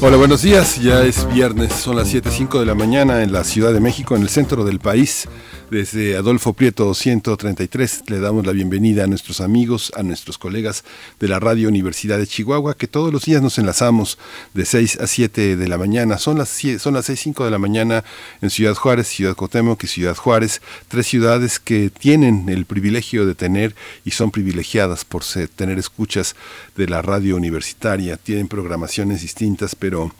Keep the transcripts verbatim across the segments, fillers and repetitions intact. Hola, buenos días. Ya es viernes, son las siete cero cinco de la mañana en la Ciudad de México, en el centro del país. Desde Adolfo Prieto ciento treinta y tres le damos la bienvenida a nuestros amigos, a nuestros colegas de la Radio Universidad de Chihuahua, que todos los días nos enlazamos de seis a siete de la mañana. Son las seis cero cinco de la mañana en Ciudad Juárez, Ciudad Cuauhtémoc y Ciudad Juárez, tres ciudades que tienen el privilegio de tener y son privilegiadas por ser, tener escuchas de la radio universitaria. Tienen programaciones distintas, pero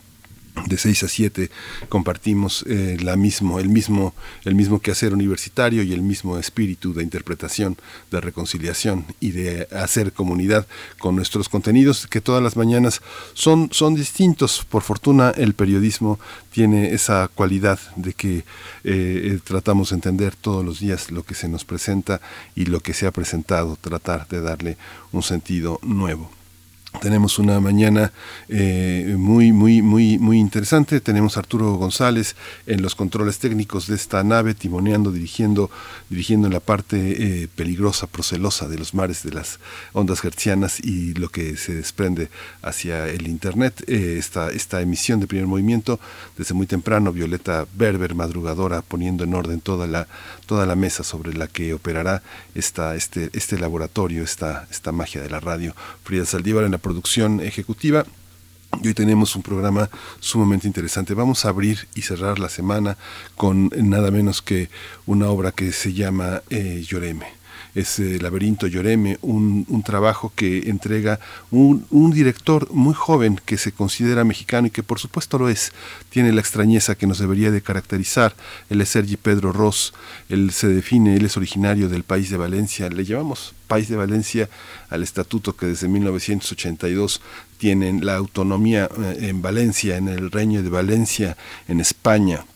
de seis a siete compartimos eh, la mismo, el mismo, el mismo quehacer universitario y el mismo espíritu de interpretación, de reconciliación y de hacer comunidad con nuestros contenidos, que todas las mañanas son, son distintos. Por fortuna, el periodismo tiene esa cualidad de que eh, tratamos de entender todos los días lo que se nos presenta y lo que se ha presentado, tratar de darle un sentido nuevo. Tenemos una mañana eh, muy, muy, muy, muy interesante. Tenemos a Arturo González en los controles técnicos de esta nave, timoneando, dirigiendo, dirigiendo en la parte eh, peligrosa, procelosa de los mares, de las ondas hertzianas y lo que se desprende hacia el Internet. Eh, esta, esta emisión de Primer Movimiento, desde muy temprano, Violeta Berber, madrugadora, poniendo en orden toda la, toda la mesa sobre la que operará esta, este, este laboratorio, esta, esta magia de la radio. Frida Saldívar en la producción ejecutiva. Y hoy tenemos un programa sumamente interesante. Vamos a abrir y cerrar la semana con nada menos que una obra que se llama eh, Yoreme. Es eh, Laberinto Yoreme, un, un trabajo que entrega un, un director muy joven que se considera mexicano y que por supuesto lo es. Tiene la extrañeza que nos debería de caracterizar. Él es Sergi Pedro Ross. Él se define, él es originario del país de Valencia. Le llamamos país de Valencia al estatuto que desde mil novecientos ochenta y dos tienen la autonomía en Valencia, en el Reino de Valencia, en España.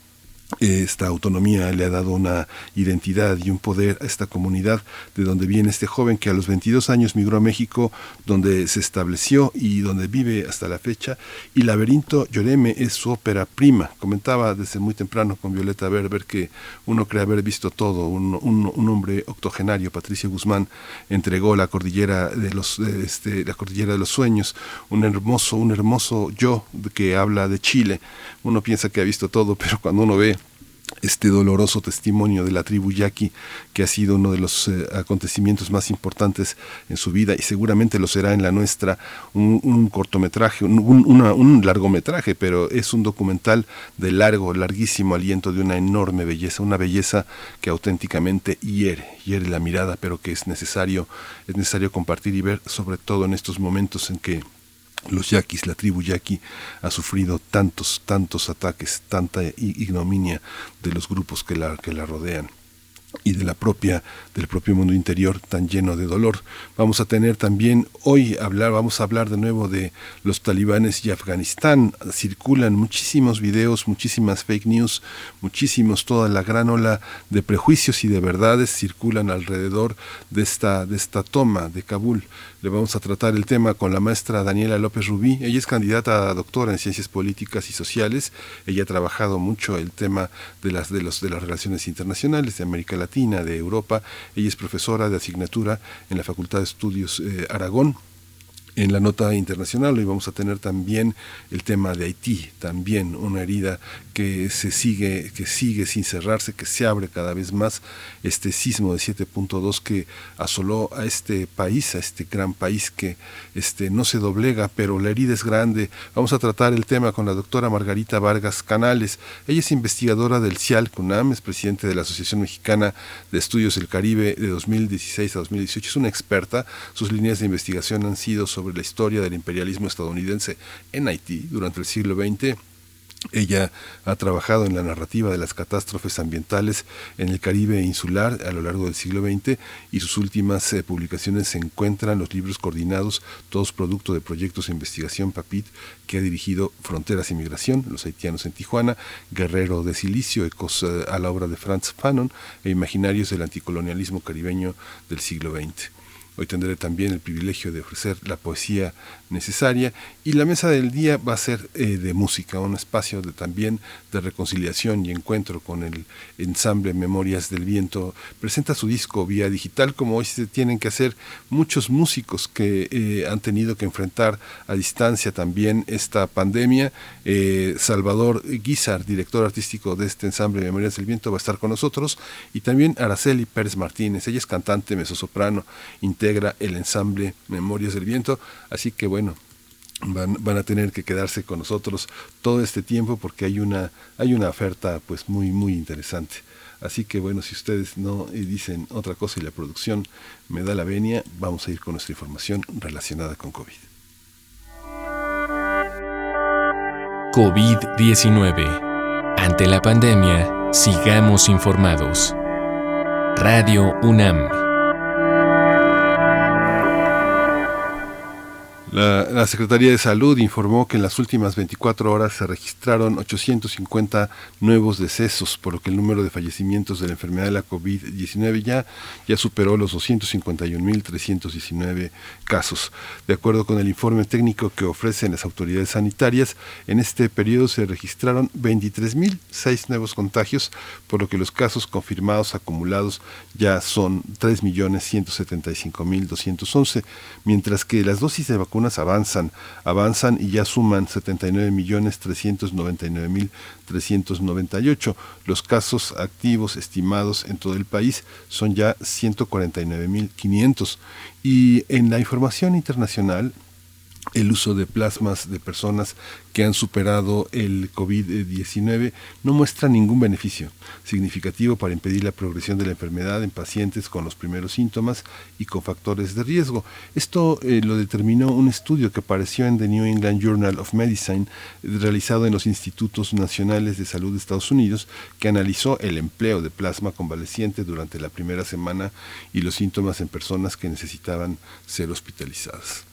Esta autonomía le ha dado una identidad y un poder a esta comunidad de donde viene este joven que a los veintidós años migró a México, donde se estableció y donde vive hasta la fecha. Y Laberinto Yoreme es su ópera prima. Comentaba desde muy temprano con Violeta Berber que uno cree haber visto todo. Un, un, un hombre octogenario, Patricio Guzmán, entregó la cordillera de los, este, la cordillera de los sueños, un hermoso, un hermoso yo que habla de Chile. Uno piensa que ha visto todo, pero cuando uno ve este doloroso testimonio de la tribu yaqui, que ha sido uno de los eh, acontecimientos más importantes en su vida y seguramente lo será en la nuestra, un, un cortometraje, un, un, una, un largometraje, pero es un documental de largo, larguísimo aliento, de una enorme belleza, una belleza que auténticamente hiere, hiere la mirada, pero que es necesario, es necesario compartir y ver, sobre todo en estos momentos en que los yaquis, la tribu yaqui, ha sufrido tantos, tantos ataques, tanta ignominia de los grupos que la, que la rodean y de la propia, del propio mundo interior tan lleno de dolor. Vamos a tener también hoy hablar, vamos a hablar de nuevo de los talibanes y Afganistán. Circulan muchísimos videos, muchísimas fake news, muchísimos, toda la gran ola de prejuicios y de verdades circulan alrededor de esta, de esta toma de Kabul. Le vamos a tratar el tema con la maestra Daniela López Rubí. Ella es candidata a doctora en Ciencias Políticas y Sociales. Ella ha trabajado mucho el tema de las, de los, de las relaciones internacionales de América Latina, de Europa. Ella es profesora de asignatura en la Facultad de Estudios eh, Aragón. En la nota internacional hoy vamos a tener también el tema de Haití, también una herida que se sigue, que sigue sin cerrarse, que se abre cada vez más. Este sismo de siete punto dos que asoló a este país, a este gran país que este, no se doblega, pero la herida es grande. Vamos a tratar el tema con la doctora Margarita Vargas Canales. Ella es investigadora del Cial CUNAM, es presidente de la Asociación Mexicana de Estudios del Caribe de dos mil dieciséis a dos mil dieciocho. Es una experta. Sus líneas de investigación han sido sobre la historia del imperialismo estadounidense en Haití durante el siglo veinte Ella ha trabajado en la narrativa de las catástrofes ambientales en el Caribe insular a lo largo del siglo veinte y sus últimas eh, publicaciones se encuentran los libros coordinados, todos producto de proyectos de investigación PAPIT, que ha dirigido Fronteras y Migración, Los haitianos en Tijuana, Guerrero de Silicio, ecos eh, a la obra de Frantz Fanon e Imaginarios del anticolonialismo caribeño del siglo veinte. Hoy tendré también el privilegio de ofrecer la poesía necesaria y la mesa del día va a ser eh, de música, un espacio de, también de reconciliación y encuentro con el ensamble Memorias del Viento. Presenta su disco vía digital, como hoy se tienen que hacer muchos músicos que eh, han tenido que enfrentar a distancia también esta pandemia. Eh, Salvador Guizar, director artístico de este ensamble Memorias del Viento, va a estar con nosotros y también Araceli Pérez Martínez, ella es cantante mezzosoprano, interpreta integra el ensamble Memorias del Viento, así que bueno, van, van a tener que quedarse con nosotros todo este tiempo porque hay una hay una oferta pues muy muy interesante. Así que bueno, si ustedes no dicen otra cosa y la producción me da la venia, vamos a ir con nuestra información relacionada con COVID. COVID diecinueve. Ante la pandemia, sigamos informados. Radio UNAM. La, la Secretaría de Salud informó que en las últimas veinticuatro horas se registraron ochocientos cincuenta nuevos decesos, por lo que el número de fallecimientos de la enfermedad de la COVID diecinueve ya, ya superó los doscientos cincuenta y un mil trescientos diecinueve casos. De acuerdo con el informe técnico que ofrecen las autoridades sanitarias, en este periodo se registraron veintitrés mil seis nuevos contagios, por lo que los casos confirmados acumulados ya son tres millones ciento setenta y cinco mil doscientos once, mientras que las dosis de vacunación avanzan, avanzan y ya suman setenta y nueve millones trescientos noventa y nueve mil trescientos noventa y ocho. Los casos activos estimados en todo el país son ya ciento cuarenta y nueve mil quinientos. Y en la información internacional, el uso de plasmas de personas que han superado el COVID diecinueve no muestra ningún beneficio significativo para impedir la progresión de la enfermedad en pacientes con los primeros síntomas y con factores de riesgo. Esto eh, lo determinó un estudio que apareció en The New England Journal of Medicine, realizado en los Institutos Nacionales de Salud de Estados Unidos, que analizó el empleo de plasma convaleciente durante la primera semana y los síntomas en personas que necesitaban ser hospitalizadas.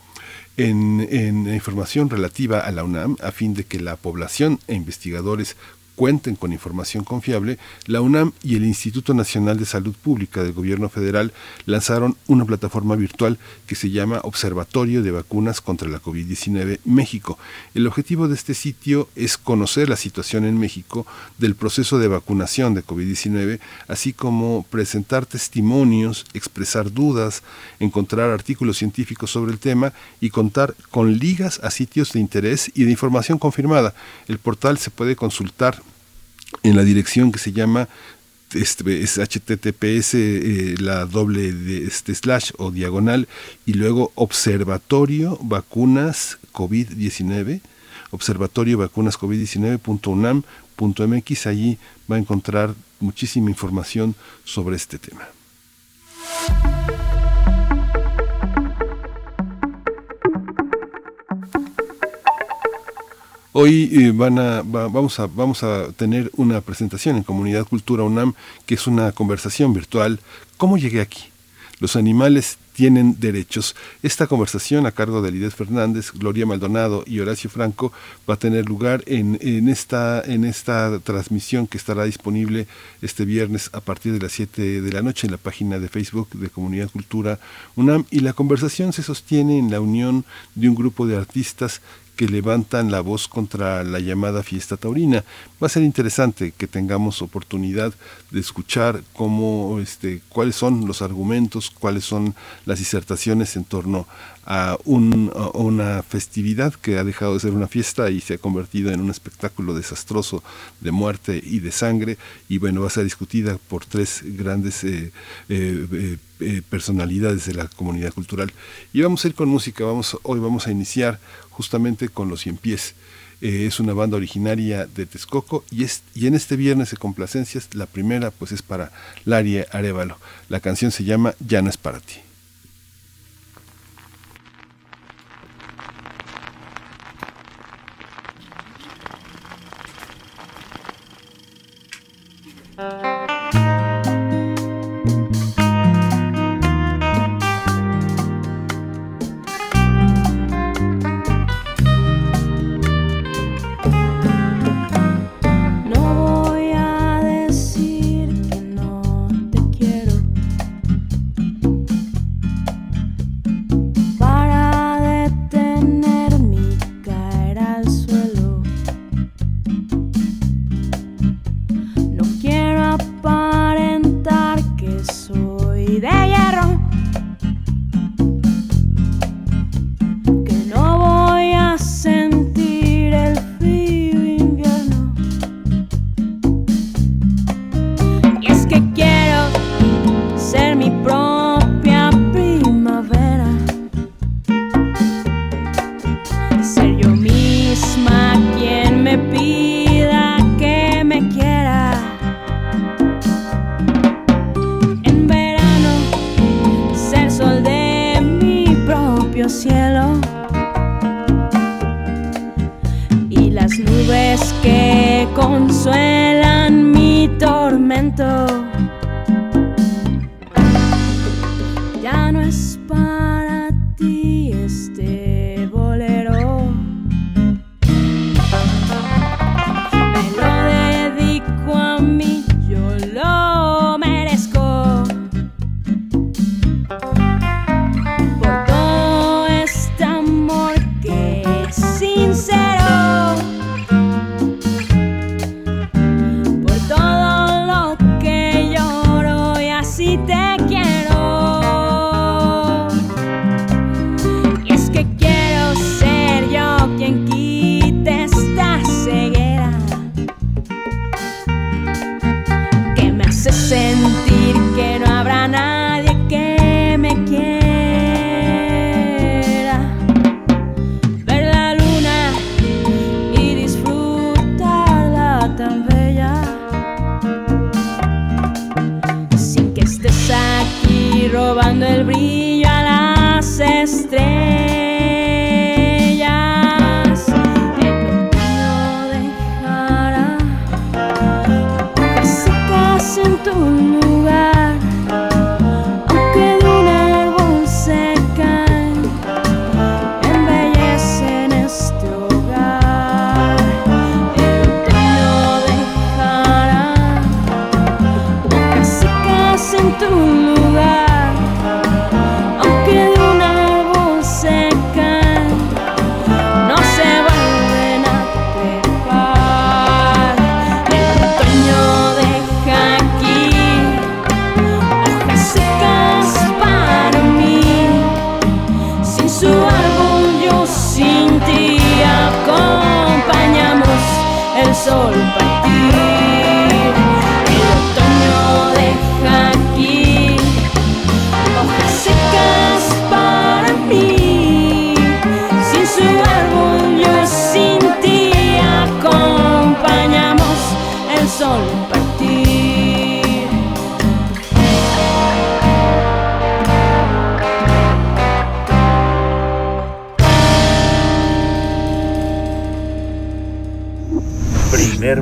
En, en información relativa a la UNAM, a fin de que la población e investigadores cuenten con información confiable, la UNAM y el Instituto Nacional de Salud Pública del Gobierno Federal lanzaron una plataforma virtual que se llama Observatorio de Vacunas contra la COVID diecinueve México. El objetivo de este sitio es conocer la situación en México del proceso de vacunación de COVID diecinueve, así como presentar testimonios, expresar dudas, encontrar artículos científicos sobre el tema y contar con ligas a sitios de interés y de información confirmada. El portal se puede consultar en la dirección que se llama este, es https eh, la doble de este slash o diagonal y luego observatorio vacunas COVID diecinueve, observatorio vacunas covid diecinueve punto unam punto mx. Allí va a encontrar muchísima información sobre este tema. Hoy van a, va, vamos a, vamos a tener una presentación en Comunidad Cultura UNAM, que es una conversación virtual. ¿Cómo llegué aquí? Los animales tienen derechos. Esta conversación, a cargo de Lidet Fernández, Gloria Maldonado y Horacio Franco, va a tener lugar en, en, esta, en esta transmisión que estará disponible este viernes a partir de las siete de la noche en la página de Facebook de Comunidad Cultura UNAM. Y la conversación se sostiene en la unión de un grupo de artistas que levantan la voz contra la llamada fiesta taurina. Va a ser interesante que tengamos oportunidad de escuchar cómo, este, cuáles son los argumentos, cuáles son las disertaciones en torno a, un, a una festividad que ha dejado de ser una fiesta y se ha convertido en un espectáculo desastroso de muerte y de sangre. Y bueno, va a ser discutida por tres grandes eh, eh, eh, Eh, personalidades de la comunidad cultural. Y vamos a ir con música. Vamos, hoy vamos a iniciar justamente con Los Cien Pies. Eh, es una banda originaria de Texcoco y, es, y en este viernes de complacencias la primera pues es para Laria Arévalo. La canción se llama Ya no es para ti.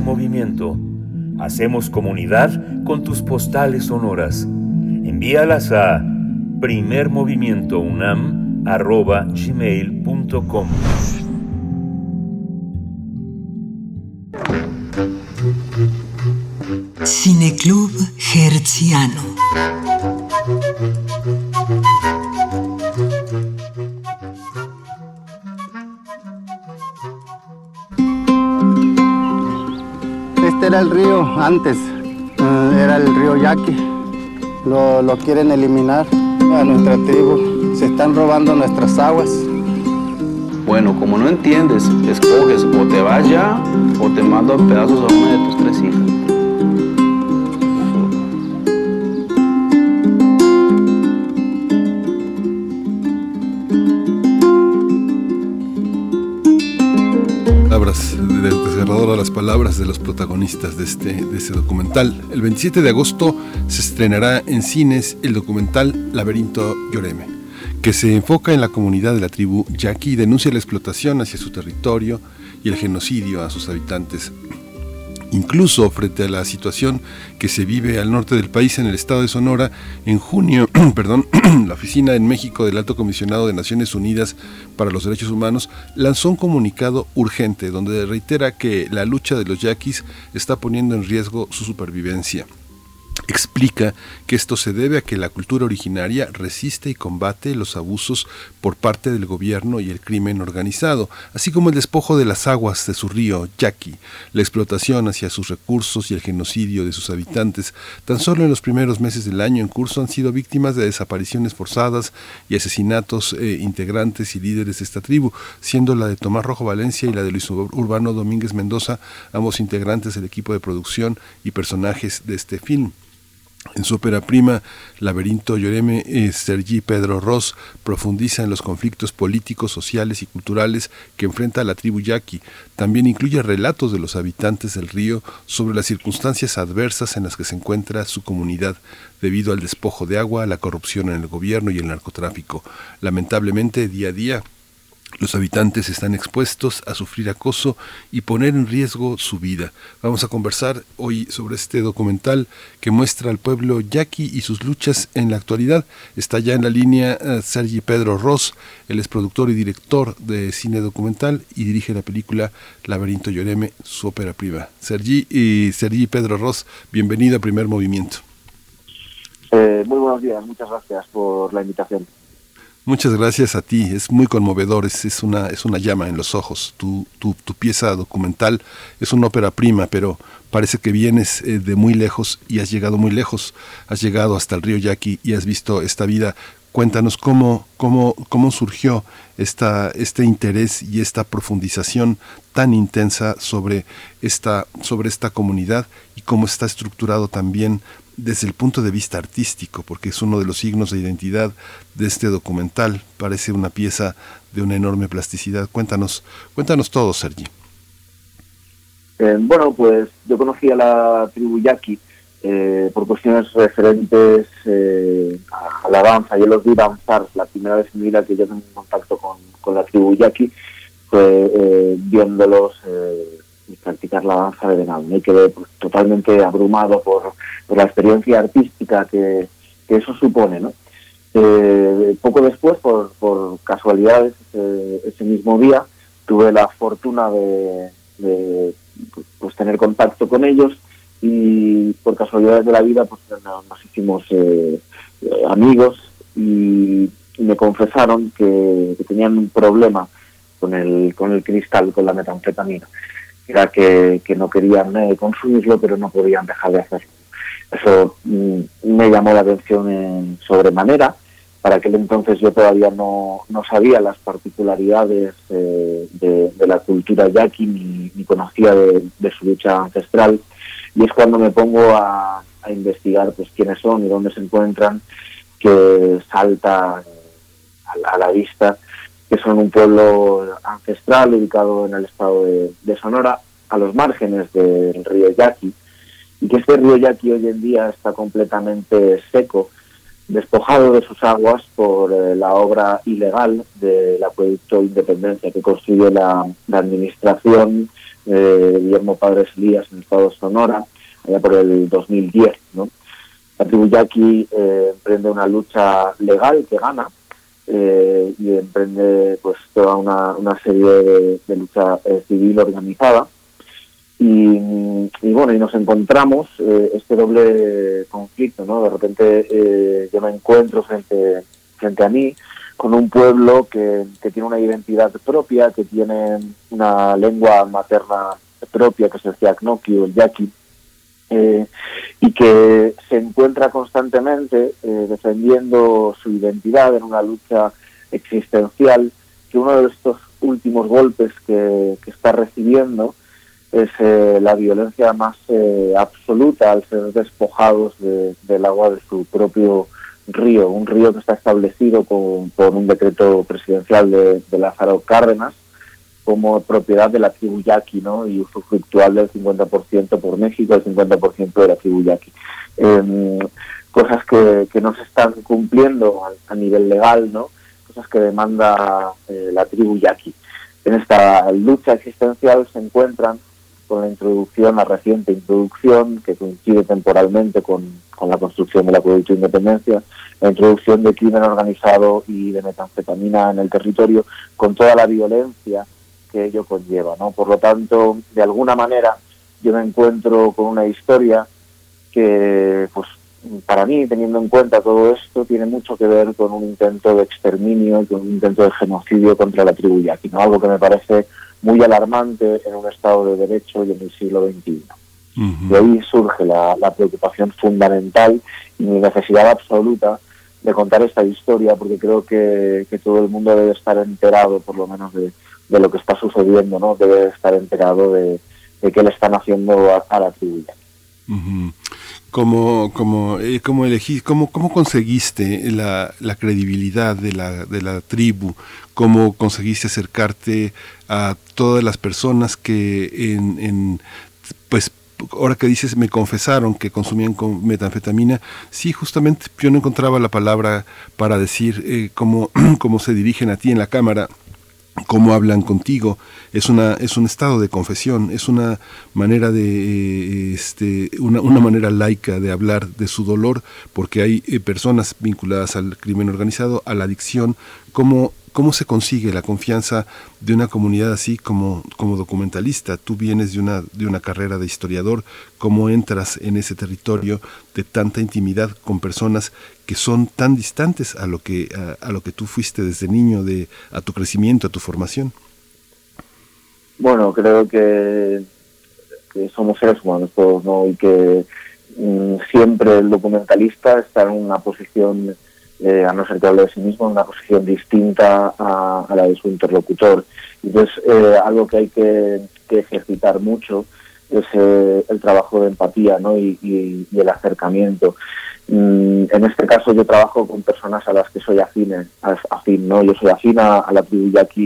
Movimiento. Hacemos comunidad con tus postales sonoras. Envíalas a primer movimiento unam arroba gmail punto com. Cineclub Hertziano. Era el río antes, era el río Yaqui, lo, lo quieren eliminar a nuestra tribu, se están robando nuestras aguas. Bueno, como no entiendes, escoges o te vas ya o te mando a pedazos a una de tus tres hijas. Palabras desgarradoras las palabras de los protagonistas de este de este documental. El veintisiete de agosto se estrenará en cines el documental Laberinto Yoreme, que se enfoca en la comunidad de la tribu Yaqui y denuncia la explotación hacia su territorio y el genocidio a sus habitantes. Incluso frente a la situación que se vive al norte del país, en el estado de Sonora, en junio, perdón, la oficina en México del Alto Comisionado de Naciones Unidas para los Derechos Humanos lanzó un comunicado urgente donde reitera que la lucha de los yaquis está poniendo en riesgo su supervivencia. Explica que esto se debe a que la cultura originaria resiste y combate los abusos por parte del gobierno y el crimen organizado, así como el despojo de las aguas de su río Yaqui, la explotación hacia sus recursos y el genocidio de sus habitantes. Tan solo en los primeros meses del año en curso han sido víctimas de desapariciones forzadas y asesinatos eh, integrantes y líderes de esta tribu, siendo la de Tomás Rojo Valencia y la de Luis Urbano Domínguez Mendoza, ambos integrantes del equipo de producción y personajes de este film. En su ópera prima, Laberinto Yoreme, eh, Sergi Pedro Ross profundiza en los conflictos políticos, sociales y culturales que enfrenta la tribu Yaqui. También incluye relatos de los habitantes del río sobre las circunstancias adversas en las que se encuentra su comunidad, debido al despojo de agua, la corrupción en el gobierno y el narcotráfico. Lamentablemente, día a día, los habitantes están expuestos a sufrir acoso y poner en riesgo su vida. Vamos a conversar hoy sobre este documental que muestra al pueblo yaqui y sus luchas en la actualidad. Está ya en la línea uh, Sergi Pedro Ross, él es productor y director de cine documental y dirige la película Laberinto Yoreme, su ópera prima. Sergi y Sergi Pedro Ross, bienvenido a Primer Movimiento. Eh, muy buenos días, muchas gracias por la invitación. Muchas gracias a ti, es muy conmovedor, es, es una es una llama en los ojos. Tu, tu, tu pieza documental es una ópera prima, pero parece que vienes eh, de muy lejos y has llegado muy lejos, has llegado hasta el río Yaqui y has visto esta vida. Cuéntanos cómo cómo cómo surgió esta este interés y esta profundización tan intensa sobre esta sobre esta comunidad y cómo está estructurado también desde el punto de vista artístico, porque es uno de los signos de identidad de este documental. Parece una pieza de una enorme plasticidad. Cuéntanos, cuéntanos todo, Sergi. Eh, bueno, pues yo conocí a la tribu Yaqui eh, por cuestiones referentes eh, a la danza. Yo los vi danzar. La primera vez en mi vida que yo tuve contacto con, con la tribu Yaqui fue eh, viéndolos eh, practicar la danza de venado. Me quedé pues, totalmente abrumado por, por la experiencia artística que, que eso supone, ¿no? Eh, poco después, por, por casualidades, eh, ese mismo día, tuve la fortuna de, de pues, tener contacto con ellos y por casualidades de la vida pues nos hicimos eh, amigos y me confesaron que, que tenían un problema con el con el cristal, con la metanfetamina. Era que, que no querían eh, consumirlo, pero no podían dejar de hacerlo. Eso mm, me llamó la atención en sobremanera. Para aquel entonces yo todavía no, no sabía las particularidades eh, de, de la cultura yaqui, ni, ni conocía de, de su lucha ancestral. Y es cuando me pongo a, a investigar pues quiénes son y dónde se encuentran, que salta a la, a la vista que son un pueblo ancestral ubicado en el estado de, de Sonora, a los márgenes del río Yaqui, y que este río Yaqui hoy en día está completamente seco, despojado de sus aguas por eh, la obra ilegal del acueducto Independencia que construye la, la administración de eh, Guillermo Padres Elías en el estado de Sonora, allá por el dos mil diez, ¿no? La tribu Yaqui eh, emprende una lucha legal que gana, Eh, y emprende pues toda una, una serie de, de lucha eh, civil organizada y, y bueno y nos encontramos eh, este doble conflicto, ¿no? De repente eh, yo me encuentro frente frente a mí con un pueblo que, que tiene una identidad propia, que tiene una lengua materna propia, que es el ciaknoki o el yaqui, Eh, y que se encuentra constantemente eh, defendiendo su identidad en una lucha existencial, que uno de estos últimos golpes que, que está recibiendo es eh, la violencia más eh, absoluta al ser despojados de, del agua de su propio río, un río que está establecido con, por un decreto presidencial de, de Lázaro Cárdenas como propiedad de la tribu yaqui, ¿no? Y usufructual del cincuenta por ciento por México, el cincuenta por ciento de la tribu yaqui. Eh, cosas que, que no se están cumpliendo a, a nivel legal, ¿no? Cosas que demanda eh, la tribu yaqui. En esta lucha existencial se encuentran con la introducción, la reciente introducción, que coincide temporalmente con, con la construcción del acueducto Independencia, la introducción de crimen organizado y de metanfetamina en el territorio, con toda la violencia que ello conlleva, ¿no? Por lo tanto, de alguna manera, yo me encuentro con una historia que, pues, para mí, teniendo en cuenta todo esto, tiene mucho que ver con un intento de exterminio, con un intento de genocidio contra la tribu yaqui, ¿no? Algo que me parece muy alarmante en un Estado de Derecho y en el siglo veintiuno. Uh-huh. De ahí surge la, la preocupación fundamental y mi necesidad absoluta de contar esta historia, porque creo que, que todo el mundo debe estar enterado, por lo menos, de de lo que está sucediendo, ¿no? Debe estar enterado de, de qué le están haciendo a, a la tribu. Uh-huh. ¿Cómo, cómo, eh, cómo, elegí, cómo, ¿Cómo conseguiste la, la credibilidad de la, de la tribu? ¿Cómo conseguiste acercarte a todas las personas que en, en pues ahora que dices, me confesaron que consumían con metanfetamina? Sí, justamente yo no encontraba la palabra para decir eh, cómo, cómo se dirigen a ti en la cámara, cómo hablan contigo. Es una es un estado de confesión, es una manera de este una, una manera laica de hablar de su dolor, porque hay eh, personas vinculadas al crimen organizado, a la adicción. ¿Cómo, cómo se consigue la confianza de una comunidad así como, como documentalista? Tú vienes de una de una carrera de historiador. ¿Cómo entras en ese territorio de tanta intimidad con personas que son tan distantes a lo que a, a lo que tú fuiste desde niño, de a tu crecimiento, a tu formación? Bueno, creo que, que somos seres humanos todos, ¿no? Y que mm, siempre el documentalista está en una posición, Eh, a no ser que hable de sí mismo, una posición distinta a, a la de su interlocutor. Entonces, eh, algo que hay que, que ejercitar mucho es eh, el trabajo de empatía, ¿no? y, y, y el acercamiento. Mm, en este caso yo trabajo con personas a las que soy afine, afín, ¿no? Yo soy afín a, a la tribu yaqui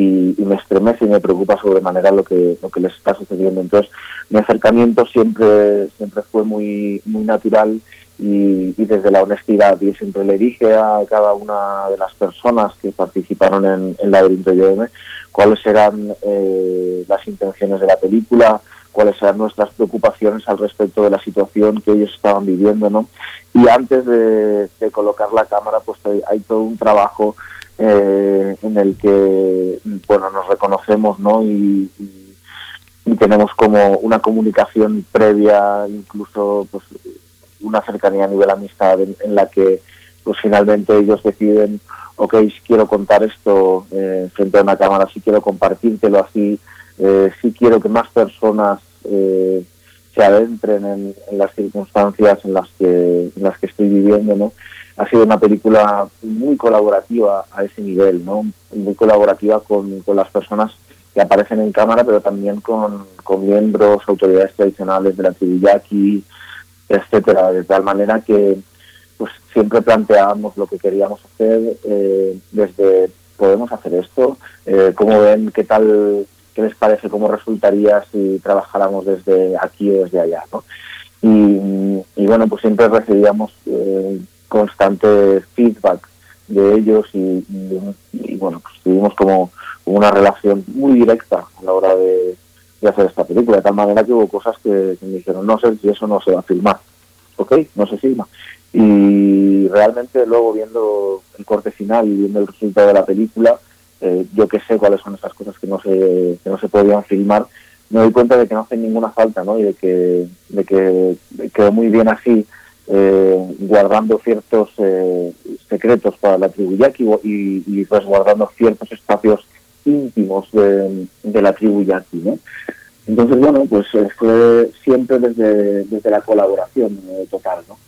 y, y me estremece y me preocupa sobremanera lo que, lo que les está sucediendo. Entonces, mi acercamiento siempre, siempre fue muy, muy natural y, y desde la honestidad. Yo siempre le dije a cada una de las personas que participaron en, en Laberinto Yoreme cuáles eran eh, las intenciones de la película, cuáles eran nuestras preocupaciones al respecto de la situación que ellos estaban viviendo, ¿no? Y antes de, de colocar la cámara, pues hay todo un trabajo eh, en el que, bueno, nos reconocemos, ¿no? Y, y, y tenemos como una comunicación previa, incluso, pues, una cercanía a nivel amistad en, en la que, pues, finalmente ellos deciden, ok, si quiero contar esto eh, frente a una cámara, si quiero compartírtelo así, eh, si quiero que más personas eh, se adentren en, en las circunstancias en las que en las que estoy viviendo, ¿no? Ha sido una película muy colaborativa a ese nivel, ¿no? Muy colaborativa con, con las personas que aparecen en cámara, pero también con, con miembros, autoridades tradicionales de la tribu yaqui, etcétera, de tal manera que, pues, siempre planteábamos lo que queríamos hacer, eh, desde podemos hacer esto, eh, cómo ven, qué tal, qué les parece, cómo resultaría si trabajáramos desde aquí o desde allá, ¿no? Y, y bueno, pues siempre recibíamos eh, constante feedback de ellos y, y, y bueno, pues tuvimos como una relación muy directa a la hora de, de hacer esta película, de tal manera que hubo cosas que, que me dijeron, no sé si eso no se va a filmar, ok, no se filma. Y realmente luego, viendo el corte final y viendo el resultado de la película, eh, yo que sé cuáles son esas cosas que no se que no se podían filmar, me doy cuenta de que no hacen ninguna falta, ¿no? Y de que de que quedó muy bien así, eh, guardando ciertos eh, secretos para la tribu yaqui y, y resguardando ciertos espacios íntimos de, de la tribu yaqui, ¿no? Entonces, bueno, pues fue siempre desde, desde la colaboración eh, total, ¿no?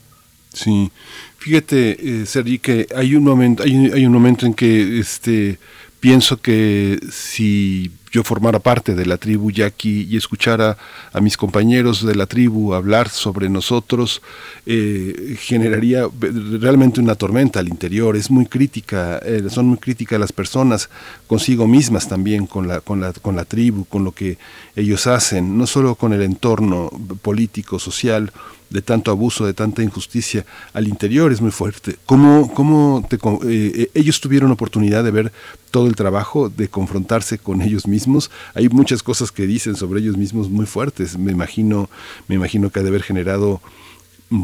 Sí, fíjate, eh, Sergi, que hay un momento, hay, hay un momento en que este pienso que si yo formara parte de la tribu yaqui y escuchara a mis compañeros de la tribu hablar sobre nosotros, eh, generaría realmente una tormenta al interior. Es muy crítica, eh, son muy críticas las personas consigo mismas también, con la, con la, con la tribu, con lo que ellos hacen, no solo con el entorno político, social, de tanto abuso, de tanta injusticia al interior. Es muy fuerte. ¿Cómo, cómo te, eh, ellos tuvieron oportunidad de ver todo el trabajo, de confrontarse con ellos mismos? Hay muchas cosas que dicen sobre ellos mismos muy fuertes. Me imagino, me imagino que ha de haber generado,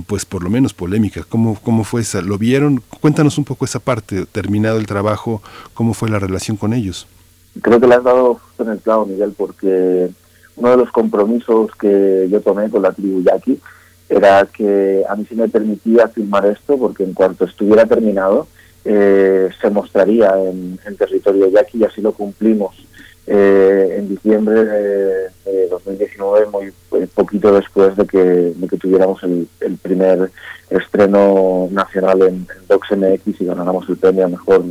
pues, por lo menos polémica. ¿Cómo, cómo fue esa? ¿Lo vieron? Cuéntanos un poco esa parte. Terminado el trabajo, ¿cómo fue la relación con ellos? Creo que le has dado en el clavo, Miguel, porque uno de los compromisos que yo tomé con la tribu yaqui era que a mí sí me permitía filmar esto, porque en cuanto estuviera terminado, eh, se mostraría en, en territorio yaqui, y así lo cumplimos. Eh, en diciembre de, de dos mil diecinueve, muy poquito después de que, de que tuviéramos el, el primer estreno nacional en, en Docs M X y ganáramos el premio a mejor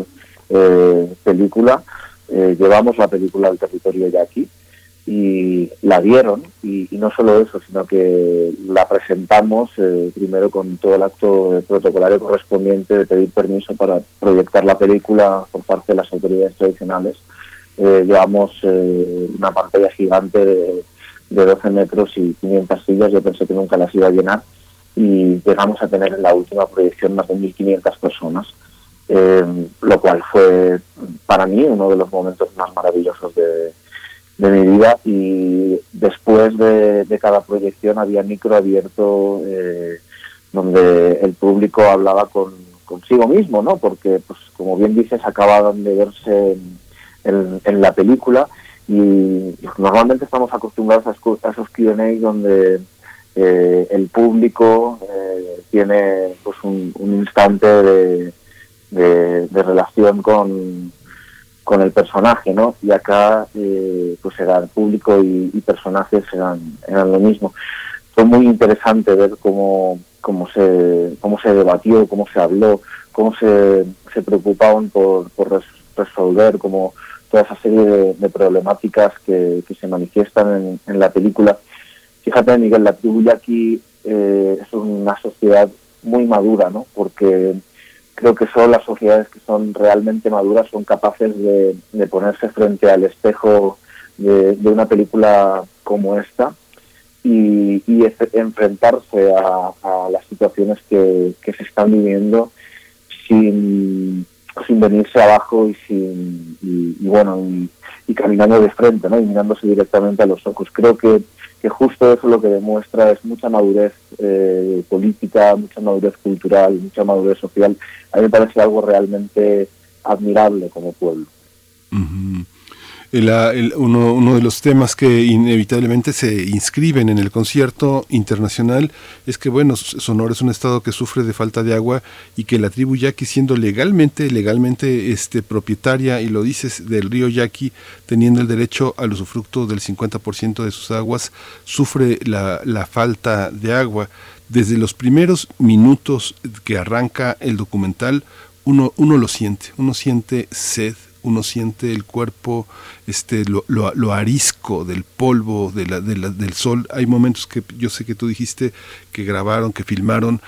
eh, película, eh, llevamos la película al territorio yaqui y la vieron, y, y no solo eso, sino que la presentamos eh, primero con todo el acto protocolario correspondiente de pedir permiso para proyectar la película por parte de las autoridades tradicionales. Eh, llevamos eh, una pantalla gigante de, de doce metros y quinientas sillas, yo pensé que nunca las iba a llenar, y llegamos a tener en la última proyección más de mil quinientas personas, eh, lo cual fue para mí uno de los momentos más maravillosos de de mi vida. Y después de, de cada proyección había micro abierto, eh, donde el público hablaba con consigo mismo, ¿no? Porque, pues, como bien dices, acababan de verse en, en, en la película, y normalmente estamos acostumbrados a, a esos Q and A donde eh, el público eh, tiene, pues, un, un instante de, de, de relación con con el personaje, ¿no? Y acá, eh, pues, era el público y, y personajes eran eran lo mismo. Fue muy interesante ver cómo cómo se cómo se debatió, cómo se habló, cómo se se preocupaban por por resolver como toda esa serie de, de problemáticas que, que se manifiestan en, en la película. Fíjate, Miguel, la tribu yaqui eh, es una sociedad muy madura, ¿no? Porque creo que son las sociedades que son realmente maduras, son capaces de, de ponerse frente al espejo de, de una película como esta y, y enfrentarse a, a las situaciones que, que se están viviendo sin, sin venirse abajo y sin y, y bueno y, y caminando de frente, ¿no? Y mirándose directamente a los ojos. Creo que, que justo eso lo que demuestra es mucha madurez eh, política, mucha madurez cultural, mucha madurez social. A mí me parece algo realmente admirable como pueblo. Uh-huh. La, el, uno, uno de los temas que inevitablemente se inscriben en el concierto internacional es que, bueno, Sonora es un estado que sufre de falta de agua y que la tribu yaqui, siendo legalmente legalmente este, propietaria, y lo dices, del río Yaqui, teniendo el derecho al usufructo del cincuenta por ciento de sus aguas, sufre la, la falta de agua. Desde los primeros minutos que arranca el documental, uno, uno lo siente, uno siente sed, uno siente el cuerpo, este, lo, lo, lo arisco del polvo, de la, de la, del sol. Hay momentos que yo sé que tú dijiste que grabaron, que filmaron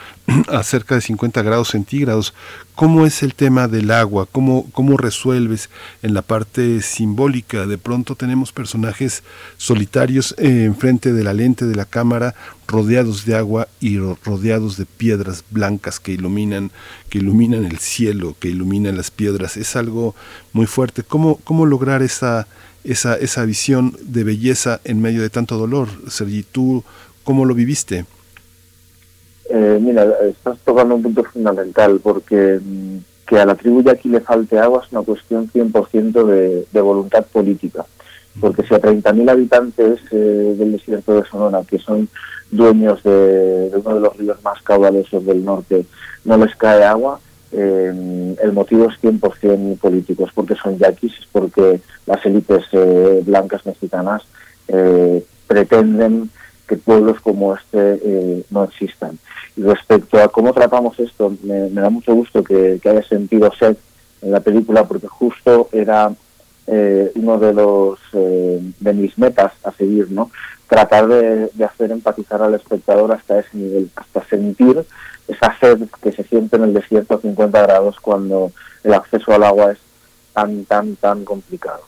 a cerca de cincuenta grados centígrados. ¿Cómo es el tema del agua? ¿Cómo, cómo resuelves en la parte simbólica? De pronto tenemos personajes solitarios eh, enfrente de la lente de la cámara, rodeados de agua y rodeados de piedras blancas que iluminan, que iluminan el cielo, que iluminan las piedras. Es algo muy fuerte. ¿Cómo, cómo lograr esa, esa, esa visión de belleza en medio de tanto dolor? Sergi, ¿tú cómo lo viviste? Eh, mira, estás tocando un punto fundamental, porque que a la tribu yaqui le falte agua es una cuestión cien por ciento de, de voluntad política. Porque si a treinta mil habitantes eh, del desierto de Sonora, que son dueños de, de uno de los ríos más caudalosos del norte, no les cae agua, eh, el motivo es cien por ciento político. Es porque son yaquis, es porque las élites eh, blancas mexicanas eh, pretenden que pueblos como este eh, no existan. Y respecto a cómo tratamos esto, me, me da mucho gusto que, que haya sentido sed en la película, porque justo era eh, uno de los eh, de mis metas a seguir, ¿no? Tratar de, de hacer empatizar al espectador hasta ese nivel, hasta sentir esa sed que se siente en el desierto a cincuenta grados cuando el acceso al agua es tan, tan, tan complicado.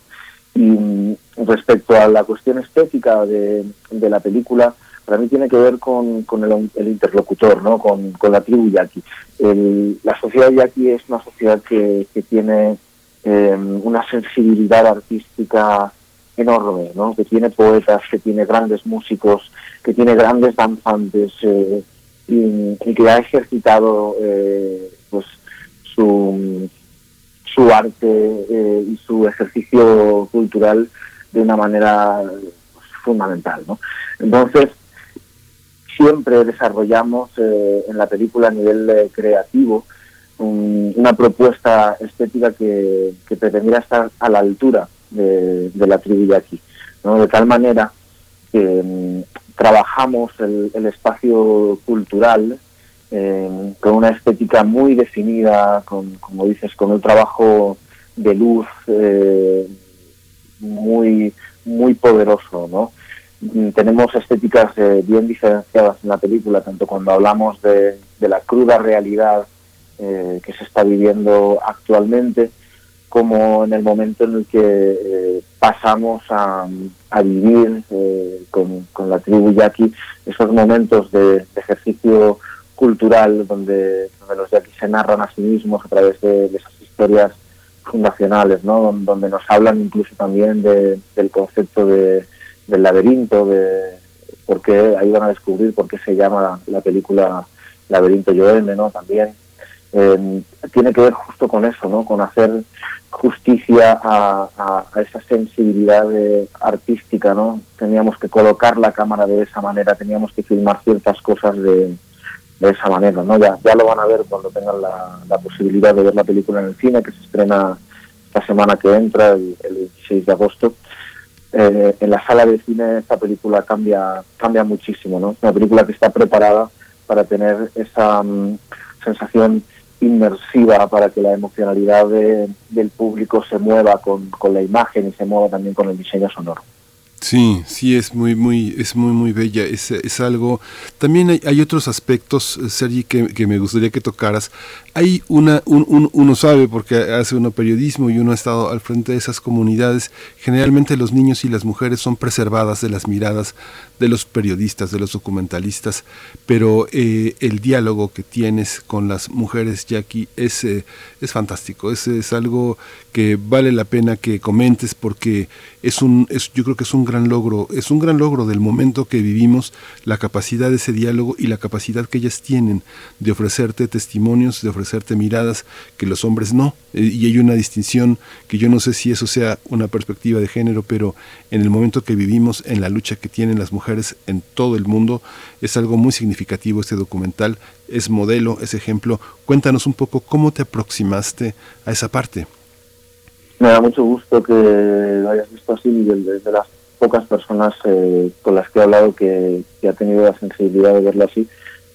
Y respecto a la cuestión estética de, de la película, para mí tiene que ver con, con el, el interlocutor, ¿no? Con, con la tribu yaqui. El, la sociedad yaqui es una sociedad que, que tiene eh, una sensibilidad artística enorme, ¿no? Que tiene poetas, que tiene grandes músicos, que tiene grandes danzantes eh, y, y que ha ejercitado eh, pues su, su arte eh, y su ejercicio cultural de una manera pues fundamental, ¿no? Entonces, siempre desarrollamos eh, en la película a nivel eh, creativo un, una propuesta estética que, que pretendiera estar a la altura De, de la tribu yaqui, ¿no? De tal manera que eh, trabajamos el, el espacio cultural eh, con una estética muy definida, con, como dices, con un trabajo de luz eh, muy, muy poderoso, ¿no? Tenemos estéticas eh, bien diferenciadas en la película, tanto cuando hablamos de, de la cruda realidad eh, que se está viviendo actualmente, como en el momento en el que eh, pasamos a, a vivir eh, con, con la tribu yaqui esos momentos de, de ejercicio cultural donde, donde los yaquis se narran a sí mismos a través de, de esas historias fundacionales, ¿no? Donde nos hablan incluso también de, del concepto de, del laberinto, de por qué ahí van a descubrir por qué se llama la película Laberinto Yoreme, ¿no? También Eh, tiene que ver justo con eso, ¿no? Con hacer justicia a, a, a esa sensibilidad de, artística, ¿no? Teníamos que colocar la cámara de esa manera, teníamos que filmar ciertas cosas de, de esa manera, ¿no? Ya, ya lo van a ver cuando tengan la, la posibilidad de ver la película en el cine, que se estrena la semana que entra, el, el veintiséis de agosto. Eh, en la sala de cine esta película cambia, cambia muchísimo, ¿no? Es una película que está preparada para tener esa um, sensación inmersiva, para que la emocionalidad de, del público se mueva con, con la imagen y se mueva también con el diseño sonoro. Sí, sí, es muy, muy, es muy, muy bella. Es, es algo. También hay, hay otros aspectos, Sergi, que, que me gustaría que tocaras. Hay una, un, un, uno sabe porque hace uno periodismo y uno ha estado al frente de esas comunidades. Generalmente los niños y las mujeres son preservadas de las miradas de los periodistas, de los documentalistas, pero eh, el diálogo que tienes con las mujeres, Jackie, es, eh, es fantástico. Es, es algo que vale la pena que comentes porque es un, es, yo creo que es un gran logro, es un gran logro del momento que vivimos, la capacidad de ese diálogo y la capacidad que ellas tienen de ofrecerte testimonios, de ofrecerte miradas que los hombres no. Y hay una distinción que yo no sé si eso sea una perspectiva de género, pero en el momento que vivimos, en la lucha que tienen las mujeres en todo el mundo, es algo muy significativo este documental, es modelo, es ejemplo. Cuéntanos un poco cómo te aproximaste a esa parte. Me da mucho gusto que lo hayas visto así, Miguel, desde las pocas personas eh, con las que he hablado que, que ha tenido la sensibilidad de verlo así,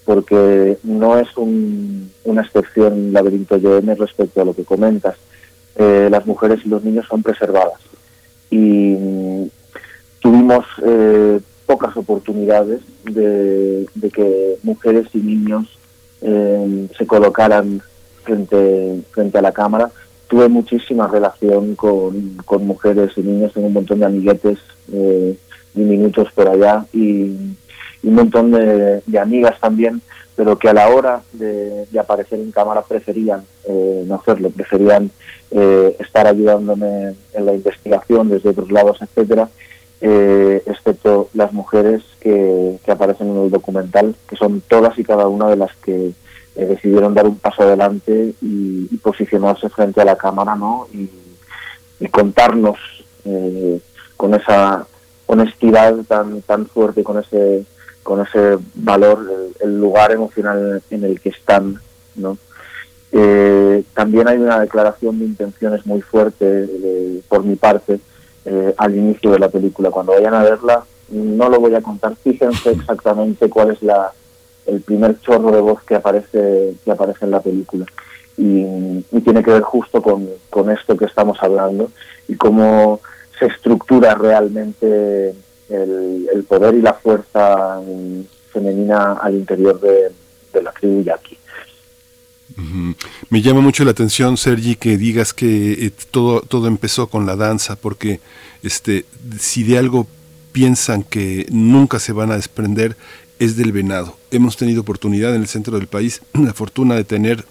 porque no es un, una excepción Laberinto Yoreme respecto a lo que comentas. Eh, las mujeres y los niños son preservadas y mm, tuvimos eh, pocas oportunidades de, de que mujeres y niños eh, se colocaran frente, frente a la cámara. Tuve muchísima relación con, con mujeres y niños, tengo un montón de amiguetes eh, diminutos por allá y, y un montón de, de amigas también, pero que a la hora de, de aparecer en cámara preferían eh, no hacerlo, preferían eh, estar ayudándome en la investigación desde otros lados, etcétera, eh, excepto las mujeres que, que aparecen en el documental, que son todas y cada una de las que Eh, decidieron dar un paso adelante y, y posicionarse frente a la cámara, ¿no? Y, y contarnos eh, con esa honestidad tan tan fuerte, con ese con ese valor, el, el lugar emocional en el que están, ¿no? Eh, también hay una declaración de intenciones muy fuerte eh, por mi parte eh, al inicio de la película. Cuando vayan a verla, no lo voy a contar, fíjense exactamente cuál es la el primer chorro de voz que aparece que aparece en la película y, y tiene que ver justo con, con esto que estamos hablando y cómo se estructura realmente el, el poder y la fuerza femenina al interior de, de la tribu yaqui. Me llama mucho la atención, Sergi, que digas que eh, todo, todo empezó con la danza, porque este si de algo piensan que nunca se van a desprender es del venado. Hemos tenido oportunidad en el centro del país, la fortuna de tener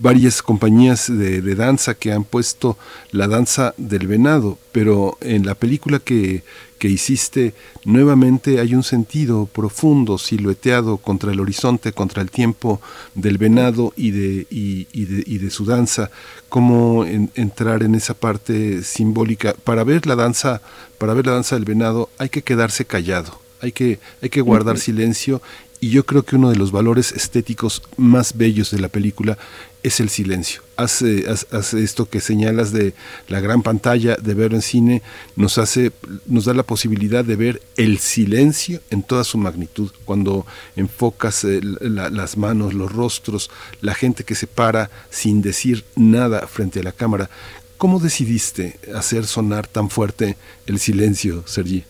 varias compañías de, de danza que han puesto la danza del venado, pero en la película que, que hiciste, nuevamente hay un sentido profundo, silueteado contra el horizonte, contra el tiempo del venado y de, y, y de, y de su danza. Cómo en, entrar en esa parte simbólica. Para ver la danza, para ver la danza del venado hay que quedarse callado. Hay que, hay que guardar silencio y yo creo que uno de los valores estéticos más bellos de la película es el silencio. Hace, hace, hace esto que señalas de la gran pantalla, de verlo en cine, nos hace, nos da la posibilidad de ver el silencio en toda su magnitud. Cuando enfocas eh, la, las manos, los rostros, la gente que se para sin decir nada frente a la cámara. ¿Cómo decidiste hacer sonar tan fuerte el silencio, Sergi?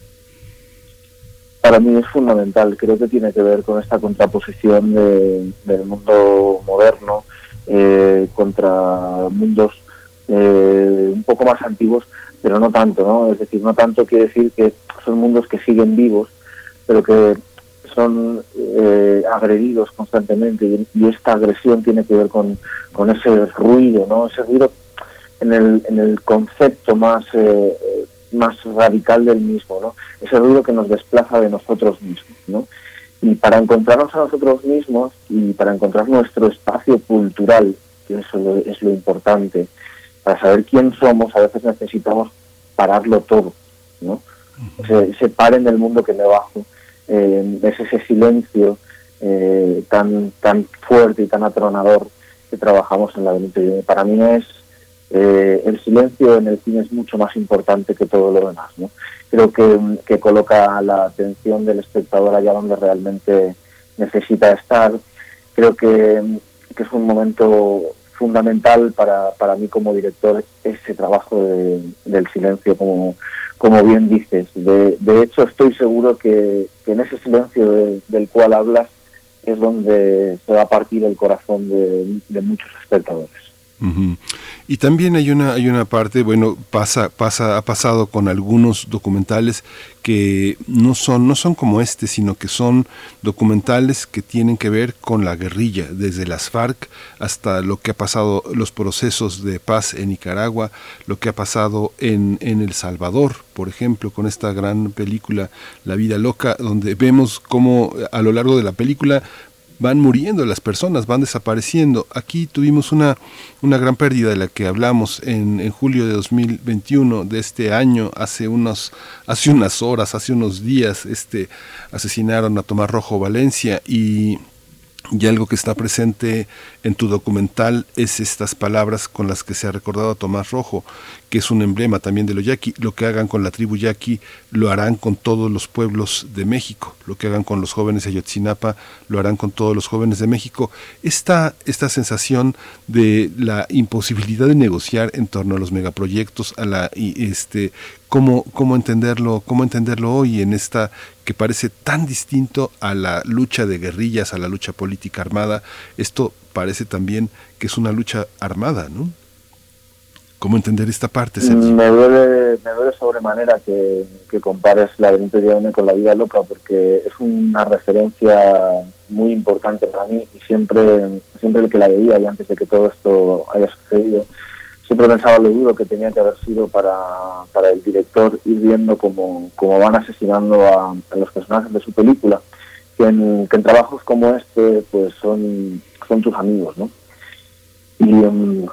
Para mí es fundamental, creo que tiene que ver con esta contraposición de, del mundo moderno eh, contra mundos eh, un poco más antiguos, pero no tanto, ¿no? Es decir, no tanto quiere decir que son mundos que siguen vivos, pero que son eh, agredidos constantemente y, y esta agresión tiene que ver con, con ese ruido, ¿no? Ese ruido en el, en el concepto más... Eh, más radical del mismo, ¿no? Ese ruido que nos desplaza de nosotros mismos, ¿no? Y para encontrarnos a nosotros mismos y para encontrar nuestro espacio cultural, que eso es lo importante, para saber quién somos, a veces necesitamos pararlo todo, ¿no? Ese, ese par en el mundo que me bajo, eh, es ese silencio eh, tan tan fuerte y tan atronador que trabajamos en la Laberinto. Para mí no es Eh, el silencio en el cine es mucho más importante que todo lo demás, ¿no? Creo que, que coloca la atención del espectador allá donde realmente necesita estar. Creo que, que es un momento fundamental para, para mí como director, ese trabajo de, del silencio como, como bien dices. De, de hecho, estoy seguro que, que en ese silencio de, del cual hablas es donde se va a partir el corazón de, de muchos espectadores. Uh-huh. Y también hay una hay una parte, bueno, pasa pasa ha pasado con algunos documentales que no son no son como este, sino que son documentales que tienen que ver con la guerrilla, desde las FARC hasta lo que ha pasado, los procesos de paz en Nicaragua, lo que ha pasado en, en El Salvador, por ejemplo, con esta gran película La Vida Loca, donde vemos cómo a lo largo de la película van muriendo las personas, van desapareciendo. Aquí tuvimos una, una gran pérdida de la que hablamos en, en julio de dos mil veintiuno, de este año, hace unos, hace unas horas, hace unos días, este, asesinaron a Tomás Rojo Valencia, y, y algo que está presente en tu documental es estas palabras con las que se ha recordado a Tomás Rojo, que es un emblema también de lo yaqui: lo que hagan con la tribu yaqui lo harán con todos los pueblos de México, lo que hagan con los jóvenes de Ayotzinapa lo harán con todos los jóvenes de México. Esta, esta sensación de la imposibilidad de negociar en torno a los megaproyectos, a la y este cómo, cómo entenderlo, cómo entenderlo hoy en esta que parece tan distinto a la lucha de guerrillas, a la lucha política armada. Esto parece también que es una lucha armada, ¿no? ¿Cómo entender esta parte, Sergio? Me duele, me duele sobremanera que, que compares Laberinto Yoreme con La Vida Loca, porque es una referencia muy importante para mí, y siempre, siempre el que la veía, y antes de que todo esto haya sucedido, siempre pensaba lo duro que tenía que haber sido para, para el director ir viendo cómo, cómo van asesinando a, a los personajes de su película, que en, que en trabajos como este pues son, son sus amigos, ¿no? Y... Um,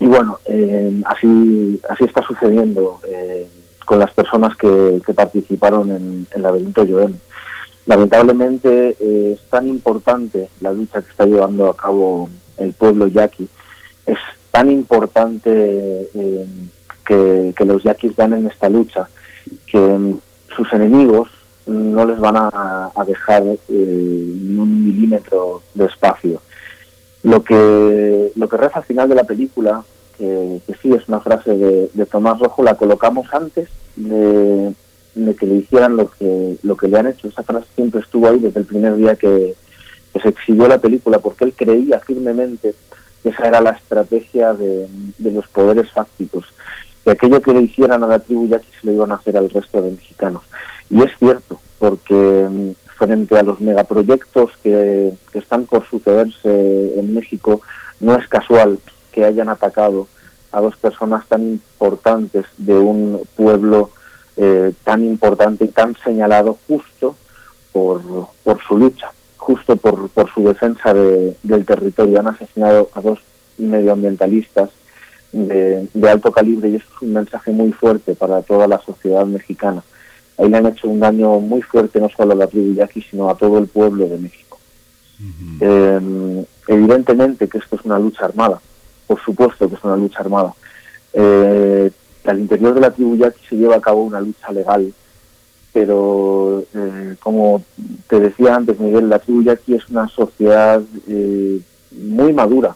Y bueno, eh, así así está sucediendo eh, con las personas que, que participaron en, en Laberinto Yoreme. Lamentablemente eh, es tan importante la lucha que está llevando a cabo el pueblo yaqui, es tan importante eh, que, que los yaquis ganen esta lucha, que sus enemigos no les van a, a dejar eh, ni un milímetro de espacio. Lo que lo que reza al final de la película, que, que sí es una frase de, de Tomás Rojo, la colocamos antes de, de que le hicieran lo que lo que le han hecho. Esa frase siempre estuvo ahí desde el primer día que, que se exhibió la película, porque él creía firmemente que esa era la estrategia de, de los poderes fácticos, que aquello que le hicieran a la tribu yaqui se lo iban a hacer al resto de mexicanos. Y es cierto, porque frente a los megaproyectos que, que están por sucederse en México, no es casual que hayan atacado a dos personas tan importantes de un pueblo eh, tan importante y tan señalado justo por, por su lucha, justo por, por su defensa de, del territorio. Han asesinado a dos medioambientalistas de, de alto calibre, y eso es un mensaje muy fuerte para toda la sociedad mexicana. Ahí le han hecho un daño muy fuerte no solo a la tribu yaqui, sino a todo el pueblo de México. Uh-huh. Eh, evidentemente que esto es una lucha armada, por supuesto que es una lucha armada. Eh, al interior de la tribu yaqui se lleva a cabo una lucha legal, pero eh, como te decía antes, Miguel, la tribu yaqui es una sociedad eh, muy madura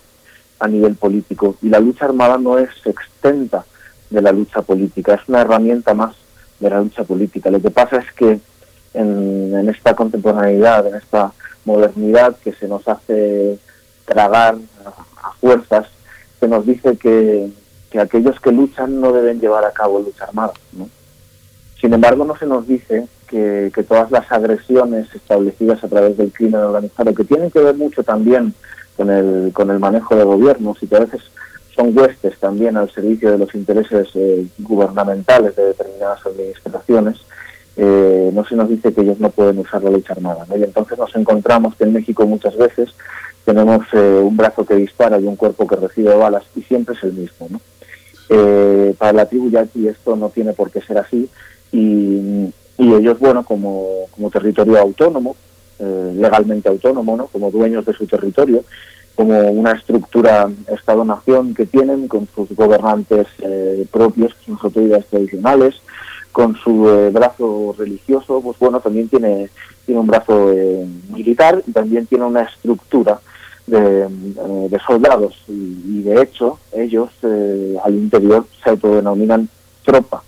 a nivel político, y la lucha armada no es exenta de la lucha política, es una herramienta más de la lucha política. Lo que pasa es que en, en esta contemporaneidad, en esta modernidad que se nos hace tragar a, a fuerzas, se nos dice que, que aquellos que luchan no deben llevar a cabo lucha armada, ¿no? Sin embargo, no se nos dice que, que todas las agresiones establecidas a través del crimen organizado, que tienen que ver mucho también con el, con el manejo de gobiernos, y que a veces son huestes también al servicio de los intereses eh, gubernamentales de determinadas administraciones, eh, no se nos dice que ellos no pueden usar la lucha armada, ¿no? Y entonces nos encontramos que en México muchas veces tenemos eh, un brazo que dispara y un cuerpo que recibe balas, y siempre es el mismo, ¿no? Eh, para la tribu yaqui esto no tiene por qué ser así, y, y ellos, bueno, como, como territorio autónomo, eh, legalmente autónomo, ¿no?, como dueños de su territorio, como una estructura Estado-Nación que tienen, con sus gobernantes eh, propios, con sus autoridades tradicionales, con su eh, brazo religioso, pues bueno, también tiene, tiene un brazo eh, militar, y también tiene una estructura de, eh, de soldados, y, y de hecho ellos eh, al interior se autodenominan tropa.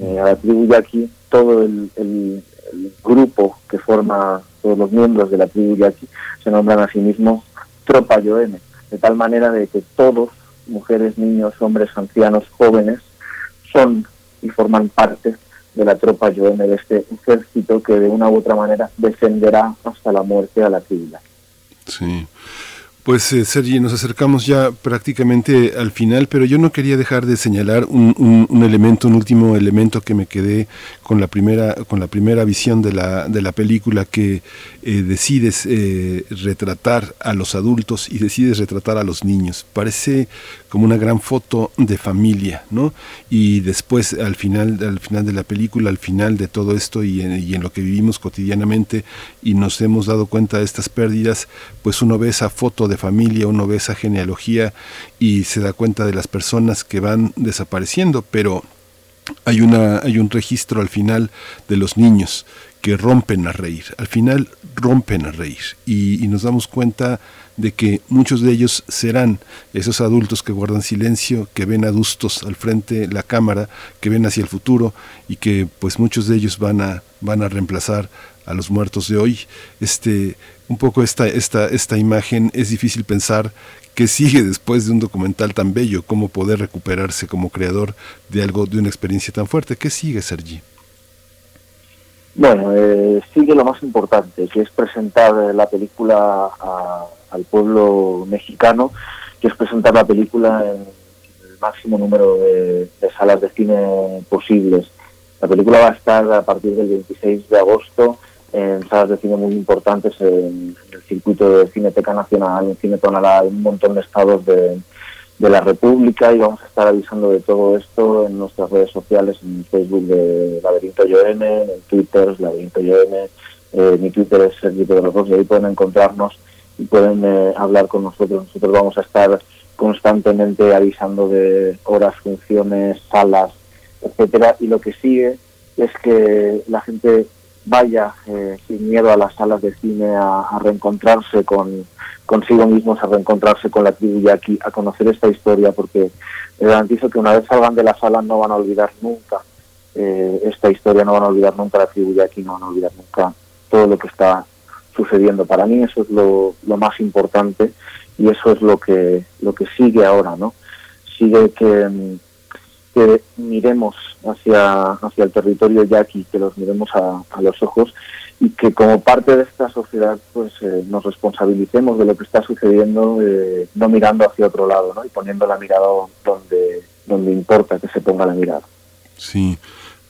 eh, a la tribu yaqui, todo el, el, el grupo que forma, todos los miembros de la tribu yaqui se nombran a sí mismos tropa Yoreme, de tal manera de que todos, mujeres, niños, hombres, ancianos, jóvenes, son y forman parte de la tropa Yoreme, de este ejército que de una u otra manera defenderá hasta la muerte a la tribu yaqui. Sí. Pues eh, Sergi, nos acercamos ya prácticamente al final, pero yo no quería dejar de señalar un, un, un elemento, un último elemento que me quedé con la primera, con la primera visión de la de la película, que eh, decides eh, retratar a los adultos y decides retratar a los niños. Parece como una gran foto de familia, ¿no? Y después al final, al final de la película, al final de todo esto y en, y en lo que vivimos cotidianamente y nos hemos dado cuenta de estas pérdidas, pues uno ve esa foto de familia, uno ve esa genealogía y se da cuenta de las personas que van desapareciendo, pero hay una hay un registro al final de los niños que rompen a reír, al final rompen a reír y, y nos damos cuenta de que muchos de ellos serán esos adultos que guardan silencio, que ven adustos al frente la cámara, que ven hacia el futuro y que pues muchos de ellos van a van a reemplazar a los muertos de hoy. Este un poco esta esta esta imagen, es difícil pensar qué sigue después de un documental tan bello, cómo poder recuperarse como creador de algo, de una experiencia tan fuerte. ¿Qué sigue, Sergi? Bueno, eh, sigue lo más importante, que es presentar la película a, al pueblo mexicano, que es presentar la película en el máximo número de, de salas de cine posibles. La película va a estar a partir del veintiséis de agosto en salas de cine muy importantes, en el circuito de Cineteca Nacional, en Cine Tonalá, en un montón de estados de, de la República, y vamos a estar avisando de todo esto en nuestras redes sociales, en Facebook de Laberinto Yoreme, en Twitter es Laberinto Yoreme, eh, mi Twitter es Sergi Pedro Ross, y ahí pueden encontrarnos y pueden eh, hablar con nosotros. Nosotros vamos a estar constantemente avisando de horas, funciones, salas, etcétera, y lo que sigue es que la gente vaya eh, sin miedo a las salas de cine a, a reencontrarse con consigo mismos, a reencontrarse con la tribu yaqui, a conocer esta historia, porque les garantizo que una vez salgan de la sala no van a olvidar nunca eh, esta historia, no van a olvidar nunca la tribu yaqui, no van a olvidar nunca todo lo que está sucediendo. Para mí eso es lo, lo más importante y eso es lo que lo que sigue ahora, ¿no? Sigue que que miremos hacia, hacia el territorio yaqui, que los miremos a, a los ojos y que como parte de esta sociedad pues eh, nos responsabilicemos de lo que está sucediendo, eh, no mirando hacia otro lado, ¿no? Y poniendo la mirada donde, donde importa que se ponga la mirada. Sí.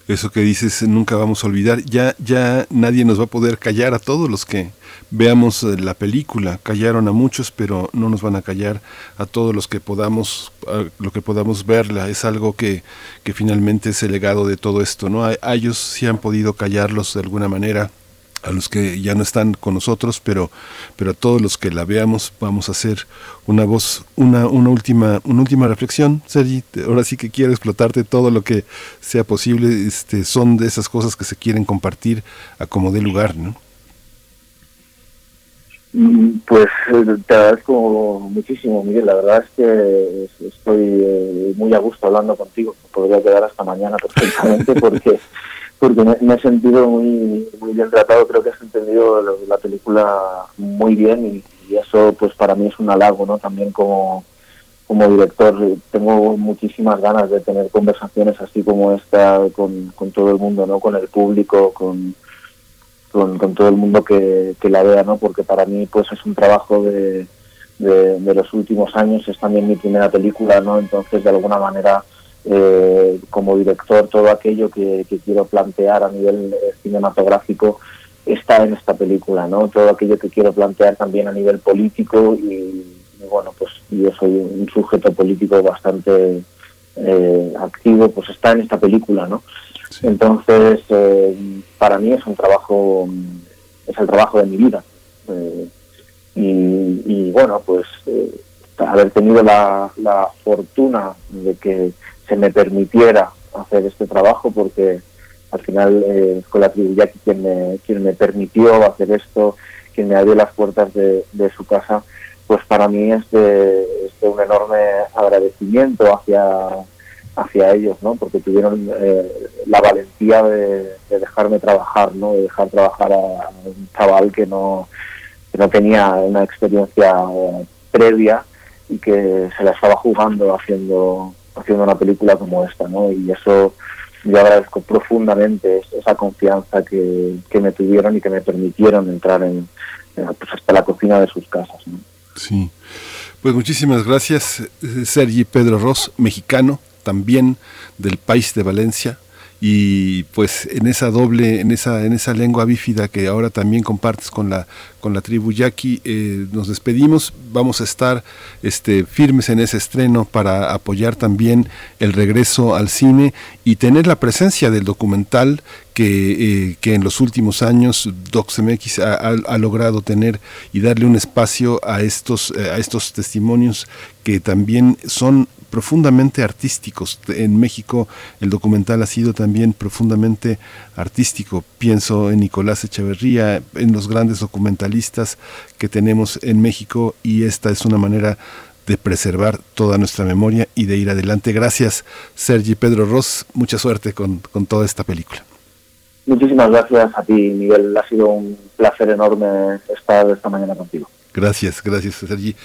Eso que dices, nunca vamos a olvidar. Ya, ya nadie nos va a poder callar a todos los que veamos la película. Callaron a muchos, pero no nos van a callar a todos los que podamos, lo que podamos verla. Es algo que, que finalmente es el legado de todo esto, ¿no? A, a ellos sí han podido callarlos de alguna manera, a los que ya no están con nosotros, pero pero a todos los que la veamos vamos a hacer una voz, una una última una última reflexión, Sergi. Ahora sí que quiero explotarte todo lo que sea posible. Este son de esas cosas que se quieren compartir a como dé lugar, ¿no? Pues te agradezco muchísimo, Miguel. La verdad es que estoy muy a gusto hablando contigo. Podría quedar hasta mañana perfectamente porque porque me, me he sentido muy, muy bien tratado. Creo que has entendido la, la película muy bien y, y eso pues para mí es un halago, ¿no? También como, como director tengo muchísimas ganas de tener conversaciones así como esta con, con todo el mundo, ¿no? Con el público, con, con, con todo el mundo que, que la vea, ¿no? Porque para mí pues es un trabajo de, de, de los últimos años, es también mi primera película, ¿no? Entonces de alguna manera... Eh, como director, todo aquello que, que quiero plantear a nivel cinematográfico está en esta película, ¿no? Todo aquello que quiero plantear también a nivel político y, y bueno, pues yo soy un sujeto político bastante eh, activo, pues está en esta película, ¿no? Sí. Entonces, eh, para mí es un trabajo, es el trabajo de mi vida. Eh, y, y bueno, pues eh, haber tenido la, la fortuna de que se me permitiera hacer este trabajo, porque al final eh, con la tribu yaqui quien me, quien me permitió hacer esto, quien me abrió las puertas de, de su casa, pues para mí es de, es de un enorme agradecimiento hacia, hacia ellos, ¿no? Porque tuvieron eh, la valentía de, de dejarme trabajar, ¿no? De dejar trabajar a un chaval que no, que no tenía una experiencia eh, previa y que se la estaba jugando haciendo, haciendo una película como esta, ¿no? Y eso yo agradezco profundamente, esa confianza que, que me tuvieron y que me permitieron entrar en, eh, pues hasta la cocina de sus casas, ¿no? Sí. Pues muchísimas gracias, Sergi Pedro Ross, mexicano, también del país de Valencia, y pues en esa doble, en esa, en esa lengua bífida que ahora también compartes con la, con la tribu yaqui, eh, nos despedimos. Vamos a estar este, firmes en ese estreno para apoyar también el regreso al cine y tener la presencia del documental que, eh, que en los últimos años DocsMX ha, ha, ha logrado tener y darle un espacio a estos, a estos testimonios que también son profundamente artísticos. En México el documental ha sido también profundamente artístico. Pienso en Nicolás Echeverría, en los grandes documentalistas que tenemos en México, y esta es una manera de preservar toda nuestra memoria y de ir adelante. Gracias, Sergi Pedro Ross, mucha suerte con, con toda esta película. Muchísimas gracias a ti, Miguel, ha sido un placer enorme estar esta mañana contigo. Gracias, gracias, Sergi.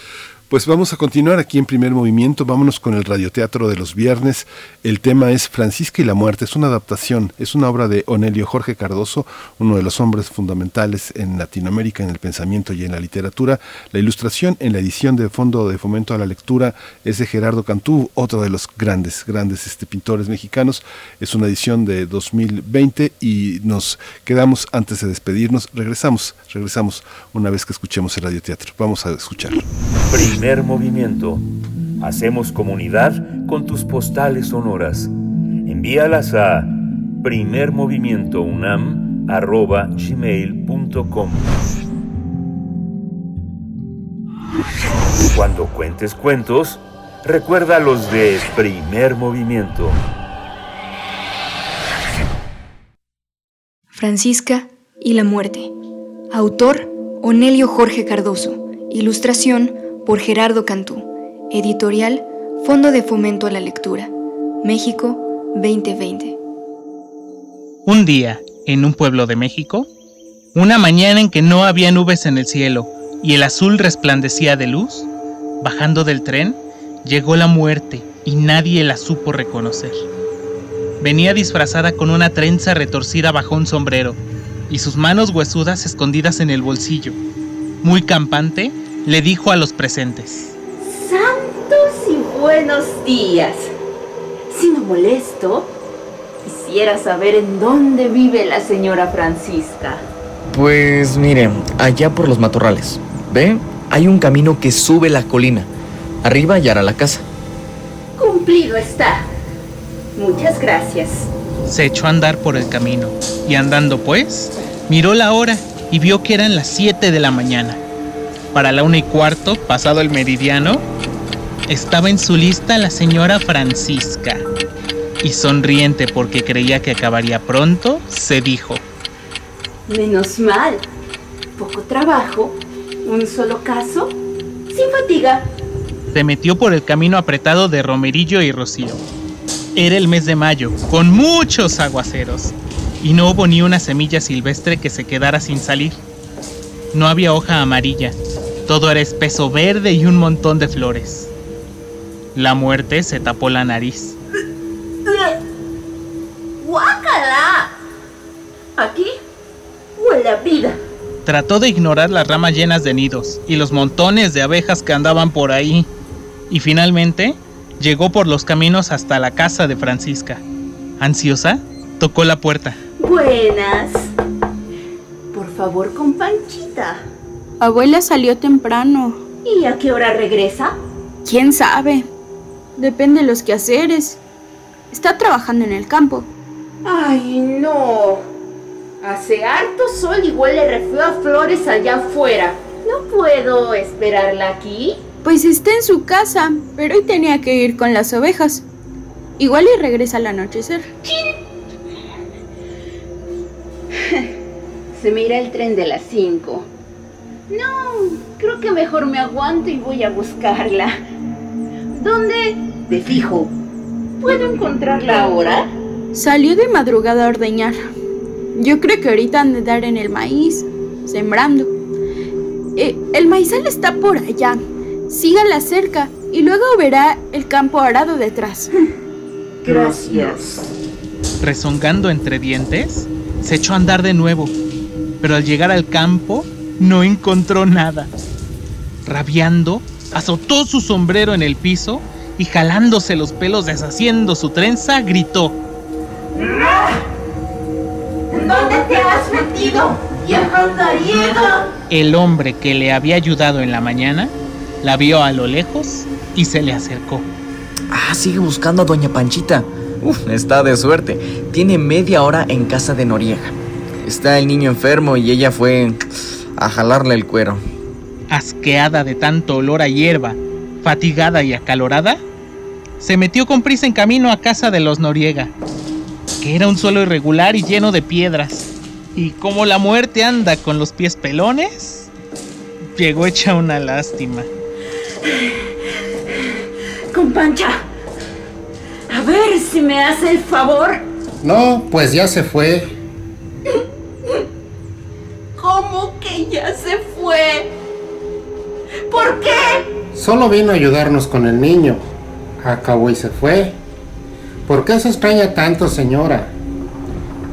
Pues vamos a continuar aquí en Primer Movimiento. Vámonos con el radioteatro de los viernes. El tema es Francisca y la muerte. Es una adaptación, es una obra de Onelio Jorge Cardoso, uno de los hombres fundamentales en Latinoamérica, en el pensamiento y en la literatura. La ilustración en la edición de Fondo de Fomento a la Lectura es de Gerardo Cantú, otro de los grandes, grandes este, pintores mexicanos. Es una edición de dos mil veinte y nos quedamos antes de despedirnos. Regresamos, regresamos una vez que escuchemos el radioteatro. Vamos a escucharlo. Primer Movimiento. Hacemos comunidad con tus postales sonoras. Envíalas a primer movimiento u n a m arroba gmail punto com. Cuando cuentes cuentos, recuerda los de Primer Movimiento. Francisca y la muerte. Autor Onelio Jorge Cardoso. Ilustración por Gerardo Cantú. Editorial Fondo de Fomento a la Lectura. México, veinte veinte. Un día, en un pueblo de México, una mañana en que no había nubes en el cielo y el azul resplandecía de luz, bajando del tren, llegó la muerte y nadie la supo reconocer. Venía disfrazada con una trenza retorcida bajo un sombrero y sus manos huesudas escondidas en el bolsillo. Muy campante, le dijo a los presentes: «Santos y buenos días. Si no molesto, quisiera saber en dónde vive la señora Francisca». «Pues mire, allá por los matorrales. ¿Ve? Hay un camino que sube la colina. Arriba hallará la casa». «Cumplido está. Muchas gracias». Se echó a andar por el camino y andando pues, miró la hora y vio que eran las siete de la mañana. Para la una y cuarto, pasado el meridiano, estaba en su lista la señora Francisca. Y sonriente porque creía que acabaría pronto, se dijo: «Menos mal, poco trabajo, un solo caso, sin fatiga». Se metió por el camino apretado de romerillo y rocío. Era el mes de mayo, con muchos aguaceros, y no hubo ni una semilla silvestre que se quedara sin salir. No había hoja amarilla. Todo era espeso verde y un montón de flores. La muerte se tapó la nariz. ¡Guácala! Aquí huele a vida. Trató de ignorar las ramas llenas de nidos y los montones de abejas que andaban por ahí. Y finalmente llegó por los caminos hasta la casa de Francisca. Ansiosa, tocó la puerta. Buenas. Por favor, con Panchita. Abuela salió temprano. ¿Y a qué hora regresa? ¿Quién sabe? Depende de los quehaceres. Está trabajando en el campo. ¡Ay, no! Hace harto sol y huele re feo a flores allá afuera. ¿No puedo esperarla aquí? Pues está en su casa, pero hoy tenía que ir con las ovejas. Igual y regresa al anochecer. Se me irá el tren de las cinco. No, creo que mejor me aguanto y voy a buscarla. ¿Dónde? De fijo. puedo encontrarla ahora? Salió de madrugada a ordeñar. Yo creo que ahorita han de dar en el maíz, sembrando. Eh, el maizal está por allá. Sígala cerca y luego verá el campo arado detrás. Gracias. Rezongando entre dientes, se echó a andar de nuevo, pero al llegar al campo no encontró nada. Rabiando, azotó su sombrero en el piso y jalándose los pelos, deshaciendo su trenza, gritó: ¿Dónde te has metido, viejo andariego? El hombre que le había ayudado en la mañana la vio a lo lejos y se le acercó. Ah, sigue buscando a doña Panchita. Uf, está de suerte. Tiene media hora en casa de Noriega. Está el niño enfermo y ella fue a jalarle el cuero. Asqueada de tanto olor a hierba, fatigada y acalorada, se metió con prisa en camino a casa de los Noriega, que era un suelo irregular y lleno de piedras. Y como la muerte anda con los pies pelones, llegó hecha una lástima. Con Pancha, a ver si me hace el favor. No, pues ya se fue. ¿Cómo que ya se fue? ¿Por qué? Solo vino a ayudarnos con el niño. Acabó y se fue. ¿Por qué se extraña tanto, señora?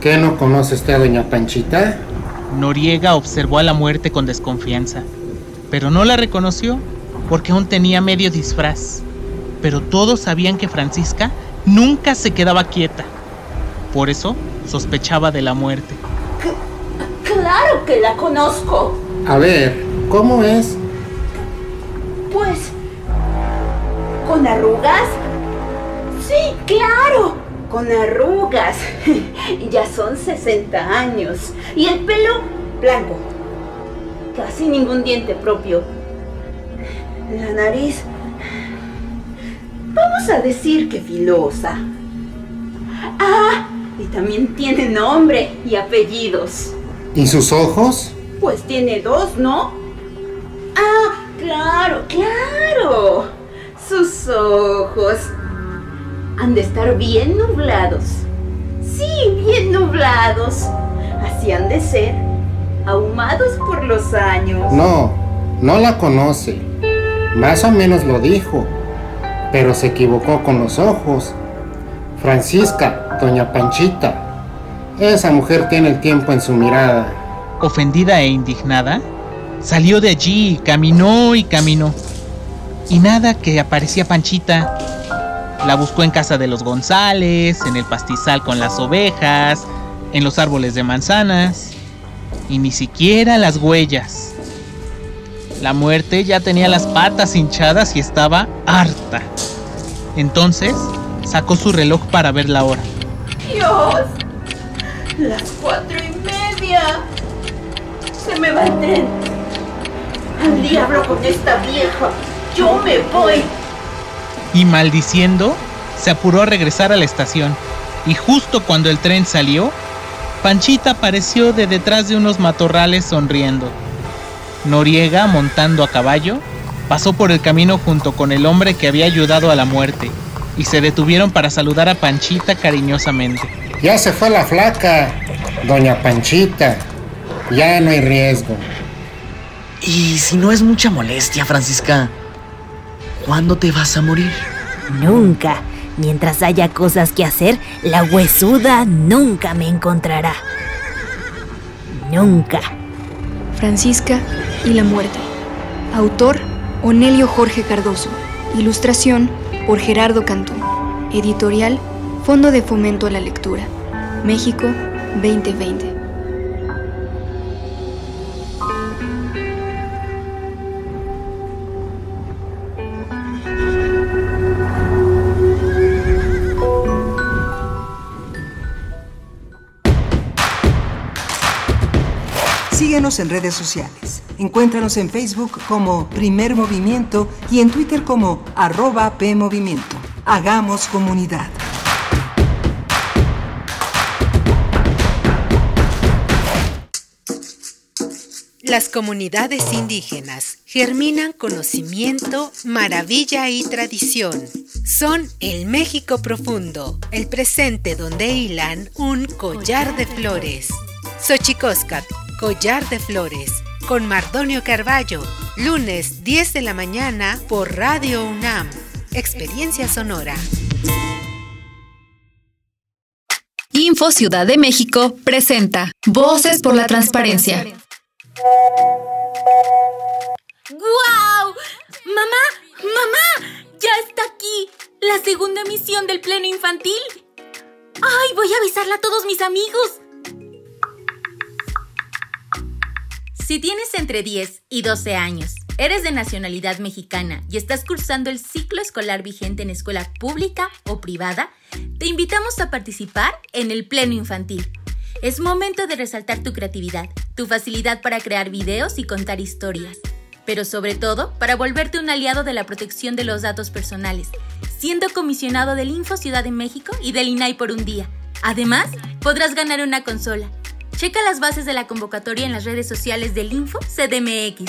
¿Qué no conoce usted a doña Panchita? Noriega observó a la muerte con desconfianza, pero no la reconoció porque aún tenía medio disfraz. Pero todos sabían que Francisca nunca se quedaba quieta. Por eso sospechaba de la muerte. C- ¡Claro que la conozco! A ver, ¿cómo es? Pues, ¿con arrugas? Sí, claro, con arrugas. Ya son sesenta años. Y el pelo blanco. Casi ningún diente propio. La nariz... vamos a decir que filosa. Ah, y también tiene nombre y apellidos. ¿Y sus ojos? Pues tiene dos, ¿no? Ah, claro, claro. Sus ojos han de estar bien nublados. Sí, bien nublados. Así han de ser, ahumados por los años. No, no la conoce. Más o menos lo dijo. Pero se equivocó con los ojos. Francisca, doña Panchita, esa mujer tiene el tiempo en su mirada. Ofendida e indignada, salió de allí, caminó y caminó. Y nada que aparecía Panchita. La buscó en casa de los González, en el pastizal con las ovejas, en los árboles de manzanas, y ni siquiera las huellas. La muerte ya tenía las patas hinchadas y estaba harta. Entonces, sacó su reloj para ver la hora. ¡Dios! ¡Las cuatro y media! ¡Se me va el tren! ¡Al diablo con esta vieja! ¡Yo me voy! Y maldiciendo, se apuró a regresar a la estación. Y justo cuando el tren salió, Panchita apareció de detrás de unos matorrales sonriendo. Noriega, montando a caballo, pasó por el camino junto con el hombre que había ayudado a la muerte y se detuvieron para saludar a Panchita cariñosamente. Ya se fue la flaca, doña Panchita. Ya no hay riesgo. Y si no es mucha molestia, Francisca, ¿cuándo te vas a morir? Nunca. Mientras haya cosas que hacer, la huesuda nunca me encontrará. Nunca. Francisca y la muerte. Autor, Onelio Jorge Cardoso. Ilustración, por Gerardo Cantú. Editorial, Fondo de Fomento a la Lectura. México, veinte veinte. Síguenos en redes sociales. Encuéntranos en Facebook como Primer Movimiento y en Twitter como arroba PMovimiento. Hagamos comunidad. Las comunidades indígenas germinan conocimiento, maravilla y tradición. son el México profundo, el presente donde hilan un collar de flores. Xochicóscatl, collar de flores, con Mardonio Carballo, lunes diez de la mañana por Radio UNAM, Experiencia Sonora. Info Ciudad de México presenta Voces por la Transparencia. ¡Guau! ¡Mamá! ¡Mamá! ¡Ya está aquí! ¡La segunda emisión del Pleno Infantil! ¡Ay! Voy a avisarla a todos mis amigos. Si tienes entre diez y doce años, eres de nacionalidad mexicana y estás cursando el ciclo escolar vigente en escuela pública o privada, te invitamos a participar en el Pleno Infantil. Es momento de resaltar tu creatividad, tu facilidad para crear videos y contar historias, pero sobre todo para volverte un aliado de la protección de los datos personales, siendo comisionado del Info Ciudad de México y del INAI por un día. Además, podrás ganar una consola. Checa las bases de la convocatoria en las redes sociales del Info C D M X.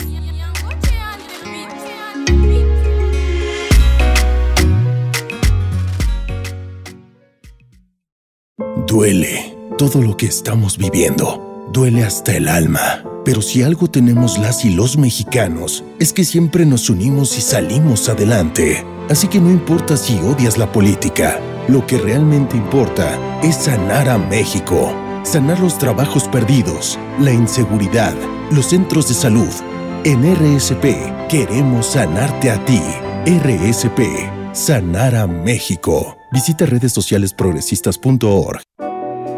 Duele todo lo que estamos viviendo. Duele hasta el alma. Pero si algo tenemos las y los mexicanos, es que siempre nos unimos y salimos adelante. Así que no importa si odias la política, lo que realmente importa es sanar a México. Sanar los trabajos perdidos, la inseguridad, los centros de salud. En R S P queremos sanarte a ti. R S P, sanar a México. Visita redes sociales progresistas punto org.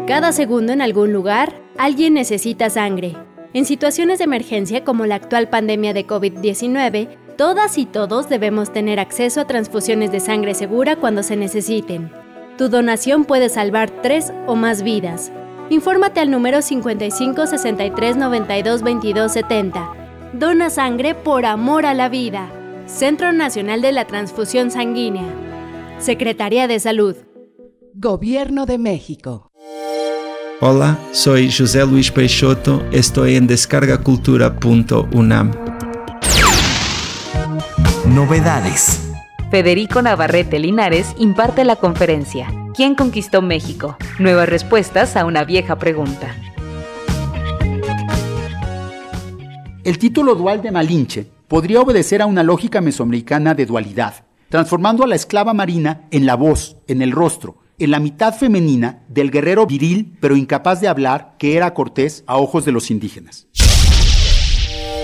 Cada segundo en algún lugar, alguien necesita sangre. En situaciones de emergencia como la actual pandemia de COVID diecinueve, todas y todos debemos tener acceso a transfusiones de sangre segura cuando se necesiten. Tu donación puede salvar tres o más vidas. Infórmate al número cincuenta y cinco sesenta y tres noventa y dos veintidós setenta. Dona sangre por amor a la vida. Centro Nacional de la Transfusión Sanguínea. Secretaría de Salud. Gobierno de México. Hola, soy José Luis Peixoto. Estoy en descarga cultura punto unam. Novedades. Federico Navarrete Linares imparte la conferencia ¿Quién conquistó México? Nuevas respuestas a una vieja pregunta. El título dual de Malinche podría obedecer a una lógica mesoamericana de dualidad, transformando a la esclava marina en la voz, en el rostro, en la mitad femenina del guerrero viril pero incapaz de hablar que era Cortés a ojos de los indígenas.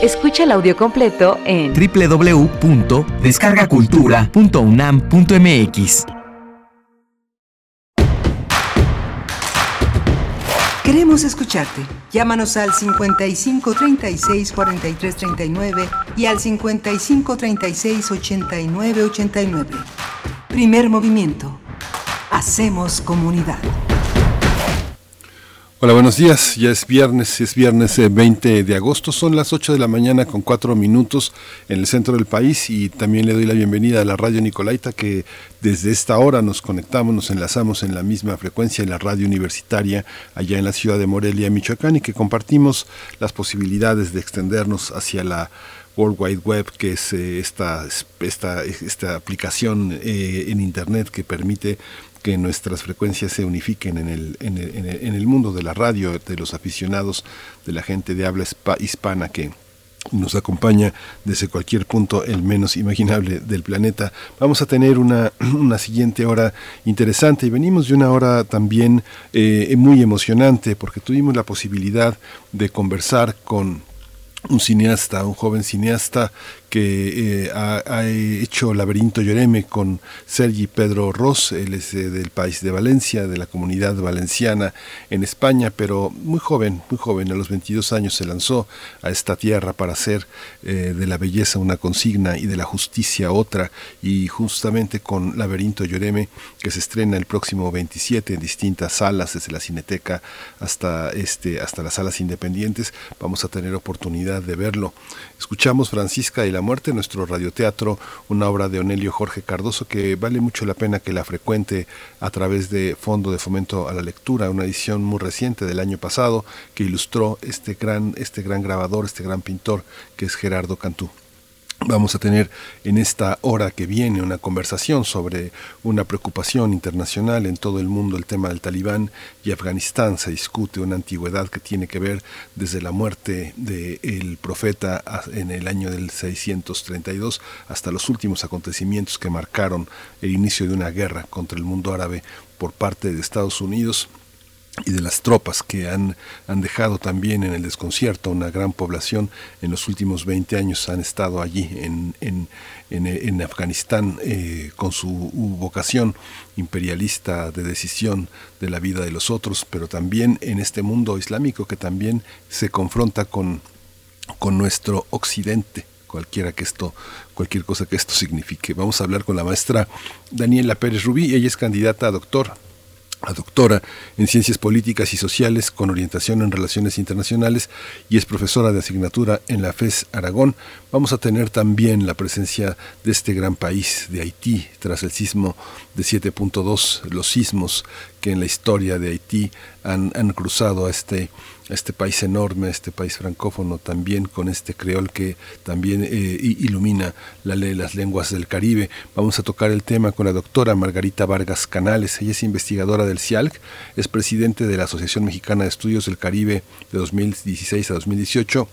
Escucha el audio completo en doble u doble u doble u punto descarga cultura punto unam punto m x. Queremos escucharte. Llámanos al cincuenta y cinco treinta y seis cuarenta y tres treinta y nueve y al cincuenta y cinco treinta y seis ochenta y nueve ochenta y nueve. Primer movimiento. Hacemos comunidad. Hola, buenos días. Ya es viernes, es viernes veinte de agosto. Son las ocho de la mañana con cuatro minutos en el centro del país y también le doy la bienvenida a la Radio Nicolaita, que desde esta hora nos conectamos, nos enlazamos en la misma frecuencia en la radio universitaria allá en la ciudad de Morelia, Michoacán, y que compartimos las posibilidades de extendernos hacia la World Wide Web, que es eh, esta, esta, esta aplicación eh, en Internet que permite que nuestras frecuencias se unifiquen en el, en, el, en, el, en el mundo de la radio, de los aficionados, de la gente de habla hispana que nos acompaña desde cualquier punto, el menos imaginable, del planeta. Vamos a tener una, una siguiente hora interesante y venimos de una hora también eh, muy emocionante, porque tuvimos la posibilidad de conversar con un cineasta, un joven cineasta que eh, ha, ha hecho Laberinto Yoreme con Sergi Pedro Ross. Él es eh, del país de Valencia, de la comunidad valenciana en España, pero muy joven, muy joven, a los veintidós años se lanzó a esta tierra para hacer eh, de la belleza una consigna y de la justicia otra, y justamente con Laberinto Yoreme, que se estrena el próximo veintisiete en distintas salas, desde la Cineteca hasta, este, hasta las salas independientes, vamos a tener oportunidad de verlo. Escuchamos Francisca y la muerte, nuestro radioteatro, una obra de Onelio Jorge Cardoso que vale mucho la pena que la frecuente a través de Fondo de Fomento a la Lectura, una edición muy reciente del año pasado que ilustró este gran, este gran grabador, este gran pintor que es Gerardo Cantú. Vamos a tener en esta hora que viene una conversación sobre una preocupación internacional en todo el mundo, el tema del Talibán y Afganistán. Se discute una antigüedad que tiene que ver desde la muerte del profeta en el año del seiscientos treinta y dos hasta los últimos acontecimientos que marcaron el inicio de una guerra contra el mundo árabe por parte de Estados Unidos y de las tropas que han, han dejado también en el desconcierto una gran población. En los últimos veinte años han estado allí en, en, en, en Afganistán eh, con su vocación imperialista de decisión de la vida de los otros, pero también en este mundo islámico que también se confronta con, con nuestro occidente, cualquiera que esto, cualquier cosa que esto signifique. Vamos a hablar con la maestra Daniela Pérez Rubí. Ella es candidata a doctora a doctora en Ciencias Políticas y Sociales con orientación en Relaciones Internacionales y es profesora de asignatura en la FES Aragón. Vamos a tener también la presencia de este gran país, de Haití, tras el sismo de siete punto dos, los sismos que en la historia de Haití han, han cruzado a este este país enorme, este país francófono, también con este creol que también eh, ilumina la ley de las lenguas del Caribe. Vamos a tocar el tema con la doctora Margarita Vargas Canales. Ella es investigadora del C I A L C, es presidente de la Asociación Mexicana de Estudios del Caribe de dos mil dieciséis a dos mil dieciocho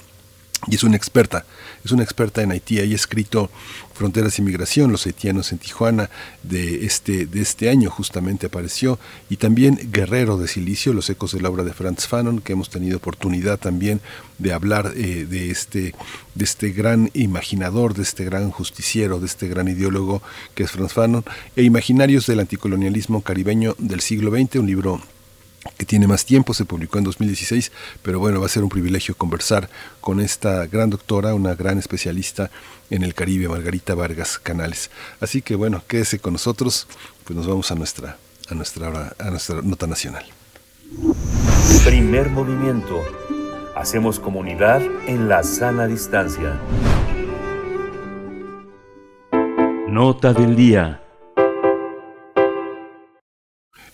y es una experta, es una experta en Haití. Ella ha escrito Fronteras y Migración, los haitianos en Tijuana, de este, de este año justamente apareció, y también Guerrero de Silicio, los ecos de la obra de Frantz Fanon, que hemos tenido oportunidad también de hablar eh, de, este, de este gran imaginador, de este gran justiciero, de este gran ideólogo que es Frantz Fanon, e Imaginarios del anticolonialismo caribeño del siglo veinte, un libro que tiene más tiempo, se publicó en dos mil dieciséis, pero bueno, va a ser un privilegio conversar con esta gran doctora, una gran especialista en el Caribe, Margarita Vargas Canales. Así que bueno, quédese con nosotros, pues nos vamos a nuestra, a nuestra, a nuestra nota nacional. Primer movimiento. Hacemos comunidad en la sana distancia. Nota del día.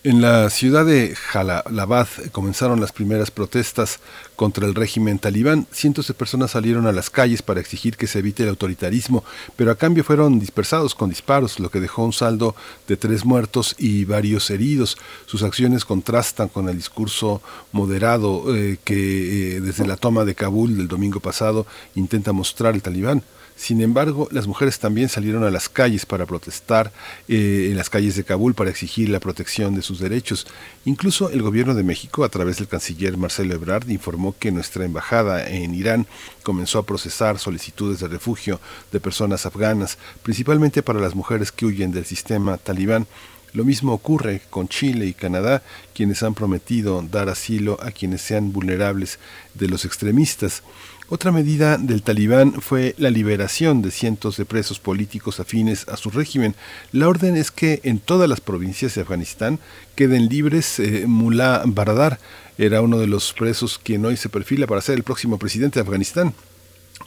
En la ciudad de Jalalabad comenzaron las primeras protestas contra el régimen talibán. Cientos de personas salieron a las calles para exigir que se evite el autoritarismo, pero a cambio fueron dispersados con disparos, lo que dejó un saldo de tres muertos y varios heridos. Sus acciones contrastan con el discurso moderado eh, que eh, desde la toma de Kabul del domingo pasado intenta mostrar el talibán. Sin embargo, las mujeres también salieron a las calles para protestar eh, en las calles de Kabul para exigir la protección de sus derechos. Incluso el gobierno de México, a través del canciller Marcelo Ebrard, informó que nuestra embajada en Irán comenzó a procesar solicitudes de refugio de personas afganas, principalmente para las mujeres que huyen del sistema talibán. Lo mismo ocurre con Chile y Canadá, quienes han prometido dar asilo a quienes sean vulnerables de los extremistas. Otra medida del talibán fue la liberación de cientos de presos políticos afines a su régimen. La orden es que en todas las provincias de Afganistán queden libres eh, Mullah Baradar, era uno de los presos quien hoy se perfila para ser el próximo presidente de Afganistán.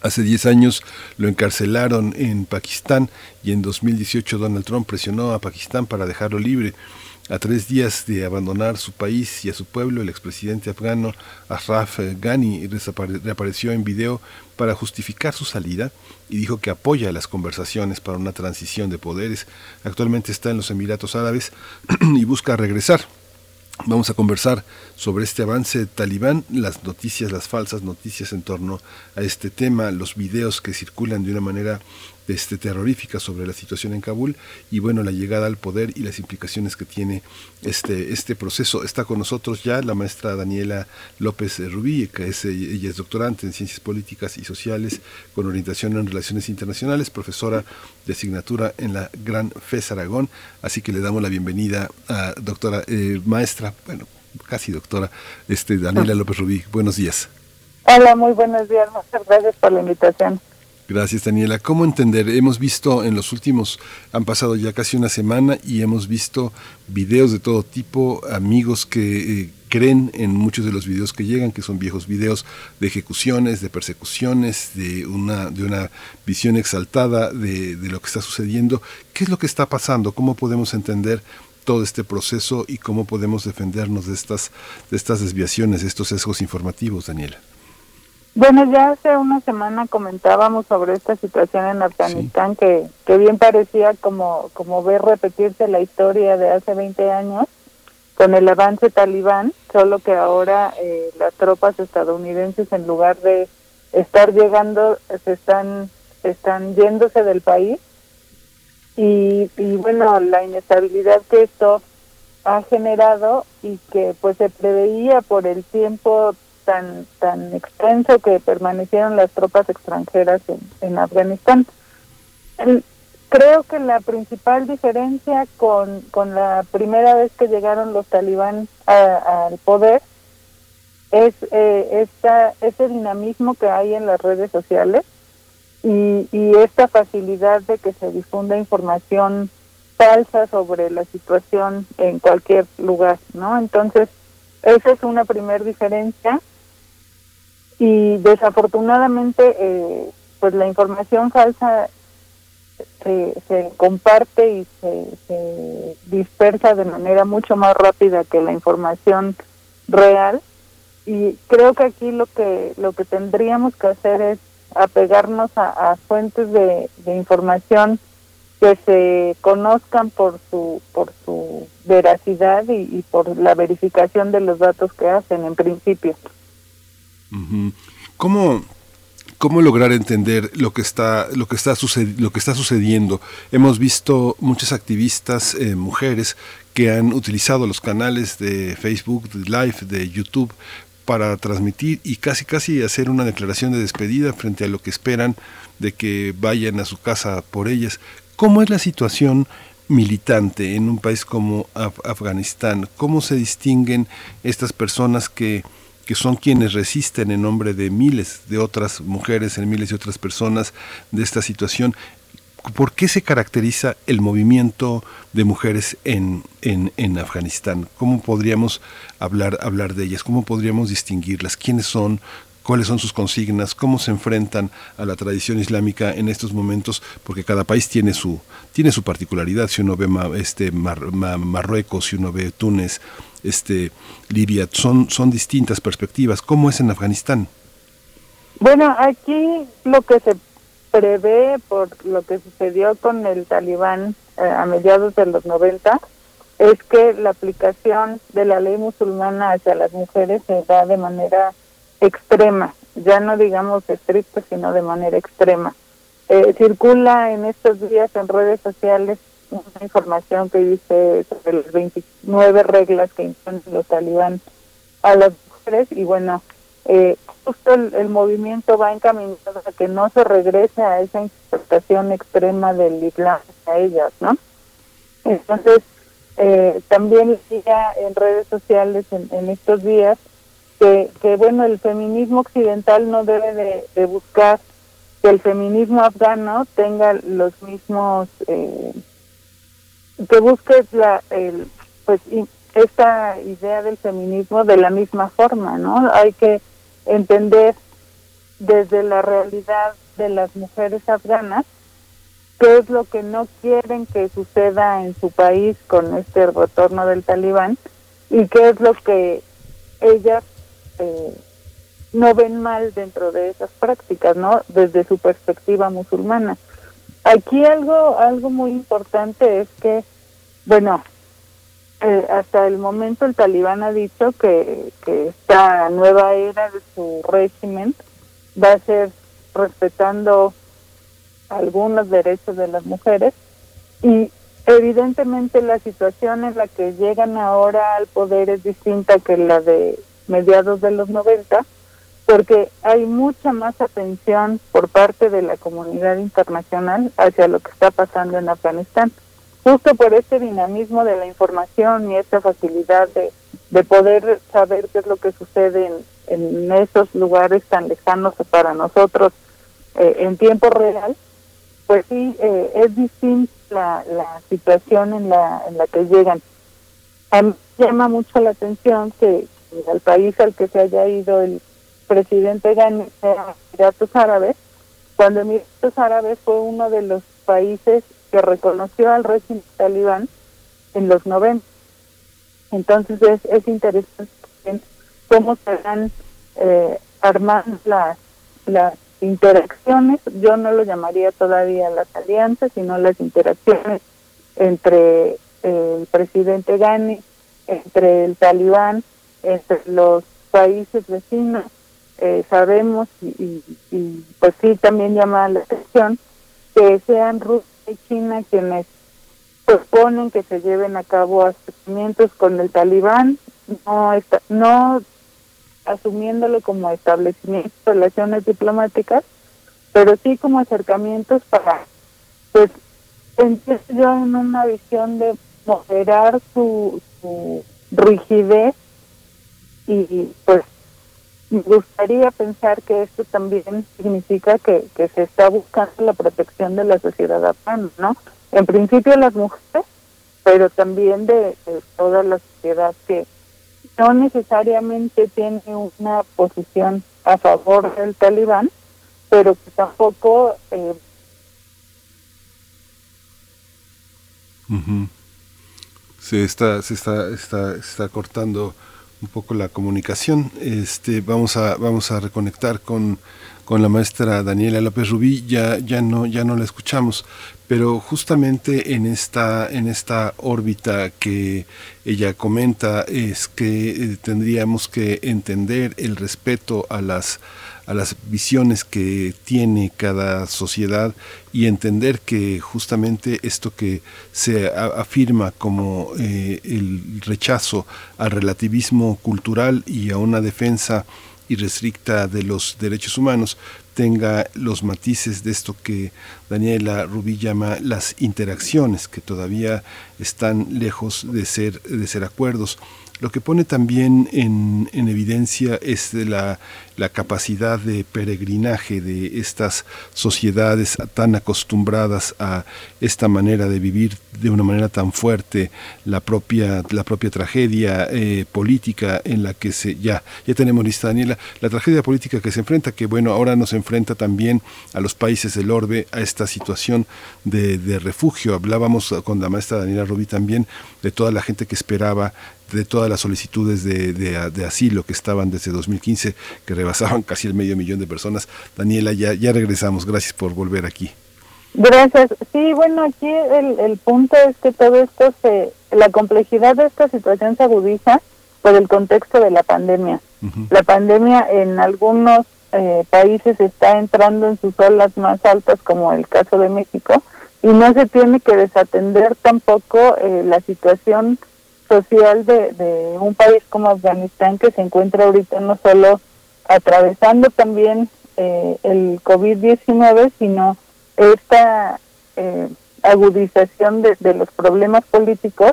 Hace diez años lo encarcelaron en Pakistán y en dos mil dieciocho Donald Trump presionó a Pakistán para dejarlo libre. A tres días de abandonar su país y a su pueblo, el expresidente afgano Ashraf Ghani reapareció en video para justificar su salida y dijo que apoya las conversaciones para una transición de poderes. Actualmente está en los Emiratos Árabes y busca regresar. Vamos a conversar sobre este avance talibán, las noticias, las falsas noticias en torno a este tema, los videos que circulan de una manera Este, terrorífica sobre la situación en Kabul y bueno, la llegada al poder y las implicaciones que tiene este, este proceso. Está con nosotros ya la maestra Daniela López Rubí, que es, ella es doctorante en Ciencias Políticas y Sociales con orientación en Relaciones Internacionales, profesora de asignatura en la Gran FES Aragón, así que le damos la bienvenida a doctora, eh, maestra, bueno, casi doctora, este, Daniela López Rubí. Buenos días. Hola, muy buenos días, muchas gracias por la invitación. Gracias, Daniela. ¿Cómo entender? Hemos visto en los últimos, han pasado ya casi una semana y hemos visto videos de todo tipo, amigos que eh, creen en muchos de los videos que llegan, que son viejos videos de ejecuciones, de persecuciones, de una de una visión exaltada de, de lo que está sucediendo. ¿Qué es lo que está pasando? ¿Cómo podemos entender todo este proceso y cómo podemos defendernos de estas, de estas desviaciones, de estos sesgos informativos, Daniela? Bueno, ya hace una semana comentábamos sobre esta situación en Afganistán, sí. que, que bien parecía como, como ver repetirse la historia de hace veinte años con el avance talibán, solo que ahora eh, las tropas estadounidenses, en lugar de estar llegando, se están, están yéndose del país. Y, y bueno, la inestabilidad que esto ha generado y que pues se preveía por el tiempo tan tan extenso que permanecieron las tropas extranjeras en, en Afganistán. El, creo que la principal diferencia con, con la primera vez que llegaron los talibán al poder es eh, esta ese dinamismo que hay en las redes sociales. Y, y esta facilidad de que se difunda información falsa sobre la situación en cualquier lugar, ¿no? Entonces, esa es una primer diferencia. Y desafortunadamente, eh, pues la información falsa se, se comparte y se, se dispersa de manera mucho más rápida que la información real. Y creo que aquí lo que, lo que tendríamos que hacer es apegarnos a, a fuentes de, de información que se conozcan por su por su veracidad y, y por la verificación de los datos que hacen en principio. ¿Cómo, cómo lograr entender lo que está lo que está sucedi- lo que está sucediendo? Hemos visto muchas activistas eh, mujeres que han utilizado los canales de Facebook, de Live, de YouTube para transmitir y casi casi hacer una declaración de despedida frente a lo que esperan de que vayan a su casa por ellas. ¿Cómo es la situación militante en un país como Af- Afganistán? ¿Cómo se distinguen estas personas que, que son quienes resisten en nombre de miles de otras mujeres, en miles de otras personas de esta situación? ¿Por qué se caracteriza el movimiento de mujeres en, en, en Afganistán? ¿Cómo podríamos hablar, hablar de ellas? ¿Cómo podríamos distinguirlas? ¿Quiénes son? ¿Cuáles son sus consignas? ¿Cómo se enfrentan a la tradición islámica en estos momentos? Porque cada país tiene su, tiene su particularidad. Si uno ve ma, este, Mar, ma, Marruecos, si uno ve Túnez, este, Libia, son, son distintas perspectivas. ¿Cómo es en Afganistán? Bueno, aquí lo que se prevé por lo que sucedió con el talibán eh, a mediados de los noventa, es que la aplicación de la ley musulmana hacia las mujeres se da de manera extrema, ya no digamos estricta, sino de manera extrema. Eh, circula en estos días en redes sociales una información que dice sobre las veintinueve reglas que imponen los talibán a las mujeres, y bueno, Eh, justo el, el movimiento va encaminado a que no se regrese a esa interpretación extrema del Islam a ellas, ¿no? Entonces, eh, también decía en redes sociales en, en estos días que, que, bueno, el feminismo occidental no debe de, de buscar que el feminismo afgano tenga los mismos, eh, que busque la, el, pues, esta idea del feminismo de la misma forma, ¿no? Hay que entender desde la realidad de las mujeres afganas qué es lo que no quieren que suceda en su país con este retorno del talibán y qué es lo que ellas eh, no ven mal dentro de esas prácticas, ¿no? Desde su perspectiva musulmana. Aquí algo, algo muy importante es que, bueno, Eh, hasta el momento el talibán ha dicho que, que esta nueva era de su régimen va a ser respetando algunos derechos de las mujeres, y evidentemente la situación en la que llegan ahora al poder es distinta que la de mediados de los noventa, porque hay mucha más atención por parte de la comunidad internacional hacia lo que está pasando en Afganistán, justo por este dinamismo de la información y esta facilidad de, de poder saber qué es lo que sucede en, en esos lugares tan lejanos para nosotros eh, en tiempo real. Pues sí, eh, es distinta la, la situación en la en la que llegan. A mí llama mucho la atención que al país al que se haya ido el presidente Ghani a Emiratos Árabes, cuando Emiratos Árabes fue uno de los países que reconoció al régimen talibán en los noventa. Entonces es, es interesante cómo se van eh, armando las, las interacciones, yo no lo llamaría todavía las alianzas, sino las interacciones entre el presidente Ghani, entre el talibán, entre los países vecinos. Eh, sabemos y, y, y pues sí también llama la atención que sean Rusia y China quienes proponen que se lleven a cabo acercamientos con el talibán, no está, no asumiéndolo como establecimiento de relaciones diplomáticas, pero sí como acercamientos para, pues, entiendo yo, en una visión de moderar su, su rigidez, y pues me gustaría pensar que esto también significa que, que se está buscando la protección de la sociedad afgana, ¿no? En principio las mujeres, pero también de, de toda la sociedad que no necesariamente tiene una posición a favor del talibán, pero que tampoco... Eh... Uh-huh. Se está, se está, está, está cortando un poco la comunicación. Este, vamos a vamos a reconectar con, con la maestra Daniela López Rubí. Ya ya no ya no la escuchamos, pero justamente en esta en esta órbita que ella comenta es que eh, tendríamos que entender el respeto a las a las visiones que tiene cada sociedad y entender que justamente esto que se afirma como eh, el rechazo al relativismo cultural y a una defensa irrestricta de los derechos humanos tenga los matices de esto que Daniela Rubí llama las interacciones, que todavía están lejos de ser, de ser acuerdos. Lo que pone también en, en evidencia es de la, la capacidad de peregrinaje de estas sociedades tan acostumbradas a esta manera de vivir de una manera tan fuerte, la propia, la propia tragedia eh, política en la que se... Ya, ya tenemos lista, Daniela, la tragedia política que se enfrenta, que bueno, ahora nos enfrenta también a los países del orbe, a esta situación de, de refugio. Hablábamos con la maestra Daniela Rubí también de toda la gente que esperaba, de todas las solicitudes de, de, de asilo que estaban desde dos mil quince, que rebasaban casi el medio millón de personas. Daniela, ya, ya regresamos. Gracias por volver aquí. Gracias. Sí, bueno, aquí el, el punto es que todo esto, se, la complejidad de esta situación se agudiza por el contexto de la pandemia. Uh-huh. La pandemia en algunos eh, países está entrando en sus olas más altas, como el caso de México, y no se tiene que desatender tampoco eh, la situación social de, de un país como Afganistán, que se encuentra ahorita no solo atravesando también eh, el covid diecinueve, sino esta eh, agudización de, de los problemas políticos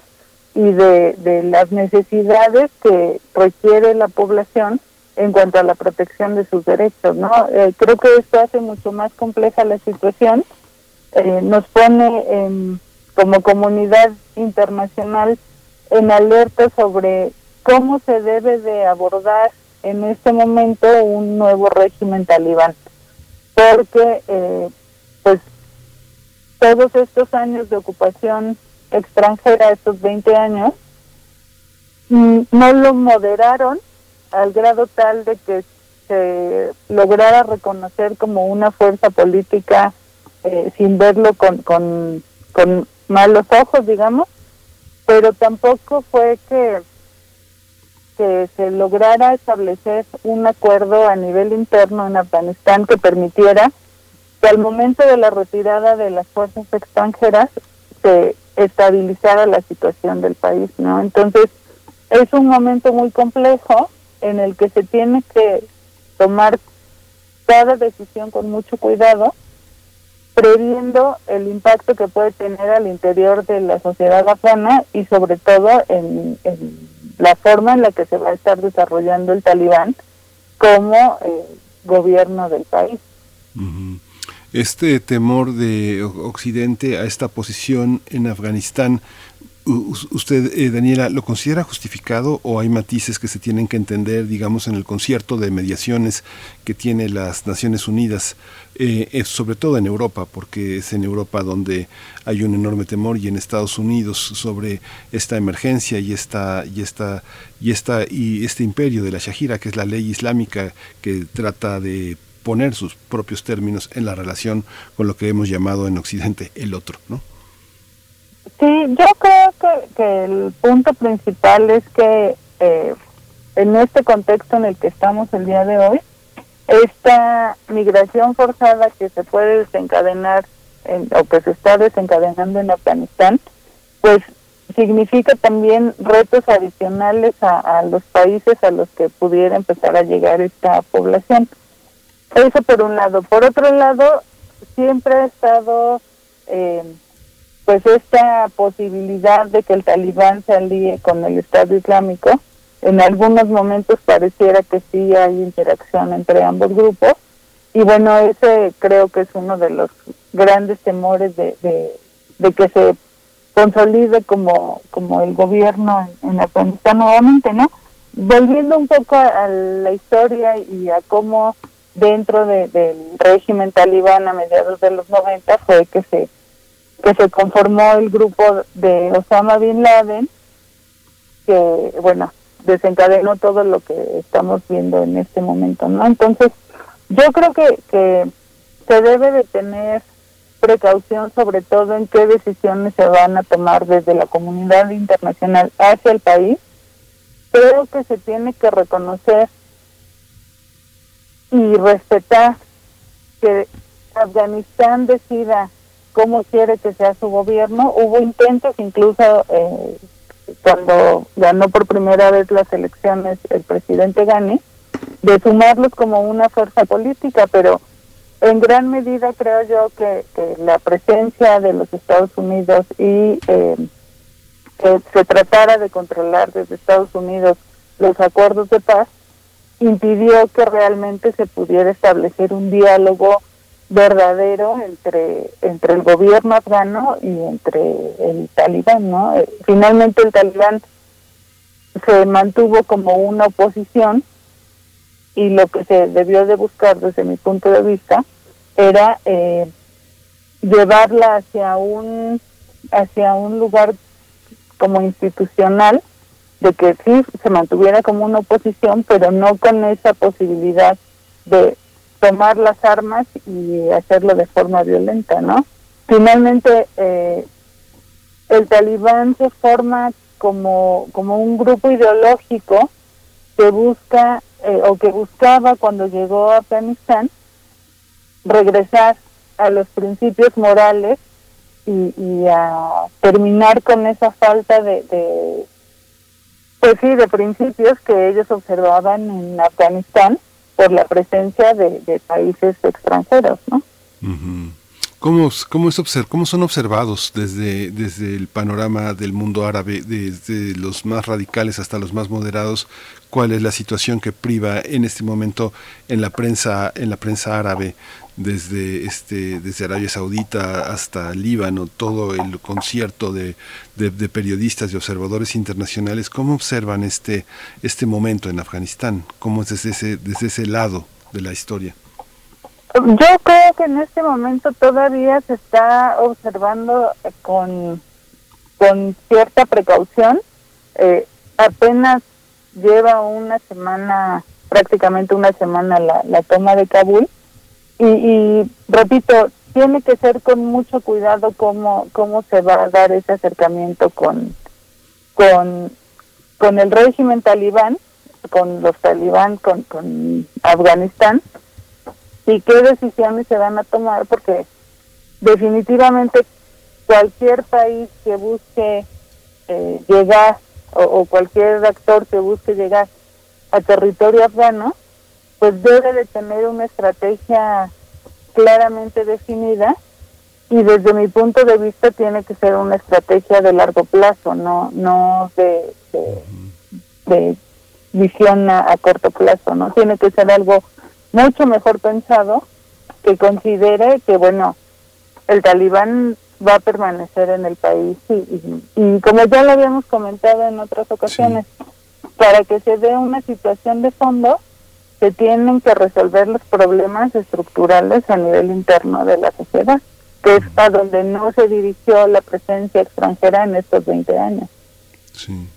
y de, de las necesidades que requiere la población en cuanto a la protección de sus derechos, ¿no? Eh, creo que esto hace mucho más compleja la situación, eh, nos pone en, como comunidad internacional en alerta sobre cómo se debe de abordar en este momento un nuevo régimen talibán, porque eh, pues todos estos años de ocupación extranjera, estos veinte años, no lo moderaron al grado tal de que se lograra reconocer como una fuerza política eh, sin verlo con, con, con malos ojos, digamos, pero tampoco fue que, que se lograra establecer un acuerdo a nivel interno en Afganistán que permitiera que al momento de la retirada de las fuerzas extranjeras se estabilizara la situación del país, ¿no? Entonces, es un momento muy complejo en el que se tiene que tomar cada decisión con mucho cuidado, previendo el impacto que puede tener al interior de la sociedad afgana y sobre todo en, en la forma en la que se va a estar desarrollando el talibán como eh, gobierno del país. Uh-huh. Este temor de Occidente a esta posición en Afganistán, ¿usted, eh, Daniela, lo considera justificado o hay matices que se tienen que entender, digamos, en el concierto de mediaciones que tiene las Naciones Unidas, eh, eh, sobre todo en Europa, porque es en Europa donde hay un enorme temor, y en Estados Unidos, sobre esta emergencia y esta y esta y esta y este imperio de la Shahira, que es la ley islámica que trata de poner sus propios términos en la relación con lo que hemos llamado en Occidente el otro, ¿no? Sí, yo creo que, que el punto principal es que eh, en este contexto en el que estamos el día de hoy, esta migración forzada que se puede desencadenar en, o que se está desencadenando en Afganistán, pues significa también retos adicionales a, a los países a los que pudiera empezar a llegar esta población. Eso por un lado. Por otro lado, siempre ha estado eh, pues esta posibilidad de que el talibán se alíe con el Estado Islámico. En algunos momentos pareciera que sí hay interacción entre ambos grupos. Y bueno, ese creo que es uno de los grandes temores de, de, de que se consolide como, como el gobierno en, en Afganistán nuevamente, ¿no? Volviendo un poco a, a la historia y a cómo dentro de, del régimen talibán a mediados de los noventa fue que se, que se conformó el grupo de Osama Bin Laden, que, bueno, desencadenó todo lo que estamos viendo en este momento, ¿no? Entonces, yo creo que, que se debe de tener precaución sobre todo en qué decisiones se van a tomar desde la comunidad internacional hacia el país. Creo que se tiene que reconocer y respetar que Afganistán decida cómo quiere que sea su gobierno. Hubo intentos, incluso eh, cuando ganó por primera vez las elecciones el presidente Ghani, de sumarlos como una fuerza política, pero en gran medida creo yo que, que la presencia de los Estados Unidos y eh, que se tratara de controlar desde Estados Unidos los acuerdos de paz impidió que realmente se pudiera establecer un diálogo verdadero entre entre el gobierno afgano y entre el talibán, ¿no? Finalmente el talibán se mantuvo como una oposición y lo que se debió de buscar desde mi punto de vista era eh, llevarla hacia un hacia un lugar como institucional de que sí se mantuviera como una oposición, pero no con esa posibilidad de tomar las armas y hacerlo de forma violenta, ¿no? Finalmente eh, el talibán se forma como como un grupo ideológico que busca Eh, o que buscaba cuando llegó a Afganistán regresar a los principios morales y, y a terminar con esa falta de, de pues sí de principios que ellos observaban en Afganistán por la presencia de, de países extranjeros, ¿no? Uh-huh. ¿Cómo, cómo, es observ- ¿Cómo son observados desde, desde el panorama del mundo árabe, desde los más radicales hasta los más moderados? ¿Cuál es la situación que priva en este momento en la prensa, en la prensa árabe, desde este, desde Arabia Saudita hasta Líbano, todo el concierto de, de, de periodistas y observadores internacionales? ¿Cómo observan este, este momento en Afganistán? ¿Cómo es desde ese, desde ese lado de la historia? Yo creo que en este momento todavía se está observando con, con cierta precaución. Eh, apenas lleva una semana, prácticamente una semana, la, la toma de Kabul. Y, y repito, tiene que ser con mucho cuidado cómo, cómo se va a dar ese acercamiento con, con, con el régimen talibán, con los talibán, con, con Afganistán. Y qué decisiones se van a tomar, porque definitivamente cualquier país que busque eh, llegar o, o cualquier actor que busque llegar a territorio afgano, pues debe de tener una estrategia claramente definida y desde mi punto de vista tiene que ser una estrategia de largo plazo, no no de, de, de visión a, a corto plazo, ¿no? Tiene que ser algo mucho mejor pensado, que considere que, bueno, el talibán va a permanecer en el país y, y, y como ya lo habíamos comentado en otras ocasiones, sí, para que se dé una situación de fondo, se tienen que resolver los problemas estructurales a nivel interno de la sociedad, que es a donde no se dirigió la presencia extranjera en estos veinte años. Sí.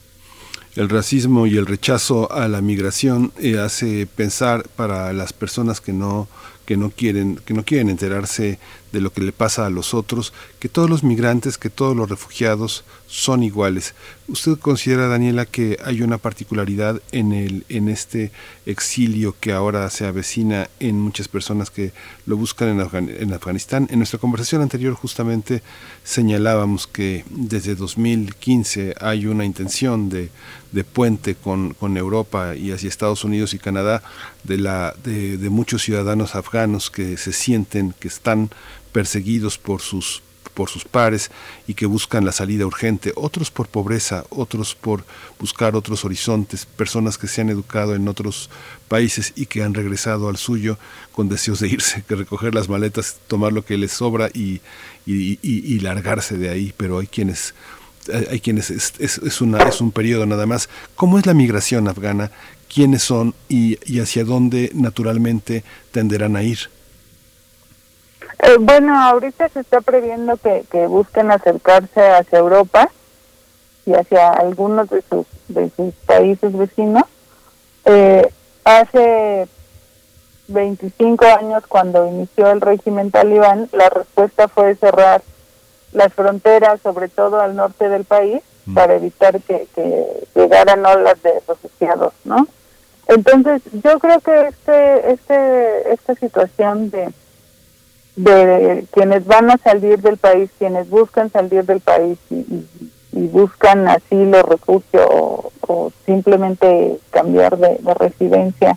El racismo y el rechazo a la migración eh, hace pensar para las personas que no que no quieren, que no quieren enterarse de lo que le pasa a los otros, que todos los migrantes, que todos los refugiados son iguales. ¿Usted considera, Daniela, que hay una particularidad en el en este exilio que ahora se avecina en muchas personas que lo buscan en, Afgan- en Afganistán? En nuestra conversación anterior justamente señalábamos que desde dos mil quince hay una intención de, de puente con, con Europa y hacia Estados Unidos y Canadá de, la, de, de muchos ciudadanos afganos que se sienten que están perseguidos por sus por sus pares y que buscan la salida urgente, otros por pobreza, otros por buscar otros horizontes, personas que se han educado en otros países y que han regresado al suyo con deseos de irse, que recoger las maletas, tomar lo que les sobra y, y, y, y largarse de ahí, pero hay quienes, hay quienes es, es, es, una, es un periodo nada más. ¿Cómo es la migración afgana? ¿Quiénes son y, y hacia dónde naturalmente tenderán a ir? Eh, bueno, ahorita se está previendo que, que busquen acercarse hacia Europa y hacia algunos de sus, de sus países vecinos. Eh, hace veinticinco años, cuando inició el régimen talibán, la respuesta fue cerrar las fronteras, sobre todo al norte del país, mm. para evitar que, que llegaran olas de refugiados, ¿no? Entonces, yo creo que este, este, esta situación de de quienes van a salir del país, quienes buscan salir del país y, y, y buscan asilo, refugio o, o simplemente cambiar de, de residencia,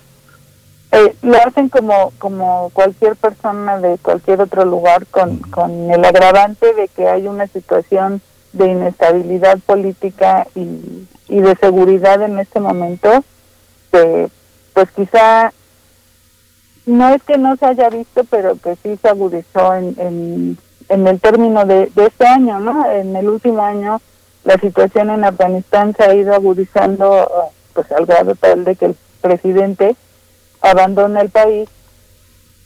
eh, lo hacen como como cualquier persona de cualquier otro lugar, con, con el agravante de que hay una situación de inestabilidad política y, y de seguridad en este momento, que pues quizá no es que no se haya visto, pero que sí se agudizó en, en, en el término de, de este año, ¿no? En el último año la situación en Afganistán se ha ido agudizando, pues al grado tal de que el presidente abandona el país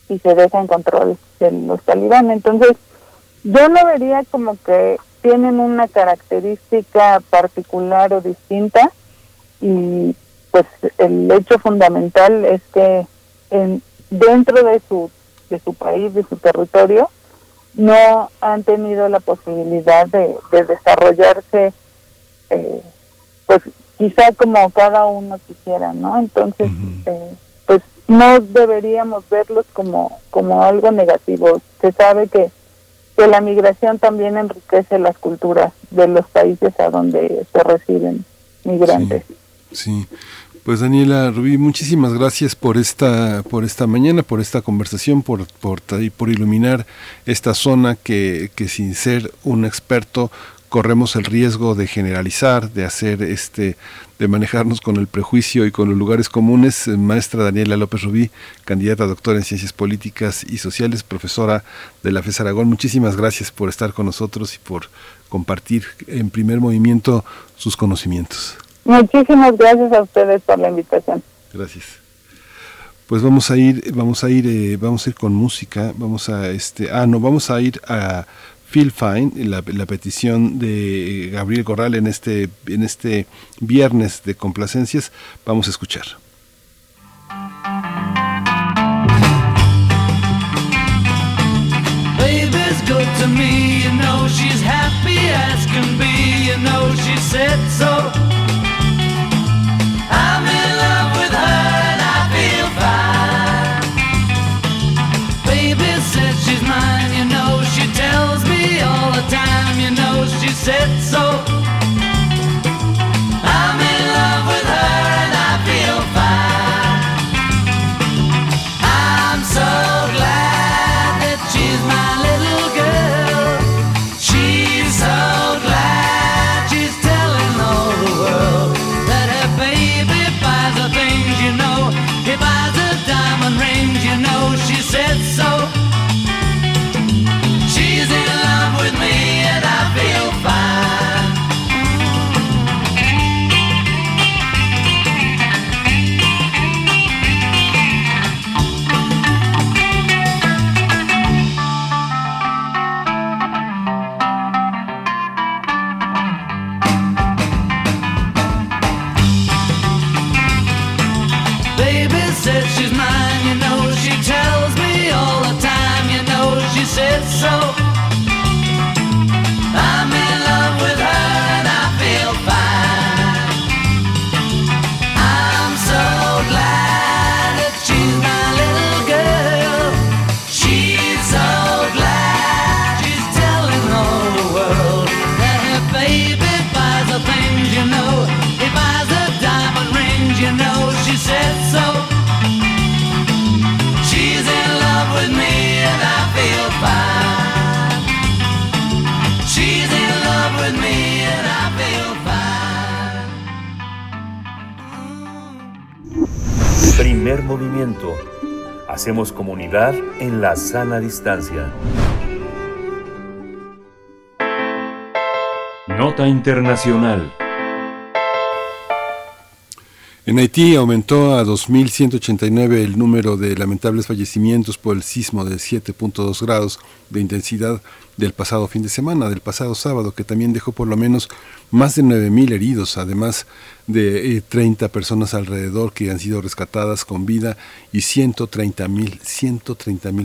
y se deja en control de los talibán. Entonces, yo no vería como que tienen una característica particular o distinta, y pues el hecho fundamental es que en dentro de su de su país, de su territorio, no han tenido la posibilidad de, de desarrollarse, eh, pues quizá como cada uno quisiera, ¿no? Entonces, uh-huh. eh, pues no deberíamos verlos como, como algo negativo. Se sabe que, que la migración también enriquece las culturas de los países a donde se reciben migrantes. Sí, sí. Pues Daniela Rubí, muchísimas gracias por esta por esta mañana, por esta conversación, por por, por iluminar esta zona que, que sin ser un experto corremos el riesgo de generalizar, de hacer este, de manejarnos con el prejuicio y con los lugares comunes. Maestra Daniela López Rubí, candidata a doctora en Ciencias Políticas y Sociales, profesora de la FES Aragón, muchísimas gracias por estar con nosotros y por compartir en Primer Movimiento sus conocimientos. Muchísimas gracias a ustedes por la invitación. Gracias. Pues vamos a ir, vamos a ir, eh, vamos a ir con música, vamos a este, ah no, vamos a ir a Feel Fine, la, la petición de Gabriel Corral en este, en este viernes de complacencias. Vamos a escuchar. Baby's good to me, you know she's happy as can be, you know she said so. I'm in love with her and I feel fine. Baby says she's mine, you know she tells me all the time, you know she said so. I'm in love with her and I feel fine. I'm so glad that she's my little girl. She's so glad she's telling all the world that her baby buys her things, you know. He buys her diamond rings, you know. She said so. She's in love with me and I feel fine. Says she's mine, you know, she tells me all Primer movimiento. Hacemos comunidad en la sana distancia. Nota internacional. En Haití aumentó a dos mil ciento ochenta y nueve el número de lamentables fallecimientos por el sismo de siete punto dos grados de intensidad del pasado fin de semana, del pasado sábado, que también dejó por lo menos más de nueve mil heridos, además de eh, treinta personas alrededor que han sido rescatadas con vida y ciento treinta mil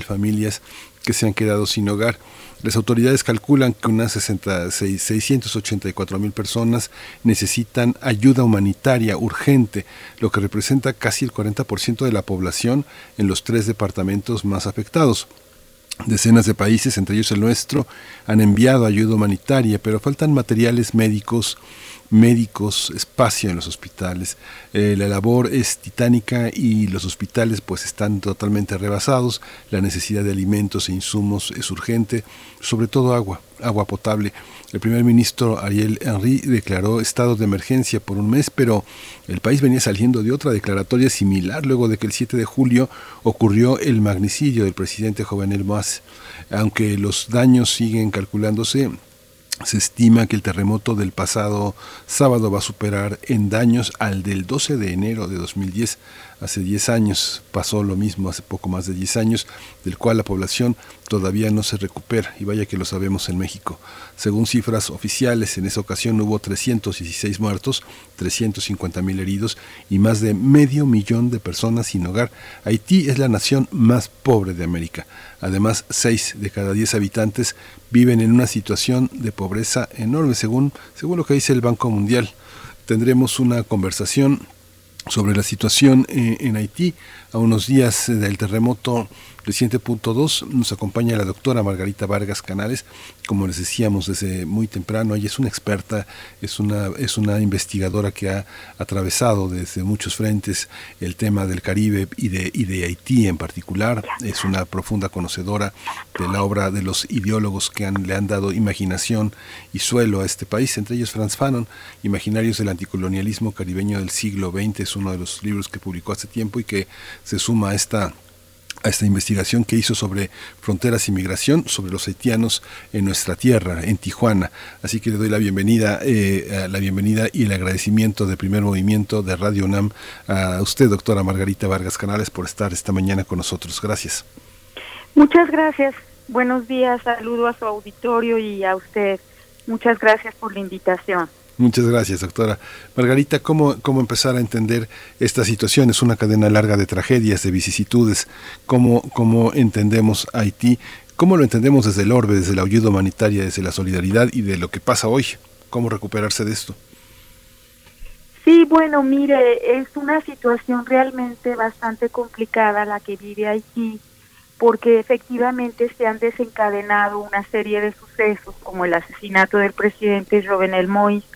familias que se han quedado sin hogar. Las autoridades calculan que unas seiscientas ochenta y cuatro mil personas necesitan ayuda humanitaria urgente, lo que representa casi el cuarenta por ciento de la población en los tres departamentos más afectados. Decenas de países, entre ellos el nuestro, han enviado ayuda humanitaria, pero faltan materiales médicos, médicos, espacio en los hospitales. Eh, la labor es titánica y los hospitales pues están totalmente rebasados. La necesidad de alimentos e insumos es urgente, sobre todo agua, agua potable. El primer ministro Ariel Henry declaró estado de emergencia por un mes, pero el país venía saliendo de otra declaratoria similar luego de que el siete de julio ocurrió el magnicidio del presidente Jovenel Moïse. Aunque los daños siguen calculándose, se estima que el terremoto del pasado sábado va a superar en daños al del doce de enero de dos mil diez. Hace diez años pasó lo mismo, hace poco más de diez años, del cual la población todavía no se recupera, y vaya que lo sabemos en México. Según cifras oficiales, en esa ocasión hubo trescientos dieciséis muertos, trescientos cincuenta mil heridos y más de medio millón de personas sin hogar. Haití es la nación más pobre de América. Además, seis de cada diez habitantes viven en una situación de pobreza enorme, según, según lo que dice el Banco Mundial. Tendremos una conversación sobre la situación eh, en Haití a unos días eh, del terremoto de siete punto dos. Nos acompaña la doctora Margarita Vargas Canales, como les decíamos desde muy temprano. Ella es una experta, es una, es una investigadora que ha atravesado desde muchos frentes el tema del Caribe y de, y de Haití en particular. Es una profunda conocedora de la obra de los ideólogos que han, le han dado imaginación y suelo a este país, entre ellos Frantz Fanon, Imaginarios del anticolonialismo caribeño del siglo veinte. Es uno de los libros que publicó hace tiempo y que se suma a esta a esta investigación que hizo sobre fronteras y migración, sobre los haitianos en nuestra tierra, en Tijuana. Así que le doy la bienvenida, eh, la bienvenida y el agradecimiento de Primer Movimiento de Radio UNAM a usted, doctora Margarita Vargas Canales, por estar esta mañana con nosotros. Gracias. Muchas gracias. Buenos días. Saludo a su auditorio y a usted. Muchas gracias por la invitación. Muchas gracias, doctora Margarita. ¿Cómo, cómo empezar a entender esta situación? Es una cadena larga de tragedias, de vicisitudes. ¿Cómo, cómo entendemos Haití? ¿Cómo lo entendemos desde el orbe, desde la ayuda humanitaria, desde la solidaridad y de lo que pasa hoy? ¿Cómo recuperarse de esto? Sí, bueno, mire, es una situación realmente bastante complicada la que vive Haití, porque efectivamente se han desencadenado una serie de sucesos, como el asesinato del presidente Jovenel Moïse,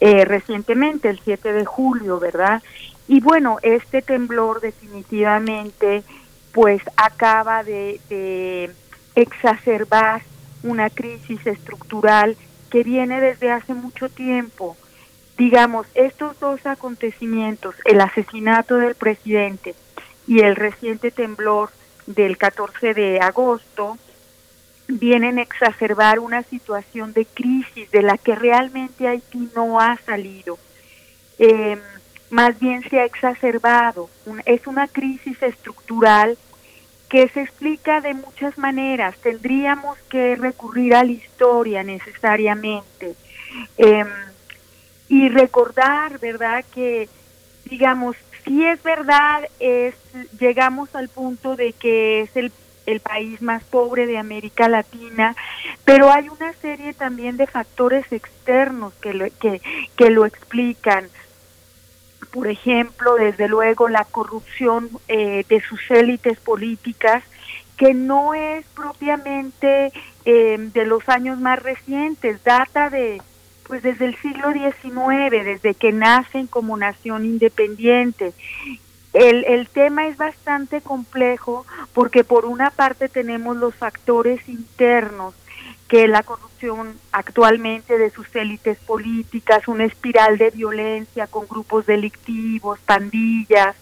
Eh, recientemente, el siete de julio, ¿verdad? Y bueno, este temblor definitivamente pues acaba de, de exacerbar una crisis estructural que viene desde hace mucho tiempo. Digamos, estos dos acontecimientos, el asesinato del presidente y el reciente temblor del catorce de agosto, vienen a exacerbar una situación de crisis de la que realmente Haití no ha salido. Eh, más bien se ha exacerbado. Es una crisis estructural que se explica de muchas maneras. Tendríamos que recurrir a la historia necesariamente. Eh, y recordar, ¿verdad?, que, digamos, si es verdad, es, llegamos al punto de que es el el país más pobre de América Latina, pero hay una serie también de factores externos que lo, que, que lo explican. Por ejemplo, desde luego, la corrupción eh, de sus élites políticas, que no es propiamente eh, de los años más recientes, data de, pues, desde el siglo diecinueve, desde que nacen como nación independiente. El, el tema es bastante complejo porque por una parte tenemos los factores internos que la corrupción actualmente de sus élites políticas, una espiral de violencia con grupos delictivos, pandillas,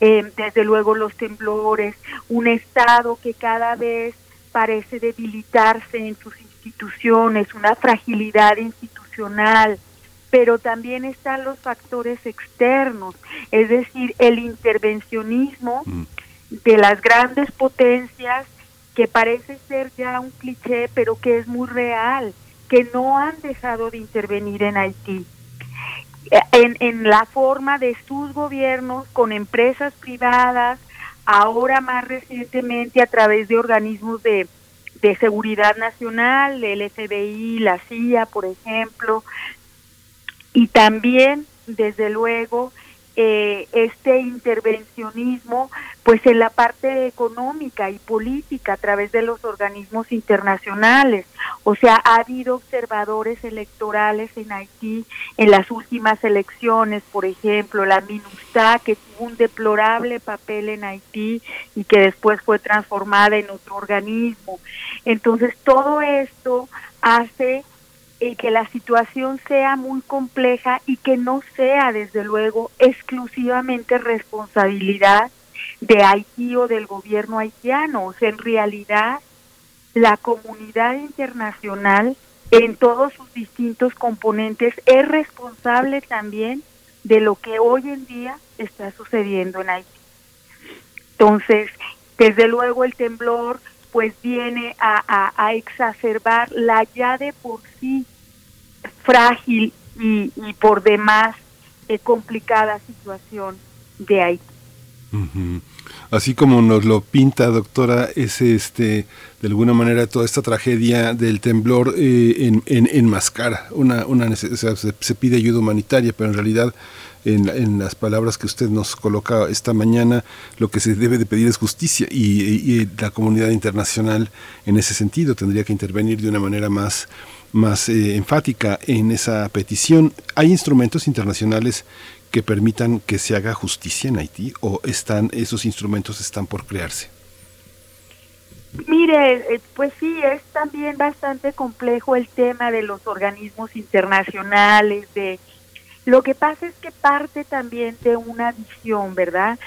eh, desde luego los temblores, un Estado que cada vez parece debilitarse en sus instituciones, una fragilidad institucional, pero también están los factores externos, es decir, el intervencionismo de las grandes potencias, que parece ser ya un cliché, pero que es muy real, que no han dejado de intervenir en Haití, en, en la forma de sus gobiernos, con empresas privadas, ahora más recientemente a través de organismos de, de seguridad nacional, el F B I, la C I A, por ejemplo, y también, desde luego, eh, este intervencionismo, pues en la parte económica y política a través de los organismos internacionales. O sea, ha habido observadores electorales en Haití en las últimas elecciones, por ejemplo, la MINUSTAH, que tuvo un deplorable papel en Haití y que después fue transformada en otro organismo. Entonces, todo esto hace eh, que la situación sea muy compleja y que no sea, desde luego, exclusivamente responsabilidad de Haití o del gobierno haitiano. O sea, en realidad, la comunidad internacional, en todos sus distintos componentes, es responsable también de lo que hoy en día está sucediendo en Haití. Entonces, desde luego, el temblor pues viene a, a, a exacerbar la ya de por sí frágil y, y por demás eh, complicada situación de Haití. Uh-huh. Así como nos lo pinta, doctora, es este de alguna manera toda esta tragedia del temblor eh, en, en, en Mascara, una, una o sea, se, se pide ayuda humanitaria, pero en realidad en, en las palabras que usted nos coloca esta mañana, lo que se debe de pedir es justicia y, y, y la comunidad internacional en ese sentido tendría que intervenir de una manera más más eh, enfática en esa petición. ¿Hay instrumentos internacionales que permitan que se haga justicia en Haití o están esos instrumentos están por crearse? Mire, pues sí, es también bastante complejo el tema de los organismos internacionales. De lo que pasa es que parte también de una visión, ¿verdad?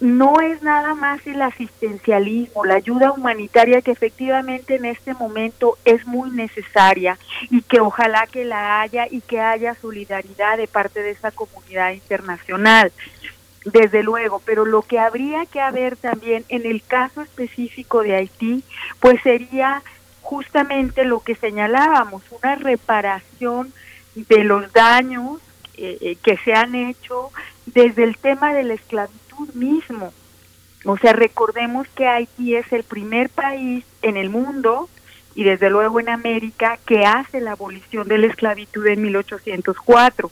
No es nada más el asistencialismo, la ayuda humanitaria, que efectivamente en este momento es muy necesaria y que ojalá que la haya y que haya solidaridad de parte de esa comunidad internacional, desde luego, pero lo que habría que haber también en el caso específico de Haití, pues sería justamente lo que señalábamos, una reparación de los daños eh, que se han hecho desde el tema de la esclavitud mismo. O sea, recordemos que Haití es el primer país en el mundo y desde luego en América que hace la abolición de la esclavitud en mil ochocientos cuatro.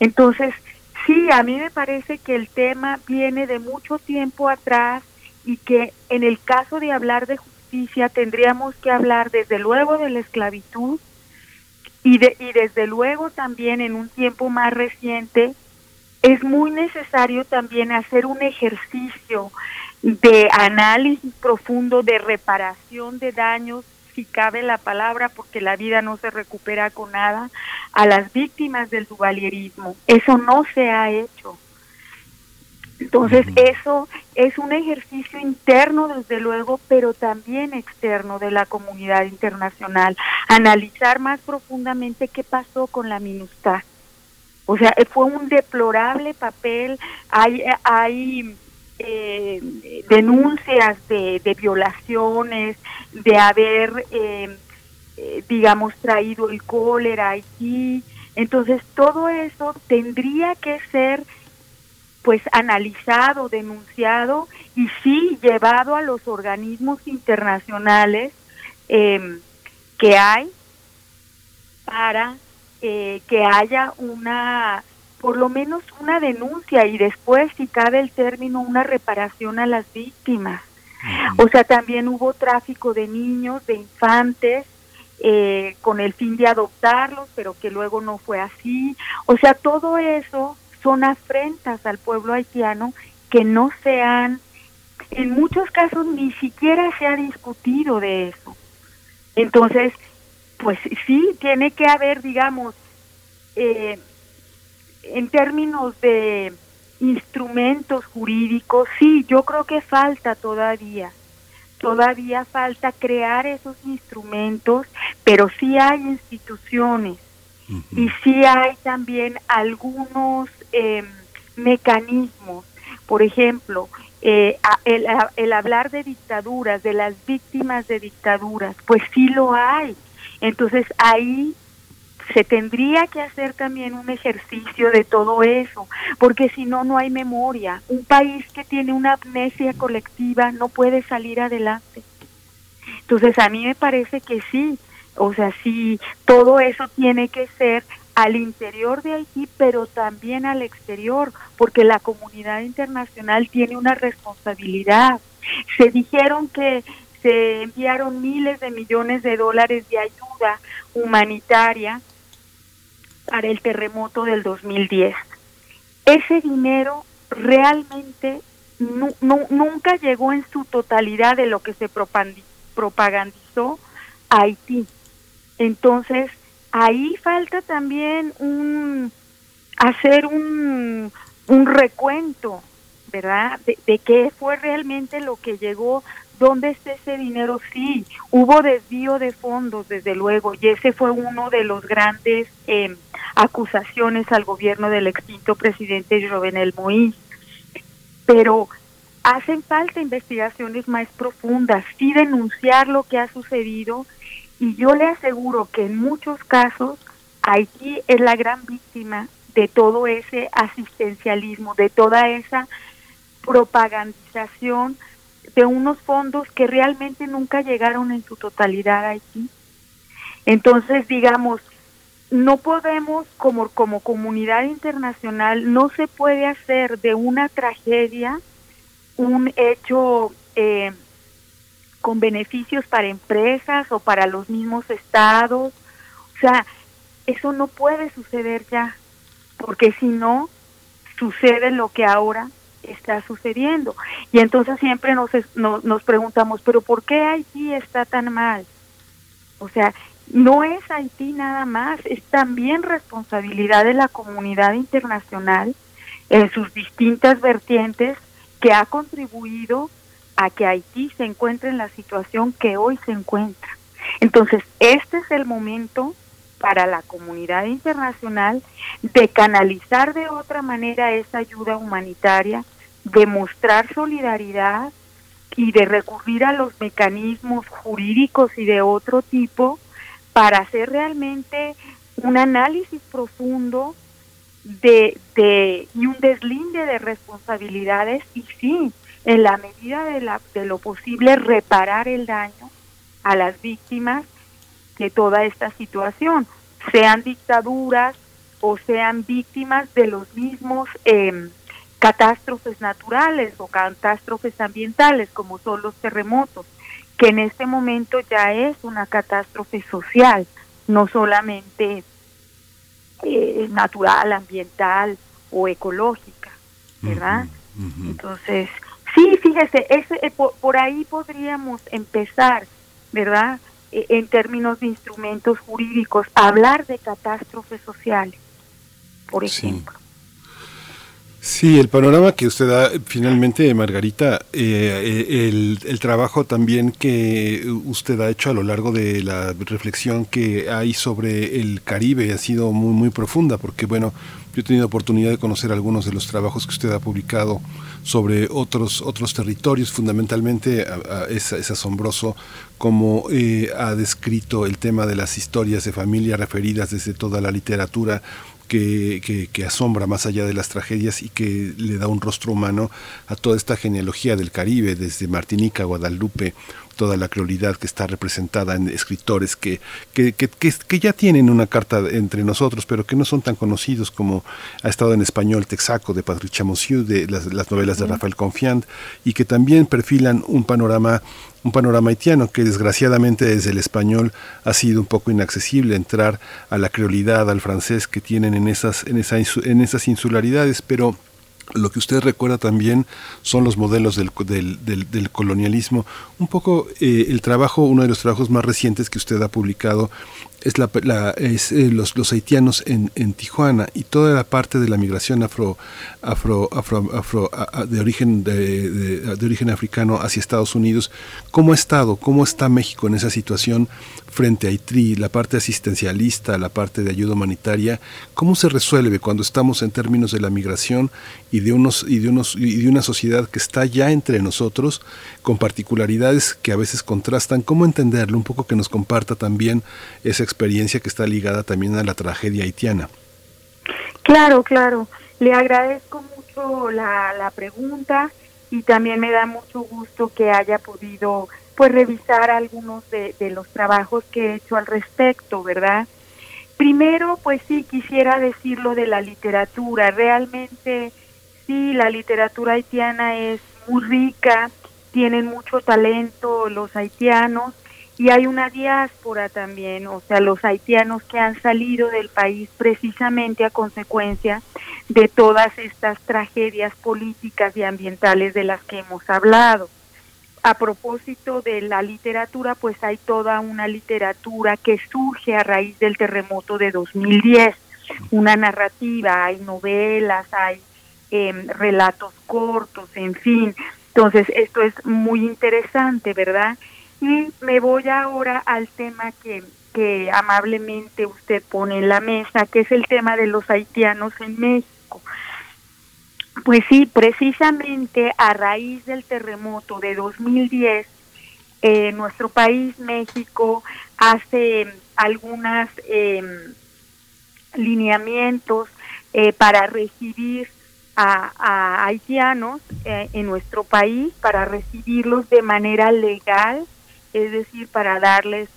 Entonces, sí, a mí me parece que el tema viene de mucho tiempo atrás y que en el caso de hablar de justicia tendríamos que hablar desde luego de la esclavitud y, de, y desde luego también en un tiempo más reciente es muy necesario también hacer un ejercicio de análisis profundo, de reparación de daños, si cabe la palabra, porque la vida no se recupera con nada, a las víctimas del duvalierismo. Eso no se ha hecho. Entonces, eso es un ejercicio interno, desde luego, pero también externo de la comunidad internacional. Analizar más profundamente qué pasó con la MINUSTAH. O sea, fue un deplorable papel, hay hay eh, denuncias de, de violaciones, de haber, eh, eh, digamos, traído el cólera aquí. Entonces, todo eso tendría que ser, pues, analizado, denunciado y sí llevado a los organismos internacionales eh, que hay para... Eh, que haya una, por lo menos una denuncia y después, si cabe el término, una reparación a las víctimas. O sea, también hubo tráfico de niños, de infantes, eh, con el fin de adoptarlos, pero que luego no fue así. O sea, todo eso son afrentas al pueblo haitiano que no se han, en muchos casos ni siquiera se ha discutido de eso. Entonces, pues sí, tiene que haber, digamos, eh, en términos de instrumentos jurídicos, sí, yo creo que falta todavía, todavía falta crear esos instrumentos, pero sí hay instituciones, uh-huh, y sí hay también algunos eh, mecanismos, por ejemplo, eh, el, el hablar de dictaduras, de las víctimas de dictaduras, pues sí lo hay. Entonces ahí se tendría que hacer también un ejercicio de todo eso, porque si no, no hay memoria. Un país que tiene una amnesia colectiva no puede salir adelante. Entonces a mí me parece que sí, o sea, sí, todo eso tiene que ser al interior de Haití, pero también al exterior, porque la comunidad internacional tiene una responsabilidad. Se dijeron que se enviaron miles de millones de dólares de ayuda humanitaria para el terremoto del dos mil diez. Ese dinero realmente nu- nu- nunca llegó en su totalidad de lo que se propandi- propagandizó a Haití. Entonces, ahí falta también un hacer un, un recuento, ¿verdad?, de, de qué fue realmente lo que llegó. ¿Dónde está ese dinero? Sí, hubo desvío de fondos, desde luego, y ese fue uno de los grandes eh, acusaciones al gobierno del extinto presidente Jovenel Moïse. Pero hacen falta investigaciones más profundas, sí denunciar lo que ha sucedido, y yo le aseguro que en muchos casos Haití es la gran víctima de todo ese asistencialismo, de toda esa propagandización de unos fondos que realmente nunca llegaron en su totalidad a Haití. Entonces, digamos, no podemos, como, como comunidad internacional, no se puede hacer de una tragedia un hecho eh, con beneficios para empresas o para los mismos estados. O sea, eso no puede suceder ya, porque si no, sucede lo que ahora está sucediendo. Y entonces siempre nos, nos nos preguntamos, ¿pero por qué Haití está tan mal? O sea, no es Haití nada más, es también responsabilidad de la comunidad internacional en sus distintas vertientes que ha contribuido a que Haití se encuentre en la situación que hoy se encuentra. Entonces, este es el momento para la comunidad internacional de canalizar de otra manera esa ayuda humanitaria, de mostrar solidaridad y de recurrir a los mecanismos jurídicos y de otro tipo para hacer realmente un análisis profundo de, de y un deslinde de responsabilidades y sí, en la medida de, la, de lo posible, reparar el daño a las víctimas de toda esta situación, sean dictaduras o sean víctimas de los mismos eh, catástrofes naturales o catástrofes ambientales, como son los terremotos, que en este momento ya es una catástrofe social, no solamente eh, natural, ambiental o ecológica, ¿verdad? Uh-huh, uh-huh. Entonces, sí, fíjese, ese, eh, por, por ahí podríamos empezar, ¿verdad?, en términos de instrumentos jurídicos, hablar de catástrofes sociales, por ejemplo. Sí, sí, el panorama que usted da, finalmente, Margarita, eh, el, el trabajo también que usted ha hecho a lo largo de la reflexión que hay sobre el Caribe ha sido muy, muy profunda, porque, bueno, yo he tenido oportunidad de conocer algunos de los trabajos que usted ha publicado sobre otros otros territorios. Fundamentalmente a, a, es, es asombroso cómo eh, ha descrito el tema de las historias de familia referidas desde toda la literatura que, que, que asombra más allá de las tragedias y que le da un rostro humano a toda esta genealogía del Caribe, desde Martinica, Guadalupe, toda la creolidad que está representada en escritores que, que, que, que ya tienen una carta entre nosotros, pero que no son tan conocidos, como ha estado en español Texaco de Patrick Chamosieu, de las, las novelas de Rafael Confiant, y que también perfilan un panorama un panorama haitiano que desgraciadamente desde el español ha sido un poco inaccesible, entrar a la creolidad, al francés que tienen en esas en esas en esas insularidades. Pero lo que usted recuerda también son los modelos del, del, del, del colonialismo. Un poco eh, el trabajo, uno de los trabajos más recientes que usted ha publicado es, la, la, es eh, los, los haitianos en, en Tijuana y toda la parte de la migración afro afro afro, afro a, a, de origen de, de, de origen africano hacia Estados Unidos. ¿Cómo ha estado? ¿Cómo está México en esa situación frente a Haití? La parte asistencialista, la parte de ayuda humanitaria, ¿cómo se resuelve cuando estamos en términos de la migración y de unos y de unos y de una sociedad que está ya entre nosotros con particularidades que a veces contrastan? ¿Cómo entenderlo? Un poco que nos comparta también esa experiencia que está ligada también a la tragedia haitiana. Claro, claro. Le agradezco mucho la, la pregunta y también me da mucho gusto que haya podido pues revisar algunos de, de los trabajos que he hecho al respecto, ¿verdad? Primero, pues sí, quisiera decir lo de la literatura. Realmente, sí, la literatura haitiana es muy rica, tienen mucho talento los haitianos y hay una diáspora también, o sea, los haitianos que han salido del país precisamente a consecuencia de todas estas tragedias políticas y ambientales de las que hemos hablado. A propósito de la literatura, pues hay toda una literatura que surge a raíz del terremoto de dos mil diez, una narrativa, hay novelas, hay eh, relatos cortos, en fin. Entonces, esto es muy interesante, ¿verdad? Y me voy ahora al tema que, que amablemente usted pone en la mesa, que es el tema de los haitianos en México. Pues sí, precisamente a raíz del terremoto de dos mil diez, eh, nuestro país, México, hace algunos eh, lineamientos eh, para recibir a, a haitianos eh, en nuestro país, para recibirlos de manera legal, es decir, para darles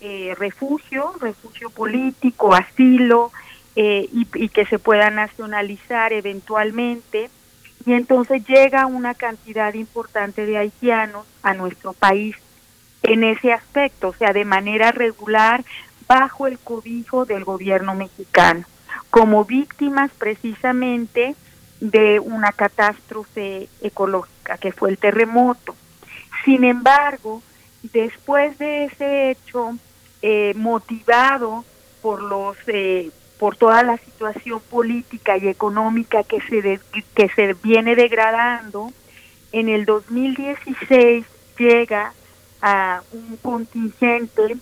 eh, refugio, refugio político, asilo, Eh, y, y que se pueda nacionalizar eventualmente, y entonces llega una cantidad importante de haitianos a nuestro país en ese aspecto, o sea, de manera regular, bajo el cobijo del gobierno mexicano, como víctimas precisamente de una catástrofe ecológica que fue el terremoto. Sin embargo, después de ese hecho, eh, motivado por los... Eh, por toda la situación política y económica que se de, que se viene degradando, en el dos mil dieciséis llega a un contingente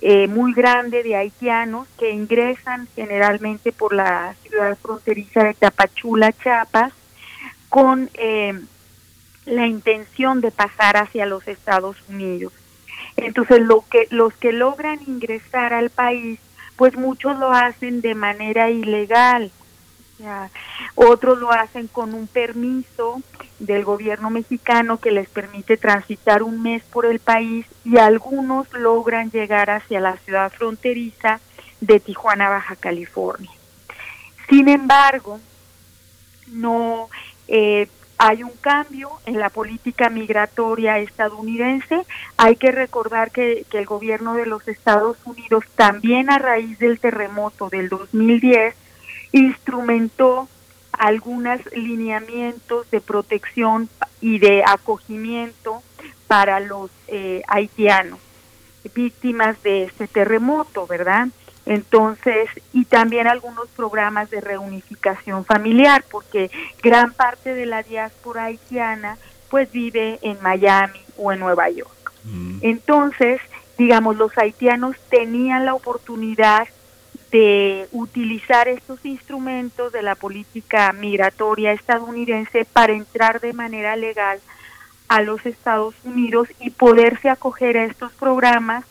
eh, muy grande de haitianos que ingresan generalmente por la ciudad fronteriza de Tapachula, Chiapas, con eh, la intención de pasar hacia los Estados Unidos. Entonces, lo que los que logran ingresar al país, pues muchos lo hacen de manera ilegal, ya. Otros lo hacen con un permiso del gobierno mexicano que les permite transitar un mes por el país, y algunos logran llegar hacia la ciudad fronteriza de Tijuana, Baja California. Sin embargo, no eh, hay un cambio en la política migratoria estadounidense. Hay que recordar que, que el gobierno de los Estados Unidos también, a raíz del terremoto del dos mil diez, instrumentó algunos lineamientos de protección y de acogimiento para los eh, haitianos, víctimas de este terremoto, ¿verdad? Entonces, y también algunos programas de reunificación familiar, porque gran parte de la diáspora haitiana pues vive en Miami o en Nueva York. Mm. Entonces, digamos, los haitianos tenían la oportunidad de utilizar estos instrumentos de la política migratoria estadounidense para entrar de manera legal a los Estados Unidos y poderse acoger a estos programas,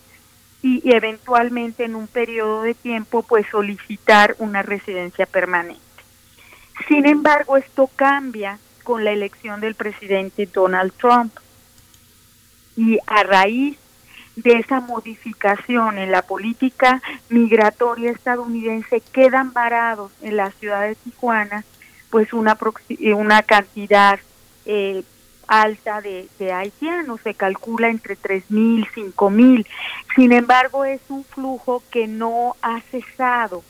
y eventualmente en un periodo de tiempo pues solicitar una residencia permanente. Sin embargo, esto cambia con la elección del presidente Donald Trump, y a raíz de esa modificación en la política migratoria estadounidense quedan varados en la ciudad de Tijuana pues una, proxi- una cantidad eh, alta de, de haitianos, se calcula entre tres mil, cinco mil. Sin embargo, es un flujo que no ha cesado,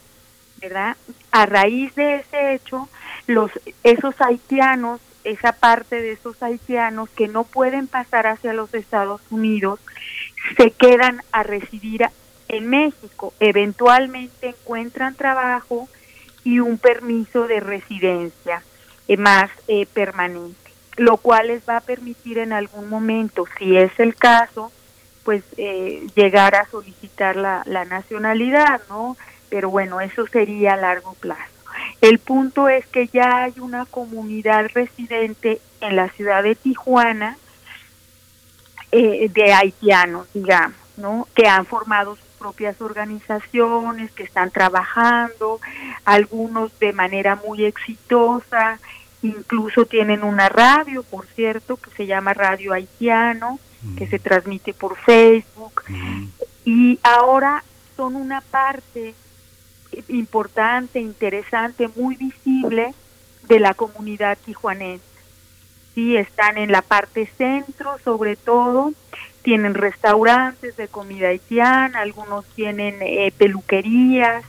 ¿verdad? A raíz de ese hecho, los esos haitianos, esa parte de esos haitianos que no pueden pasar hacia los Estados Unidos, se quedan a residir en México, eventualmente encuentran trabajo y un permiso de residencia eh, más eh, permanente, lo cual les va a permitir en algún momento, si es el caso, pues eh, llegar a solicitar la, la nacionalidad, ¿no? Pero bueno, eso sería a largo plazo. El punto es que ya hay una comunidad residente en la ciudad de Tijuana eh, de haitianos, digamos, ¿no? Que han formado sus propias organizaciones, que están trabajando, algunos de manera muy exitosa, incluso tienen una radio, por cierto, que se llama Radio Haitiano, mm. que se transmite por Facebook, mm. y ahora son una parte importante, interesante, muy visible de la comunidad tijuanense. Sí, están en la parte centro, sobre todo, tienen restaurantes de comida haitiana, algunos tienen eh, peluquerías,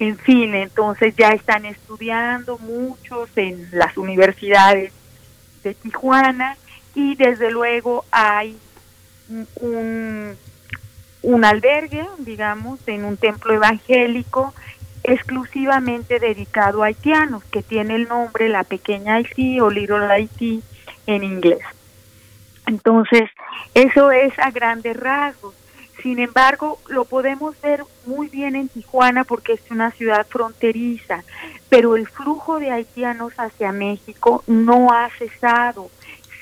en fin, entonces ya están estudiando muchos en las universidades de Tijuana y desde luego hay un, un, un albergue, digamos, en un templo evangélico exclusivamente dedicado a haitianos, que tiene el nombre La Pequeña Haití o Little Haití en inglés. Entonces, eso es a grandes rasgos. Sin embargo, lo podemos ver muy bien en Tijuana porque es una ciudad fronteriza, pero el flujo de haitianos hacia México no ha cesado,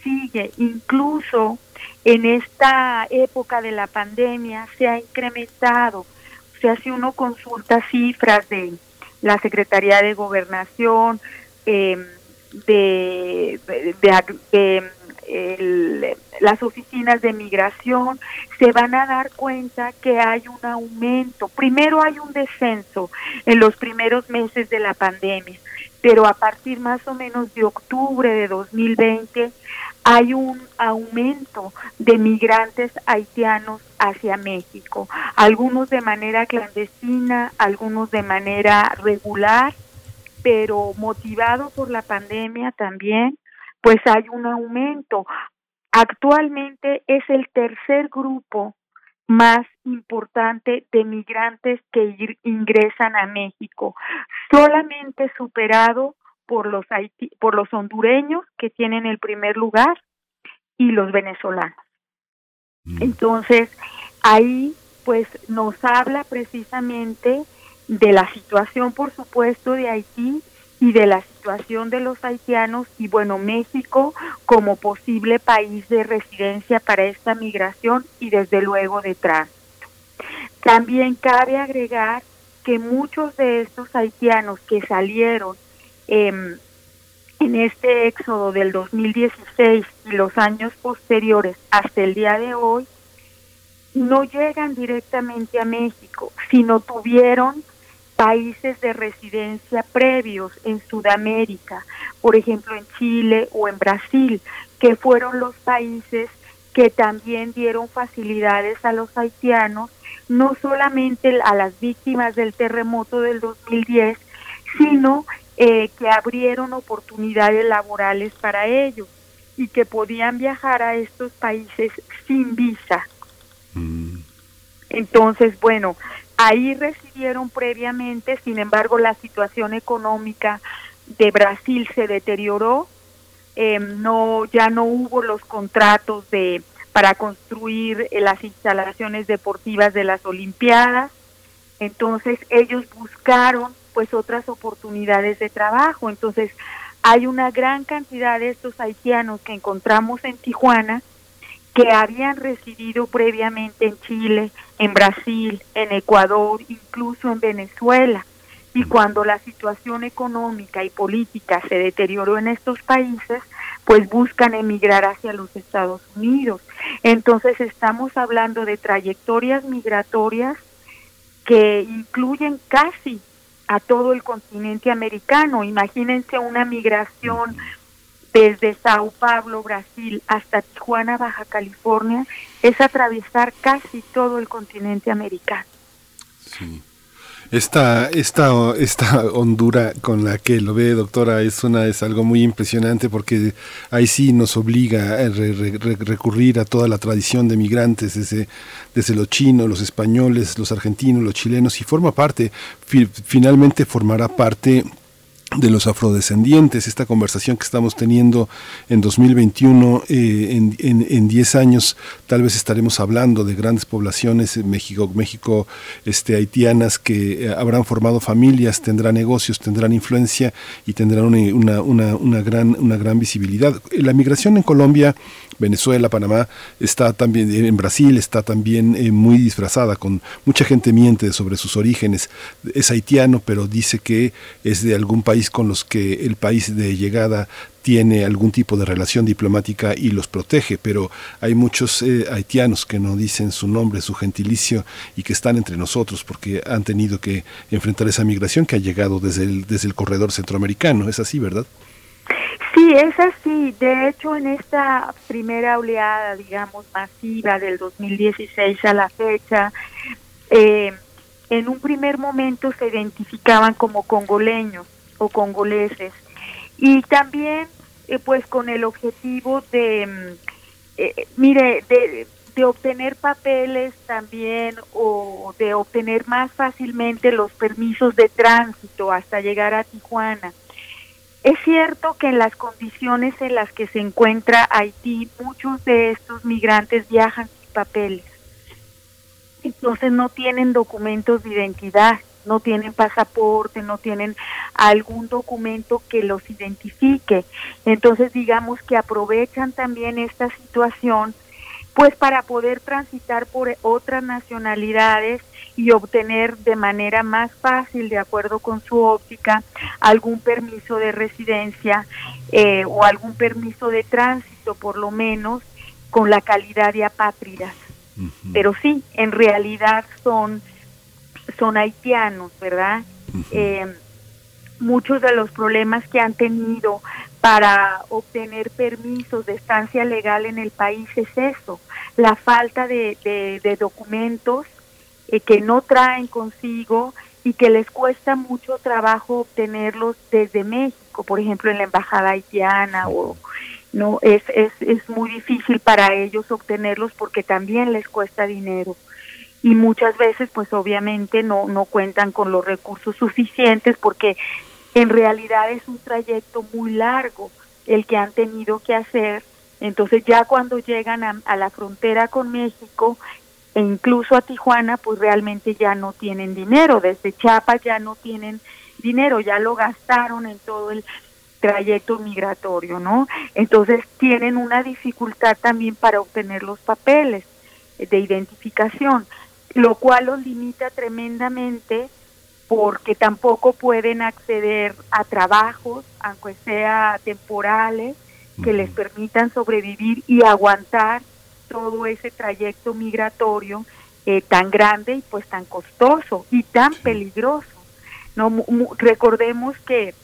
sigue. Incluso en esta época de la pandemia se ha incrementado. O sea, si uno consulta cifras de la Secretaría de Gobernación, eh, de... de, de, de El, las oficinas de migración, se van a dar cuenta que hay un aumento. Primero hay un descenso en los primeros meses de la pandemia, pero a partir más o menos de octubre de dos mil veinte hay un aumento de migrantes haitianos hacia México, algunos de manera clandestina, algunos de manera regular, pero motivado por la pandemia también, pues hay un aumento. Actualmente es el tercer grupo más importante de migrantes que ingresan a México, solamente superado por los haití, por los hondureños, que tienen el primer lugar, y los venezolanos. Entonces, ahí pues nos habla precisamente de la situación, por supuesto, de Haití, y de la situación de los haitianos, y bueno, México como posible país de residencia para esta migración y desde luego de tránsito. También cabe agregar que muchos de estos haitianos que salieron eh, en este éxodo del dos mil dieciséis y los años posteriores hasta el día de hoy, no llegan directamente a México, sino tuvieron países de residencia previos en Sudamérica, por ejemplo en Chile o en Brasil, que fueron los países que también dieron facilidades a los haitianos, no solamente a las víctimas del terremoto del dos mil diez, sino eh, que abrieron oportunidades laborales para ellos y que podían viajar a estos países sin visa. Mm. Entonces, bueno, ahí residieron previamente, sin embargo, la situación económica de Brasil se deterioró, eh, no, ya no hubo los contratos de para construir eh, las instalaciones deportivas de las Olimpiadas, entonces ellos buscaron pues otras oportunidades de trabajo. Entonces hay una gran cantidad de estos haitianos que encontramos en Tijuana que habían residido previamente en Chile, en Brasil, en Ecuador, incluso en Venezuela. Y cuando la situación económica y política se deterioró en estos países, pues buscan emigrar hacia los Estados Unidos. Entonces estamos hablando de trayectorias migratorias que incluyen casi a todo el continente americano. Imagínense una migración desde Sao Paulo, Brasil, hasta Tijuana, Baja California, es atravesar casi todo el continente americano. Sí. Esta, esta, esta hondura con la que lo ve, doctora, es una es algo muy impresionante, porque ahí sí nos obliga a re, re, recurrir a toda la tradición de migrantes, desde, desde los chinos, los españoles, los argentinos, los chilenos, y forma parte, fi, finalmente formará parte de los afrodescendientes. Esta conversación que estamos teniendo en dos mil veintiuno, eh, en, en, en diez años, tal vez estaremos hablando de grandes poblaciones en México, México este, haitianas, que eh, habrán formado familias, tendrán negocios, tendrán influencia y tendrán una, una, una, gran, una gran visibilidad. La migración en Colombia, Venezuela, Panamá, está también en Brasil, está también eh, muy disfrazada, con mucha gente miente sobre sus orígenes. Es haitiano, pero dice que es de algún país con los que el país de llegada tiene algún tipo de relación diplomática y los protege, pero hay muchos eh, haitianos que no dicen su nombre, su gentilicio, y que están entre nosotros porque han tenido que enfrentar esa migración que ha llegado desde el, desde el corredor centroamericano. ¿Es así, verdad? Sí, es así. De hecho, en esta primera oleada, digamos, masiva del dos mil dieciséis a la fecha, eh, en un primer momento se identificaban como congoleños o congoleses, y también eh, pues con el objetivo de eh, mire de, de obtener papeles también, o de obtener más fácilmente los permisos de tránsito hasta llegar a Tijuana. Es cierto que en las condiciones en las que se encuentra Haití, muchos de estos migrantes viajan sin papeles, entonces no tienen documentos de identidad, no tienen pasaporte, no tienen algún documento que los identifique. Entonces, digamos que aprovechan también esta situación pues para poder transitar por otras nacionalidades y obtener de manera más fácil, de acuerdo con su óptica, algún permiso de residencia eh, o algún permiso de tránsito, por lo menos con la calidad de apátridas. Uh-huh. Pero sí, en realidad son... son haitianos, ¿verdad? Uh-huh. Eh, muchos de los problemas que han tenido para obtener permisos de estancia legal en el país es eso, la falta de, de, de documentos eh, que no traen consigo y que les cuesta mucho trabajo obtenerlos desde México, por ejemplo, en la embajada haitiana, o no es es es muy difícil para ellos obtenerlos porque también les cuesta dinero. Y muchas veces, pues obviamente no, no cuentan con los recursos suficientes, porque en realidad es un trayecto muy largo el que han tenido que hacer. Entonces ya cuando llegan a, a la frontera con México, e incluso a Tijuana, pues realmente ya no tienen dinero. Desde Chiapas ya no tienen dinero, ya lo gastaron en todo el trayecto migratorio, ¿no? Entonces tienen una dificultad también para obtener los papeles de identificación, lo cual los limita tremendamente, porque tampoco pueden acceder a trabajos, aunque sea temporales, que les permitan sobrevivir y aguantar todo ese trayecto migratorio eh, tan grande y pues tan costoso y tan peligroso. No mu- mu- recordemos que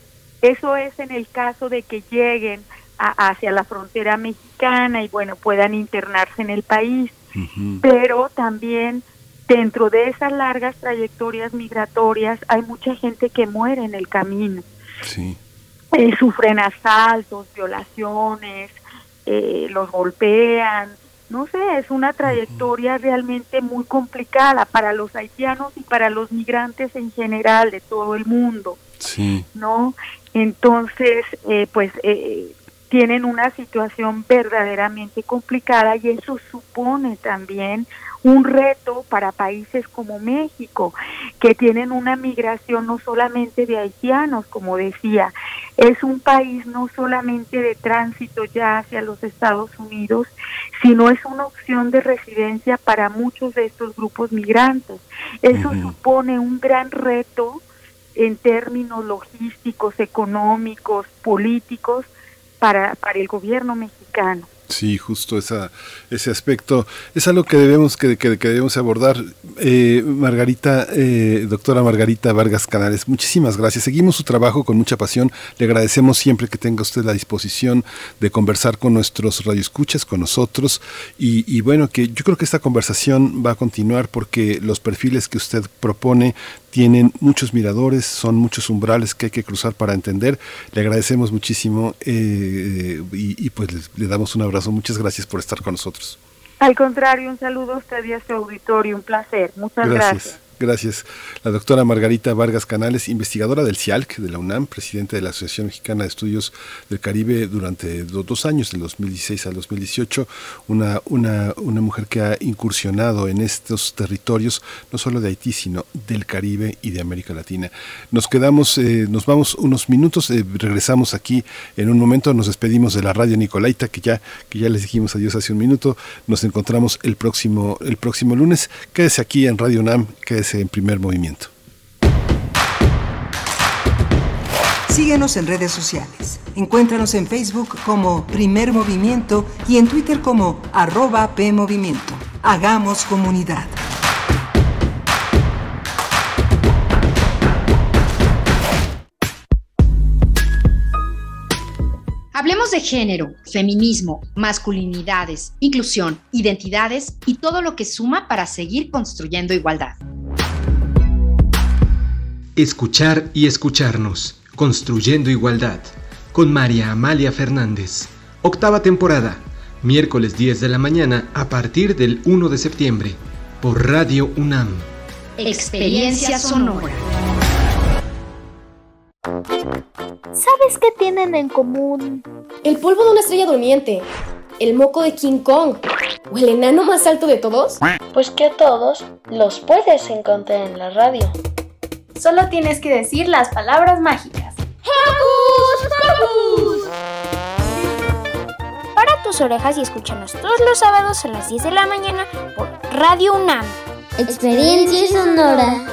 eso es en el caso de que lleguen a- hacia la frontera mexicana y bueno, puedan internarse en el país, uh-huh. pero también dentro de esas largas trayectorias migratorias hay mucha gente que muere en el camino. Sí. Eh, sufren asaltos, violaciones, eh, los golpean. No sé, es una trayectoria uh-huh. realmente muy complicada para los haitianos y para los migrantes en general de todo el mundo. Sí. ¿No? Entonces, eh, pues eh, tienen una situación verdaderamente complicada, y eso supone también un reto para países como México, que tienen una migración no solamente de haitianos, como decía, es un país no solamente de tránsito ya hacia los Estados Unidos, sino es una opción de residencia para muchos de estos grupos migrantes. Eso uh-huh. supone un gran reto en términos logísticos, económicos, políticos, para, para el gobierno mexicano. Sí, justo esa, ese aspecto es algo que debemos que, que, que debemos abordar. Eh, Margarita, eh, doctora Margarita Vargas Canales, muchísimas gracias. Seguimos su trabajo con mucha pasión. Le agradecemos siempre que tenga usted la disposición de conversar con nuestros radioescuchas, con nosotros. Y, y bueno, que yo creo que esta conversación va a continuar, porque los perfiles que usted propone tienen muchos miradores, son muchos umbrales que hay que cruzar para entender. Le agradecemos muchísimo eh, y, y pues le damos un abrazo. Muchas gracias por estar con nosotros. Al contrario, un saludo a usted y a su auditorio, un placer. Muchas gracias. gracias. Gracias. La doctora Margarita Vargas Canales, investigadora del C I A L C de la UNAM, presidenta de la Asociación Mexicana de Estudios del Caribe durante los dos años, del dos mil dieciséis al dos mil dieciocho, una, una, una mujer que ha incursionado en estos territorios, no solo de Haití, sino del Caribe y de América Latina. Nos quedamos, eh, nos vamos unos minutos, eh, regresamos aquí en un momento, nos despedimos de la Radio Nicolaita, que ya, que ya les dijimos adiós hace un minuto, nos encontramos el próximo, el próximo lunes. Quédese aquí en Radio UNAM, quédese en Primer Movimiento. Síguenos en redes sociales. Encuéntranos en Facebook como Primer Movimiento y en Twitter como arroba PMovimiento. Hagamos comunidad. Hablemos de género, feminismo, masculinidades, inclusión, identidades y todo lo que suma para seguir construyendo igualdad. Escuchar y escucharnos, construyendo igualdad, con María Amalia Fernández. Octava temporada, miércoles diez de la mañana a partir del primero de septiembre, por Radio UNAM. Experiencia sonora. ¿Sabes qué tienen en común? El polvo de una estrella durmiente, el moco de King Kong o el enano más alto de todos. Pues que a todos los puedes encontrar en la radio. Solo tienes que decir las palabras mágicas. ¡Hocus Pocus! Para tus orejas y escúchanos todos los sábados a las diez de la mañana por Radio UNAM. Experiencia sonora.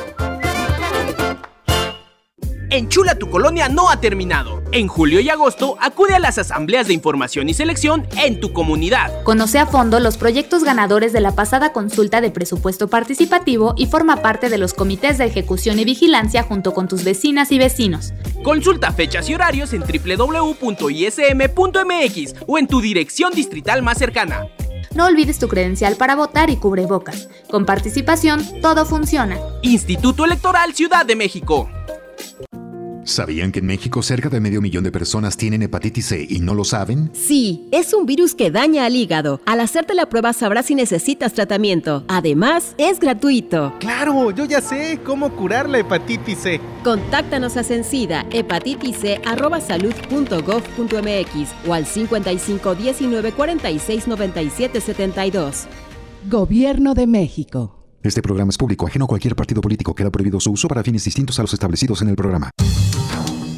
Enchula tu colonia no ha terminado. En julio y agosto, acude a las asambleas de información y selección en tu comunidad. Conoce a fondo los proyectos ganadores de la pasada consulta de presupuesto participativo y forma parte de los comités de ejecución y vigilancia junto con tus vecinas y vecinos. Consulta fechas y horarios en doble u doble u doble u punto i ese eme punto eme equis o en tu dirección distrital más cercana. No olvides tu credencial para votar y cubrebocas. Con participación, todo funciona. Instituto Electoral Ciudad de México. ¿Sabían que en México cerca de medio millón de personas tienen hepatitis C y no lo saben? Sí, es un virus que daña al hígado. Al hacerte la prueba sabrás si necesitas tratamiento. Además, es gratuito. ¡Claro! ¡Yo ya sé cómo curar la hepatitis C! Contáctanos a Censida, hepatitis ce arroba salud punto gov punto eme equis o al cincuenta y cinco diecinueve cuarenta y seis noventa y siete setenta y dos. Gobierno de México. Este programa es público, ajeno a cualquier partido político. Queda prohibido su uso para fines distintos a los establecidos en el programa.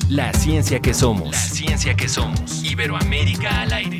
La ciencia que somos. La ciencia que somos. Iberoamérica al aire.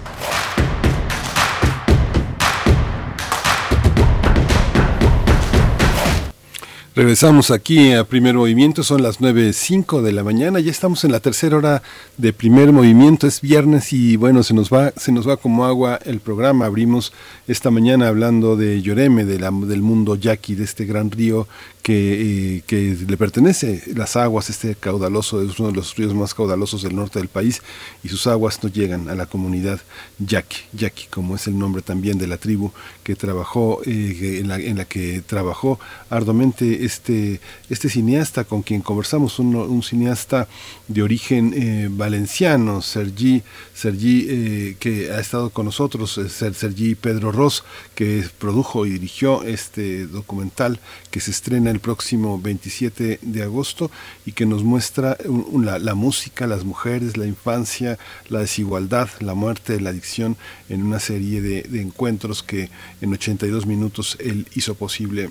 Regresamos aquí a Primer Movimiento, son las nueve cero cinco de la mañana, ya estamos en la tercera hora de Primer Movimiento, es viernes y bueno, se nos va se nos va como agua el programa. Abrimos esta mañana hablando de Yoreme, de la, del mundo yaqui, de este gran río que, eh, que le pertenece las aguas, este caudaloso, es uno de los ríos más caudalosos del norte del país y sus aguas no llegan a la comunidad yaqui, yaqui como es el nombre también de la tribu que trabajó, eh, en, la, en la que trabajó arduamente Este, este cineasta con quien conversamos, un, un cineasta de origen eh, valenciano, Sergi, Sergi eh, que ha estado con nosotros, Sergi Pedro Ross, que produjo y dirigió este documental que se estrena el próximo veintisiete de agosto y que nos muestra un, un, la, la música, las mujeres, la infancia, la desigualdad, la muerte, la adicción en una serie de, de encuentros que en ochenta y dos minutos él hizo posible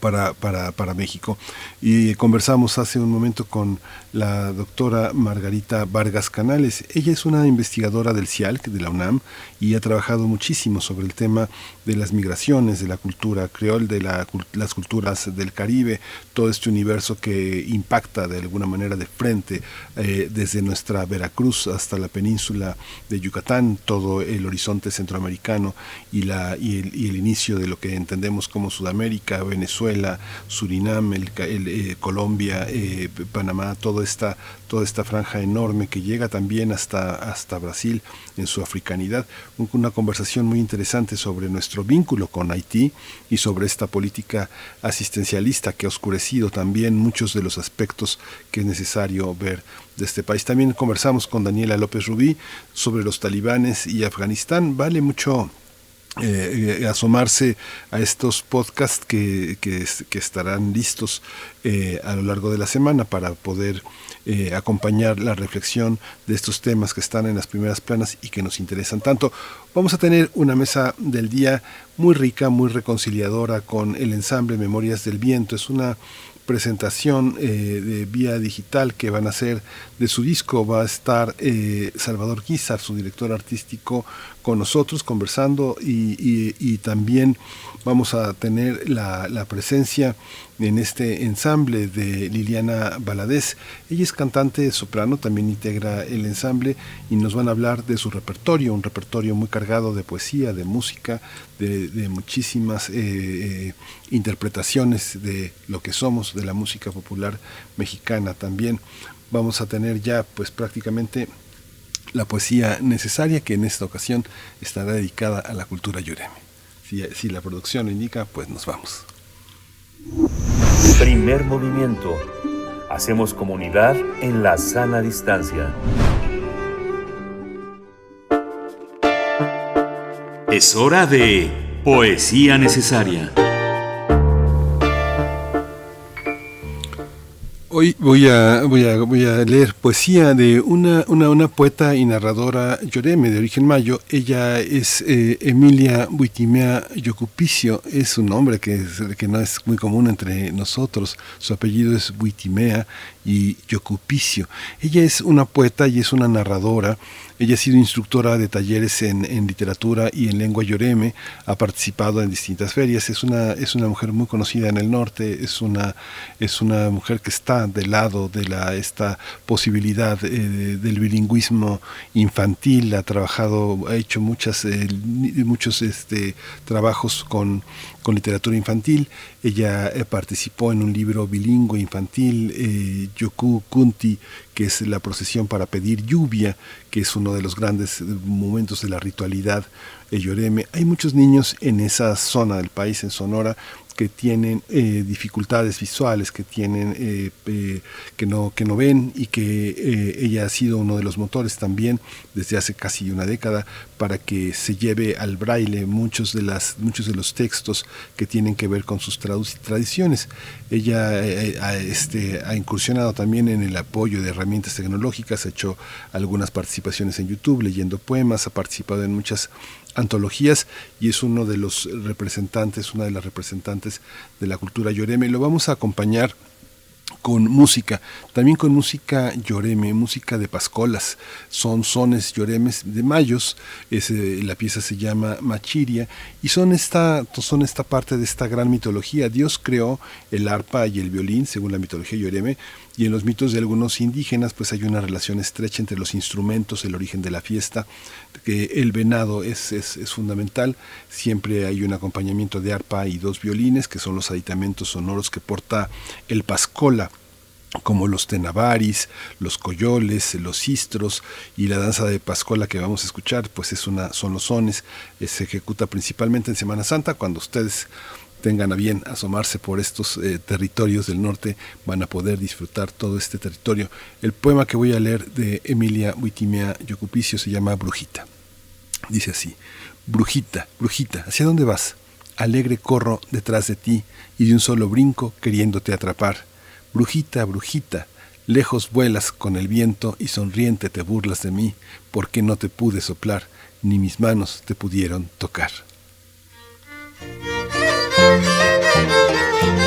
para, para, para México. Y conversamos hace un momento con la doctora Margarita Vargas Canales. Ella es una investigadora del CIALC, de la UNAM, y ha trabajado muchísimo sobre el tema de las migraciones, de la cultura creol, de la, las culturas del Caribe, todo este universo que impacta de alguna manera de frente eh, desde nuestra Veracruz hasta la península de Yucatán, todo el horizonte centroamericano y, la, y, el, y el inicio de lo que entendemos como Sudamérica, Venezuela, Surinam, el, el, eh, Colombia, eh, Panamá, todo Esta, toda esta franja enorme que llega también hasta, hasta Brasil en su africanidad. Una conversación muy interesante sobre nuestro vínculo con Haití y sobre esta política asistencialista que ha oscurecido también muchos de los aspectos que es necesario ver de este país. También conversamos con Daniela López Rubí sobre los talibanes y Afganistán. Vale mucho Eh, asomarse a estos podcasts que, que, que estarán listos eh, a lo largo de la semana para poder eh, acompañar la reflexión de estos temas que están en las primeras planas y que nos interesan tanto. Vamos a tener una mesa del día muy rica, muy reconciliadora con el ensamble Memorias del Viento. Es una presentación eh, de vía digital que van a hacer de su disco. Va a estar eh, Salvador Guizar, su director artístico, con nosotros conversando, y, y, y también vamos a tener la, la presencia en este ensamble de Liliana Valadez. Ella es cantante soprano, también integra el ensamble, y nos van a hablar de su repertorio, un repertorio muy cargado de poesía, de música, de, de muchísimas eh, interpretaciones de lo que somos, de la música popular mexicana. También vamos a tener ya pues prácticamente la poesía necesaria, que en esta ocasión estará dedicada a la cultura yoreme. Si, si la producción indica, pues nos vamos. Primer movimiento. Hacemos comunidad en la sana distancia. Es hora de poesía necesaria. Hoy voy a, voy a, voy a leer poesía de una, una, una poeta y narradora yoreme de origen mayo. Ella es eh, Emilia Buitimea Yocupicio, es un nombre que, es, que no es muy común entre nosotros. Su apellido es Buitimea y Yocupicio. Ella es una poeta y es una narradora. Ella ha sido instructora de talleres en, en literatura y en lengua yoreme, ha participado en distintas ferias, es una, es una mujer muy conocida en el norte, es una, es una mujer que está del lado de la, esta posibilidad eh, del bilingüismo infantil, ha trabajado, ha hecho muchas, eh, muchos este, trabajos con... con literatura infantil. Ella eh, participó en un libro bilingüe infantil, eh, Yoku Kunti, que es la procesión para pedir lluvia, que es uno de los grandes momentos de la ritualidad eh, yoreme. Hay muchos niños en esa zona del país, en Sonora, que tienen eh, dificultades visuales, que tienen eh, eh, que no que no ven, y que eh, ella ha sido uno de los motores también desde hace casi una década para que se lleve al braille muchos de las muchos de los textos que tienen que ver con sus tradiciones. Ella eh, ha, este, ha incursionado también en el apoyo de herramientas tecnológicas, ha hecho algunas participaciones en YouTube leyendo poemas, ha participado en muchas antologías y es uno de los representantes, una de las representantes de la cultura yoreme. Lo vamos a acompañar con música, también con música yoreme, música de pascolas, son sones yoremes de mayos. Es, eh, la pieza se llama Machiria, y son esta, son esta parte de esta gran mitología. Dios creó el arpa y el violín, según la mitología yoreme, y en los mitos de algunos indígenas pues hay una relación estrecha entre los instrumentos, el origen de la fiesta, que el venado es, es, es fundamental, siempre hay un acompañamiento de arpa y dos violines, que son los aditamentos sonoros que porta el pascola, como los tenavaris, los coyoles, los sistros, y la danza de pascola que vamos a escuchar pues es una, son los sones. Se ejecuta principalmente en Semana Santa. Cuando ustedes tengan a bien asomarse por estos eh, territorios del norte, van a poder disfrutar todo este territorio. El poema que voy a leer de Emilia Buitimea Yocupicio se llama Brujita. Dice así: Brujita, brujita, ¿hacia dónde vas? Alegre corro detrás de ti y de un solo brinco queriéndote atrapar. Brujita, brujita, lejos vuelas con el viento y sonriente te burlas de mí, porque no te pude soplar, ni mis manos te pudieron tocar. Thank you.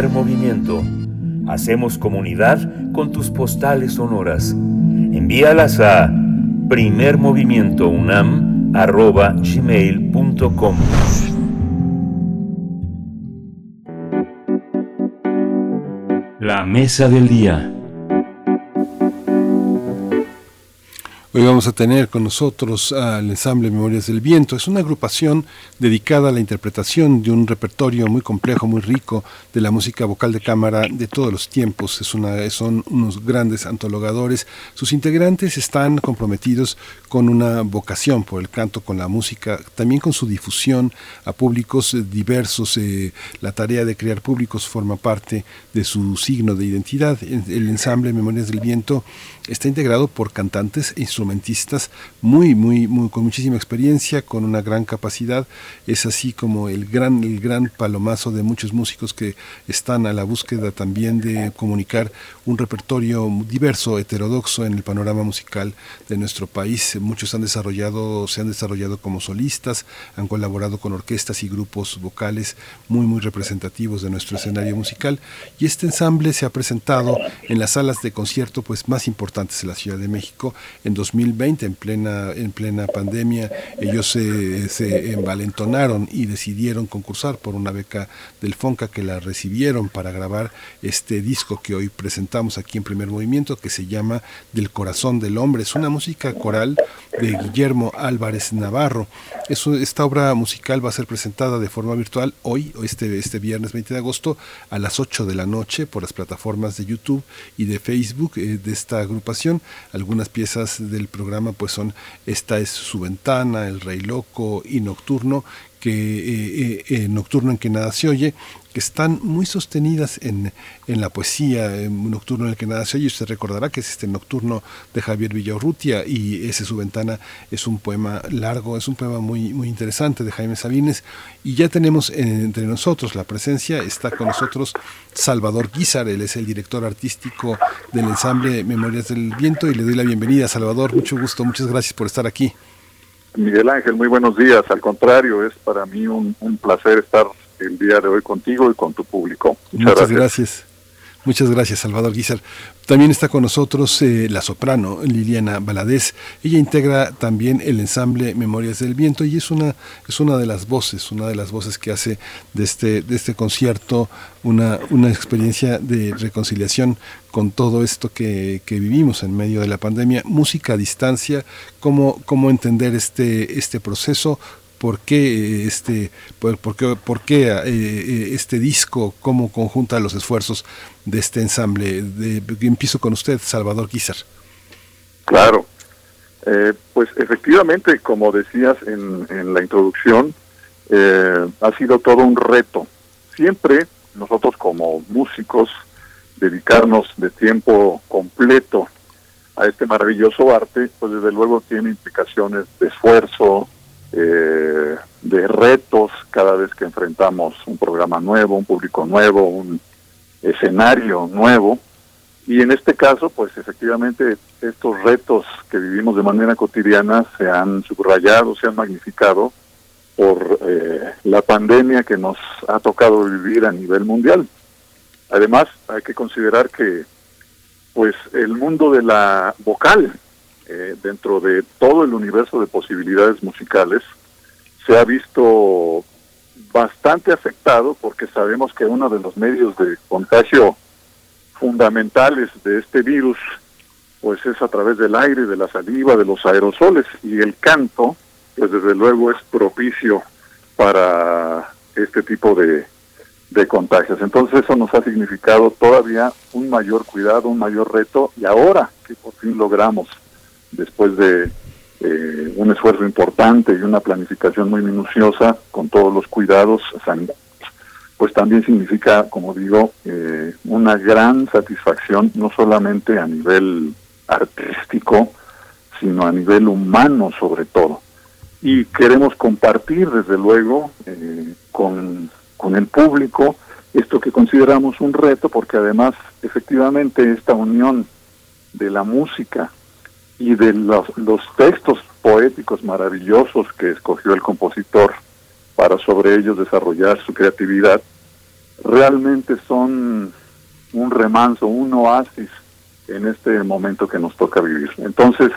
Primer Movimiento. Hacemos comunidad con tus postales sonoras. Envíalas a primer movimiento unam arroba gmail punto com. La mesa del día. Hoy vamos a tener con nosotros al ensamble Memorias del Viento. Es una agrupación dedicada a la interpretación de un repertorio muy complejo, muy rico, de la música vocal de cámara de todos los tiempos. Es una, son unos grandes antologadores. Sus integrantes están comprometidos con una vocación por el canto, con la música, también con su difusión a públicos diversos. Eh, la tarea de crear públicos forma parte de su signo de identidad. El ensamble Memorias del Viento está integrado por cantantes e instrumentistas muy, muy, muy, con muchísima experiencia, con una gran capacidad. Es así como el gran, el gran palomazo de muchos músicos que están a la búsqueda también de comunicar un repertorio diverso, heterodoxo en el panorama musical de nuestro país. Muchos han desarrollado, se han desarrollado como solistas, han colaborado con orquestas y grupos vocales muy, muy representativos de nuestro escenario musical. Y este ensamble se ha presentado en las salas de concierto pues más importantes de la Ciudad de México en dos mil veinte, en plena, en plena pandemia. Ellos se, se envalentonaron y decidieron concursar por una beca del FONCA, que la recibieron para grabar este disco que hoy presentamos aquí en Primer Movimiento, que se llama Del Corazón del Hombre. Es una música coral de Guillermo Álvarez Navarro. Es, esta obra musical va a ser presentada de forma virtual hoy, este, este viernes veinte de agosto, a las ocho de la noche, por las plataformas de YouTube y de Facebook eh, de esta agrupación. Algunas piezas del programa pues son Esta es su ventana, El Rey Loco y Nocturno, que eh, eh, Nocturno en que nada se oye, que están muy sostenidas en, en la poesía, en Nocturno en el que nada se oye. Usted recordará que es este Nocturno de Javier Villaurrutia, y ese Su Ventana es un poema largo, es un poema muy, muy interesante de Jaime Sabines. Y ya tenemos entre nosotros la presencia, está con nosotros Salvador Guizar. Él es el director artístico del ensamble Memorias del Viento, y le doy la bienvenida. Salvador, mucho gusto, muchas gracias por estar aquí. Miguel Ángel, muy buenos días. Al contrario, es para mí un, un placer estar el día de hoy contigo y con tu público. Muchas, Muchas gracias. gracias. Muchas gracias, Salvador Guizar. También está con nosotros eh, la soprano Liliana Valadez. Ella integra también el ensamble Memorias del Viento y es una es una de las voces, una de las voces que hace de este de este concierto una una experiencia de reconciliación con todo esto que, que vivimos en medio de la pandemia. Música a distancia, cómo cómo entender este este proceso. ¿Por qué este, por, por qué, por qué eh, este disco? ¿Cómo conjunta los esfuerzos de este ensamble? De, empiezo con usted, Salvador Guizar. Claro. Eh, pues efectivamente, como decías en, en la introducción, eh, ha sido todo un reto. Siempre nosotros como músicos dedicarnos de tiempo completo a este maravilloso arte, pues desde luego tiene implicaciones de esfuerzo, Eh, de retos cada vez que enfrentamos un programa nuevo, un público nuevo, un escenario nuevo. Y en este caso, pues efectivamente estos retos que vivimos de manera cotidiana se han subrayado, se han magnificado por eh, la pandemia que nos ha tocado vivir a nivel mundial. Además, hay que considerar que pues el mundo de la vocal, Eh, dentro de todo el universo de posibilidades musicales, se ha visto bastante afectado, porque sabemos que uno de los medios de contagio fundamentales de este virus pues es a través del aire, de la saliva, de los aerosoles, y el canto pues desde luego es propicio para este tipo de, de contagios. Entonces eso nos ha significado todavía un mayor cuidado, un mayor reto, y ahora que por fin logramos, después de eh, un esfuerzo importante y una planificación muy minuciosa, con todos los cuidados sanitarios, pues también significa, como digo, eh, una gran satisfacción, no solamente a nivel artístico, sino a nivel humano sobre todo. Y queremos compartir, desde luego, eh, con, con el público esto que consideramos un reto, porque además, efectivamente, esta unión de la música y de los, los textos poéticos maravillosos que escogió el compositor para sobre ellos desarrollar su creatividad, realmente son un remanso, un oasis en este momento que nos toca vivir. Entonces,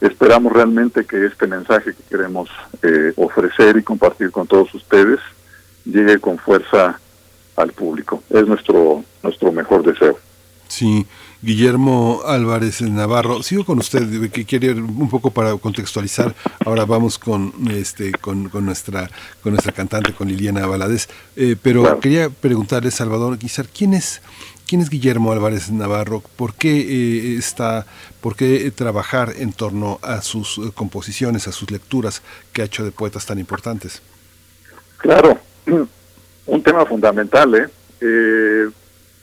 esperamos realmente que este mensaje que queremos eh, ofrecer y compartir con todos ustedes llegue con fuerza al público. Es nuestro nuestro mejor deseo. Sí, Guillermo Álvarez Navarro, sigo con usted, que quiere un poco para contextualizar. Ahora vamos con este con, con nuestra con nuestra cantante, con Liliana Valadez, eh, pero claro, quería preguntarle, Salvador Guizar, ¿quién es quién es Guillermo Álvarez Navarro? ¿Por qué eh, está por qué trabajar en torno a sus composiciones, a sus lecturas que ha hecho de poetas tan importantes? Claro, un tema fundamental, ¿eh? eh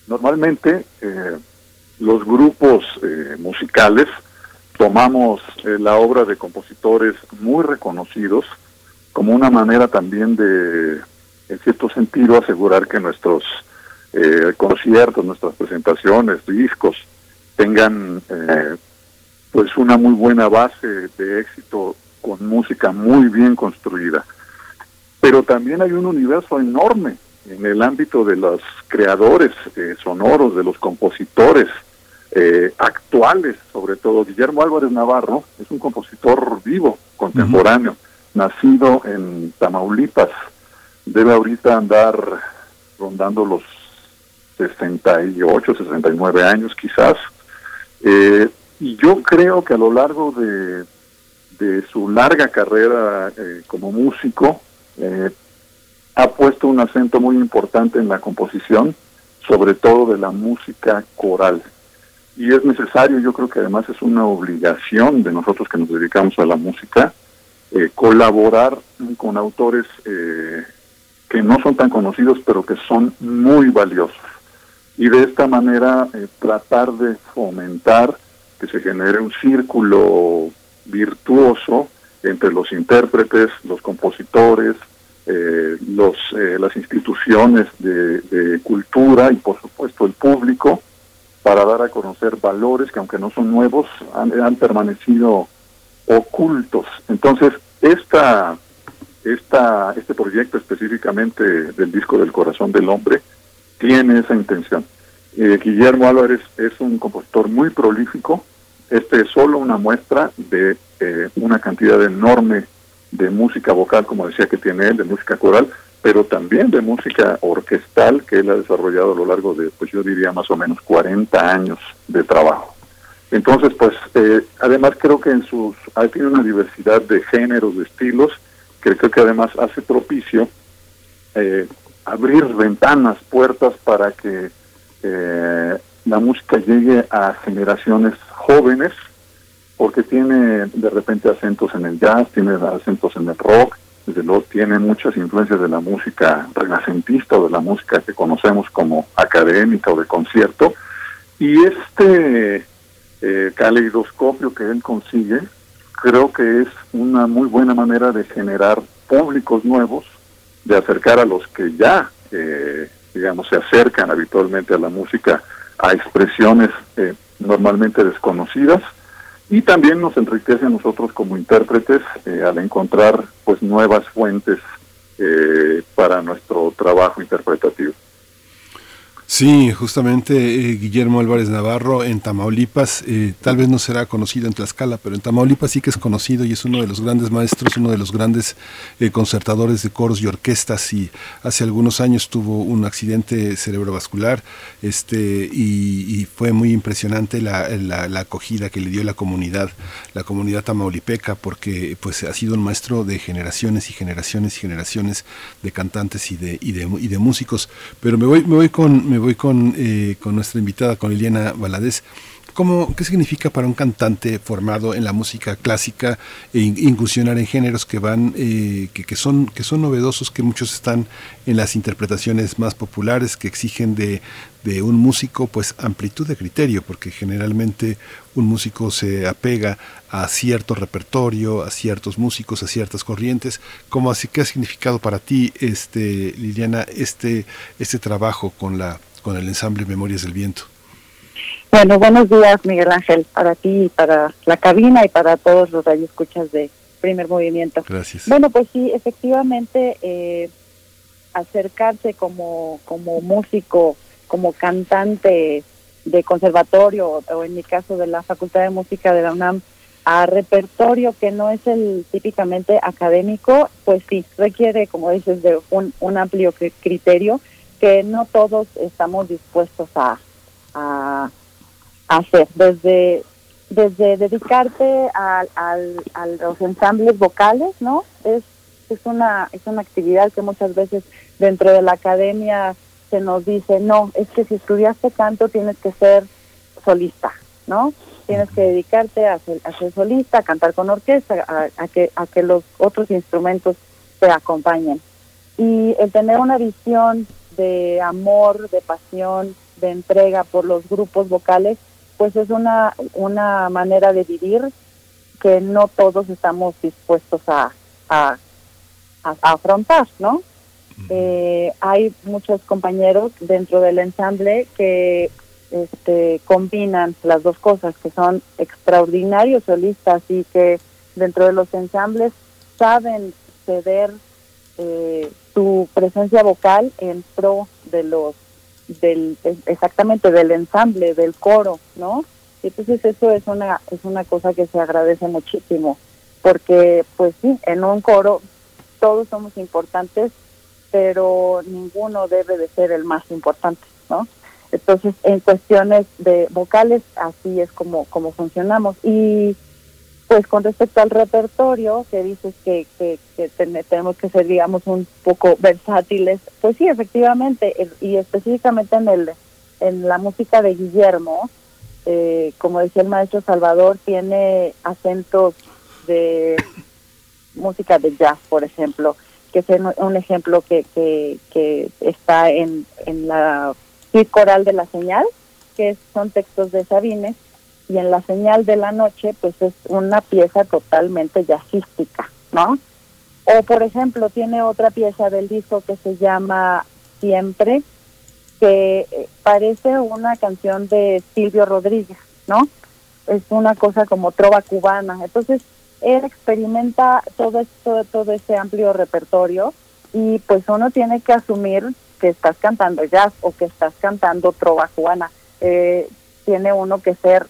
Normalmente eh, los grupos eh, musicales tomamos eh, la obra de compositores muy reconocidos como una manera también de, en cierto sentido, asegurar que nuestros eh, conciertos, nuestras presentaciones, discos, tengan eh, pues una muy buena base de éxito con música muy bien construida. Pero también hay un universo enorme en el ámbito de los creadores eh, sonoros, de los compositores eh, actuales, sobre todo. Guillermo Álvarez Navarro es un compositor vivo, contemporáneo, uh-huh. nacido en Tamaulipas. Debe ahorita andar rondando los sesenta y ocho, sesenta y nueve años quizás. Eh, y yo creo que a lo largo de, de su larga carrera eh, como músico, eh, ha puesto un acento muy importante en la composición, sobre todo de la música coral. Y es necesario, yo creo que además es una obligación de nosotros que nos dedicamos a la música, eh, colaborar con autores eh, que no son tan conocidos, pero que son muy valiosos. Y de esta manera eh, tratar de fomentar que se genere un círculo virtuoso entre los intérpretes, los compositores, Eh, los eh, las instituciones de, de cultura y por supuesto el público, para dar a conocer valores que, aunque no son nuevos, han, han permanecido ocultos. Entonces, esta esta este proyecto específicamente del disco del Corazón del Hombre tiene esa intención. Eh, Guillermo Álvarez es un compositor muy prolífico. Este es solo una muestra de eh, una cantidad enorme de música vocal, como decía, que tiene él, de música coral, pero también de música orquestal que él ha desarrollado a lo largo de, pues yo diría, más o menos cuarenta años de trabajo. Entonces, pues, eh, además creo que en sus... ahí tiene una diversidad de géneros, de estilos, que creo que además hace propicio eh, abrir ventanas, puertas, para que eh, la música llegue a generaciones jóvenes, porque tiene de repente acentos en el jazz, tiene acentos en el rock, desde luego tiene muchas influencias de la música renacentista o de la música que conocemos como académica o de concierto, y este eh, caleidoscopio que él consigue creo que es una muy buena manera de generar públicos nuevos, de acercar a los que ya, eh, digamos, se acercan habitualmente a la música a expresiones eh, normalmente desconocidas. Y también nos enriquece a nosotros como intérpretes eh, al encontrar pues nuevas fuentes eh, para nuestro trabajo interpretativo. Sí, justamente eh, Guillermo Álvarez Navarro en Tamaulipas, eh, tal vez no será conocido en Tlaxcala, pero en Tamaulipas sí que es conocido y es uno de los grandes maestros, uno de los grandes eh, concertadores de coros y orquestas, y hace algunos años tuvo un accidente cerebrovascular este y, y fue muy impresionante la, la, la acogida que le dio la comunidad, la comunidad tamaulipeca, porque pues ha sido un maestro de generaciones y generaciones y generaciones de cantantes y de, y de, y de músicos. Pero me voy, me voy con... Me voy con, eh, con nuestra invitada, con Liliana Valadez. ¿Cómo, qué significa para un cantante formado en la música clásica e incursionar en géneros que van eh, que, que son que son novedosos, que muchos están en las interpretaciones más populares, que exigen de, de un músico pues amplitud de criterio, porque generalmente un músico se apega a cierto repertorio, a ciertos músicos, a ciertas corrientes? ¿Cómo así qué ha significado para ti, este Liliana, este este trabajo con la con el ensamble Memorias del Viento? Bueno, buenos días, Miguel Ángel, para ti, para la cabina y para todos los radioescuchas de Primer Movimiento. Gracias. Bueno, pues sí, efectivamente, eh, acercarse como, como músico, como cantante de conservatorio, o en mi caso de la Facultad de Música de la UNAM, a repertorio que no es el típicamente académico, pues sí, requiere, como dices, de un, un amplio criterio que no todos estamos dispuestos a, a, a hacer. Desde, desde dedicarte a, a, a los ensambles vocales, ¿no? Es, es, una, es una actividad que muchas veces dentro de la academia se nos dice, no, es que si estudiaste canto tienes que ser solista, ¿no? Tienes que dedicarte a ser, a ser solista, a cantar con orquesta, a, a que a que los otros instrumentos te acompañen. Y el tener una visión de amor, de pasión, de entrega por los grupos vocales, pues es una, una manera de vivir que no todos estamos dispuestos a, a, a, a afrontar, ¿no? Eh, hay muchos compañeros dentro del ensamble que... Este, combinan las dos cosas, que son extraordinarios solistas y que dentro de los ensambles saben ceder eh, tu presencia vocal en pro de los del exactamente del ensamble, del coro, ¿no? Entonces eso es una es una cosa que se agradece muchísimo, porque pues sí, en un coro todos somos importantes, pero ninguno debe de ser el más importante, ¿no? Entonces, en cuestiones de vocales, así es como, como funcionamos. Y pues con respecto al repertorio, que dices que, que, que ten, tenemos que ser, digamos, un poco versátiles, pues sí, efectivamente, y específicamente en el en la música de Guillermo, eh, como decía el maestro Salvador, tiene acentos de música de jazz, por ejemplo, que es un ejemplo que, que, que está en, en la... y Coral de la Señal, que son textos de Sabines, y en La Señal de la Noche, pues es una pieza totalmente jazzística, ¿no? O, por ejemplo, tiene otra pieza del disco que se llama Siempre, que parece una canción de Silvio Rodríguez, ¿no? Es una cosa como trova cubana. Entonces, él experimenta todo esto, todo ese amplio repertorio, y pues uno tiene que asumir que estás cantando jazz o que estás cantando trova cubana. Eh, tiene uno que ser,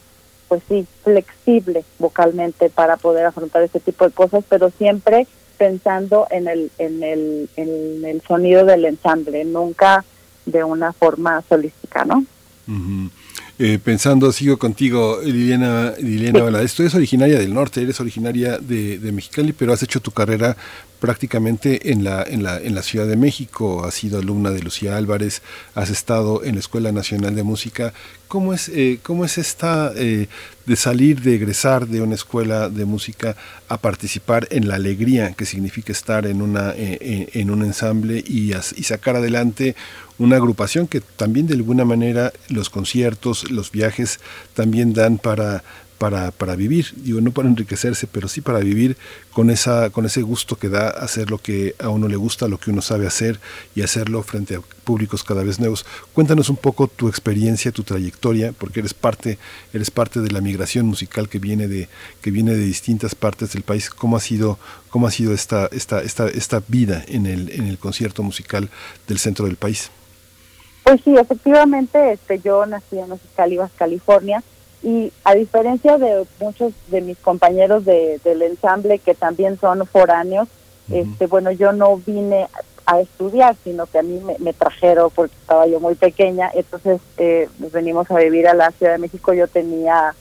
pues sí, flexible vocalmente para poder afrontar este tipo de cosas, pero siempre pensando en el en el, en el sonido del ensamble, nunca de una forma solística, ¿no? Uh-huh. Eh, pensando, sigo contigo, Liliana, Liliana sí. Valadez, tú eres originaria del norte, eres originaria de, de Mexicali, pero has hecho tu carrera prácticamente en la, en la, en la Ciudad de México, has sido alumna de Lucía Álvarez, has estado en la Escuela Nacional de Música. ¿Cómo es, eh, cómo es esta eh, de salir, de egresar de una escuela de música a participar en la alegría que significa estar en una eh, en, en un ensamble y, as, y sacar adelante una agrupación que también de alguna manera los conciertos, los viajes también dan para para para vivir, digo, no para enriquecerse, pero sí para vivir con esa con ese gusto que da hacer lo que a uno le gusta, lo que uno sabe hacer y hacerlo frente a públicos cada vez nuevos? Cuéntanos un poco tu experiencia, tu trayectoria, porque eres parte eres parte de la migración musical que viene de que viene de distintas partes del país. ¿Cómo ha sido cómo ha sido esta esta esta esta vida en el en el concierto musical del centro del país? Pues sí, efectivamente, este yo nací en Mexicali, Baja California. Y a diferencia de muchos de mis compañeros de, del ensamble que también son foráneos, uh-huh. este bueno, yo no vine a, a estudiar, sino que a mí me, me trajeron porque estaba yo muy pequeña. Entonces eh, nos venimos a vivir a la Ciudad de México. Yo tenía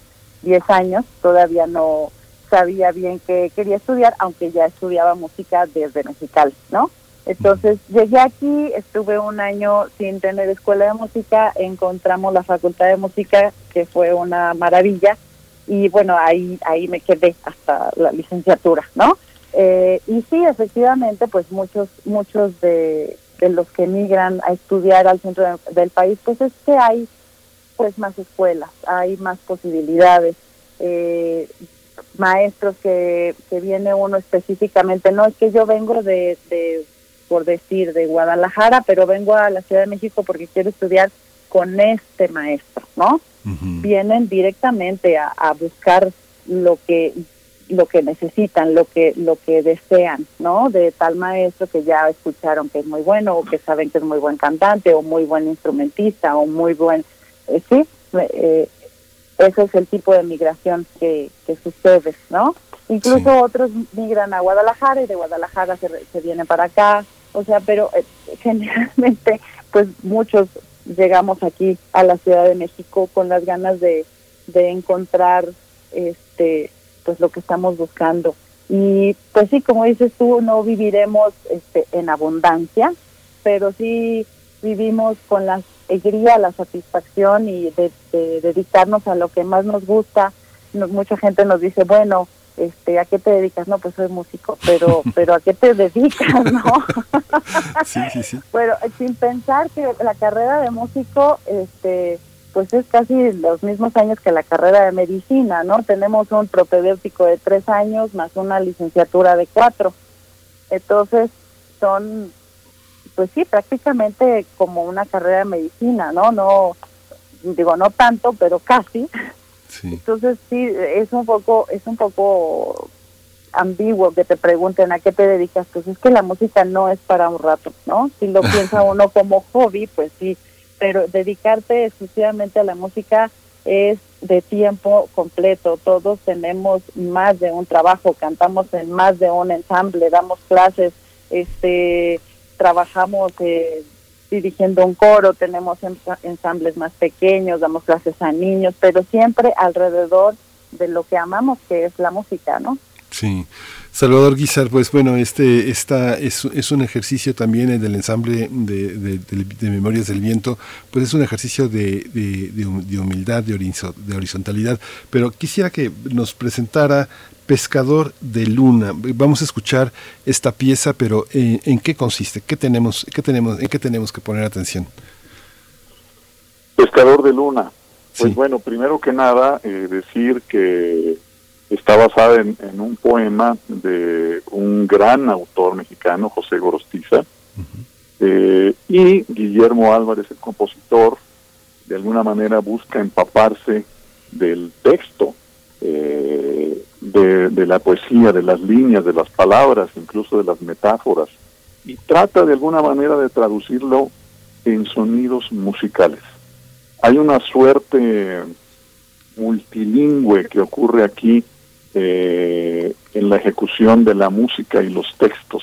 diez años, todavía no sabía bien qué quería estudiar, aunque ya estudiaba música desde Mexicali, ¿no? Entonces llegué aquí, estuve un año sin tener escuela de música, encontramos la Facultad de Música, que fue una maravilla, y bueno, ahí ahí me quedé hasta la licenciatura, ¿no? Eh, y sí, efectivamente, pues muchos muchos de, de los que emigran a estudiar al centro de, del país, pues es que hay pues más escuelas, hay más posibilidades, eh, maestros que, que viene uno específicamente, no es que yo vengo de... de por decir, de Guadalajara, pero vengo a la Ciudad de México porque quiero estudiar con este maestro, ¿no? Uh-huh. Vienen directamente a, a buscar lo que lo que necesitan, lo que lo que desean, ¿no? De tal maestro que ya escucharon que es muy bueno, o que saben que es muy buen cantante, o muy buen instrumentista, o muy buen... Eh, sí, eh, ese es el tipo de migración que, que sucede, ¿no? Incluso sí. Otros migran a Guadalajara, y de Guadalajara se, se vienen para acá, o sea, pero eh, generalmente, pues muchos llegamos aquí a la Ciudad de México con las ganas de, de encontrar... este pues lo que estamos buscando, y pues sí, como dices tú, no viviremos este en abundancia, pero sí vivimos con la alegría, la satisfacción y de, de dedicarnos a lo que más nos gusta. No, mucha gente nos dice, bueno, este ¿a qué te dedicas? No, pues soy músico, pero pero ¿a qué te dedicas? No. Sí, sí, sí. Bueno, sin pensar que la carrera de músico este pues es casi los mismos años que la carrera de medicina, ¿no? Tenemos un propedéutico de tres años más una licenciatura de cuatro. Entonces, son, pues sí, prácticamente como una carrera de medicina, ¿no? No, digo, no tanto, pero casi. Sí. Entonces, sí, es un poco, es un poco ambiguo que te pregunten a qué te dedicas. Pues es que la música no es para un rato, ¿no? Si lo piensa uno como hobby, pues sí. Pero dedicarte exclusivamente a la música es de tiempo completo. Todos tenemos más de un trabajo, cantamos en más de un ensamble, damos clases, este, trabajamos eh, dirigiendo un coro, tenemos ensambles más pequeños, damos clases a niños, pero siempre alrededor de lo que amamos, que es la música, ¿no? Sí. Salvador Guizar, pues bueno, este esta es, es un ejercicio también, el del ensamble de, de, de, de Memorias del Viento, pues es un ejercicio de, de, de humildad, de, horizo, de horizontalidad, pero quisiera que nos presentara Pescador de Luna. Vamos a escuchar esta pieza, pero ¿en, en qué consiste? ¿Qué tenemos, qué tenemos, en qué tenemos que poner atención? Pescador de Luna. Pues sí. Bueno, primero que nada, eh, decir que está basada en, en un poema de un gran autor mexicano, José Gorostiza, uh-huh. eh, y Guillermo Álvarez, el compositor, de alguna manera busca empaparse del texto, eh, de, de la poesía, de las líneas, de las palabras, incluso de las metáforas, y trata de alguna manera de traducirlo en sonidos musicales. Hay una suerte multilingüe que ocurre aquí, Eh, en la ejecución de la música y los textos,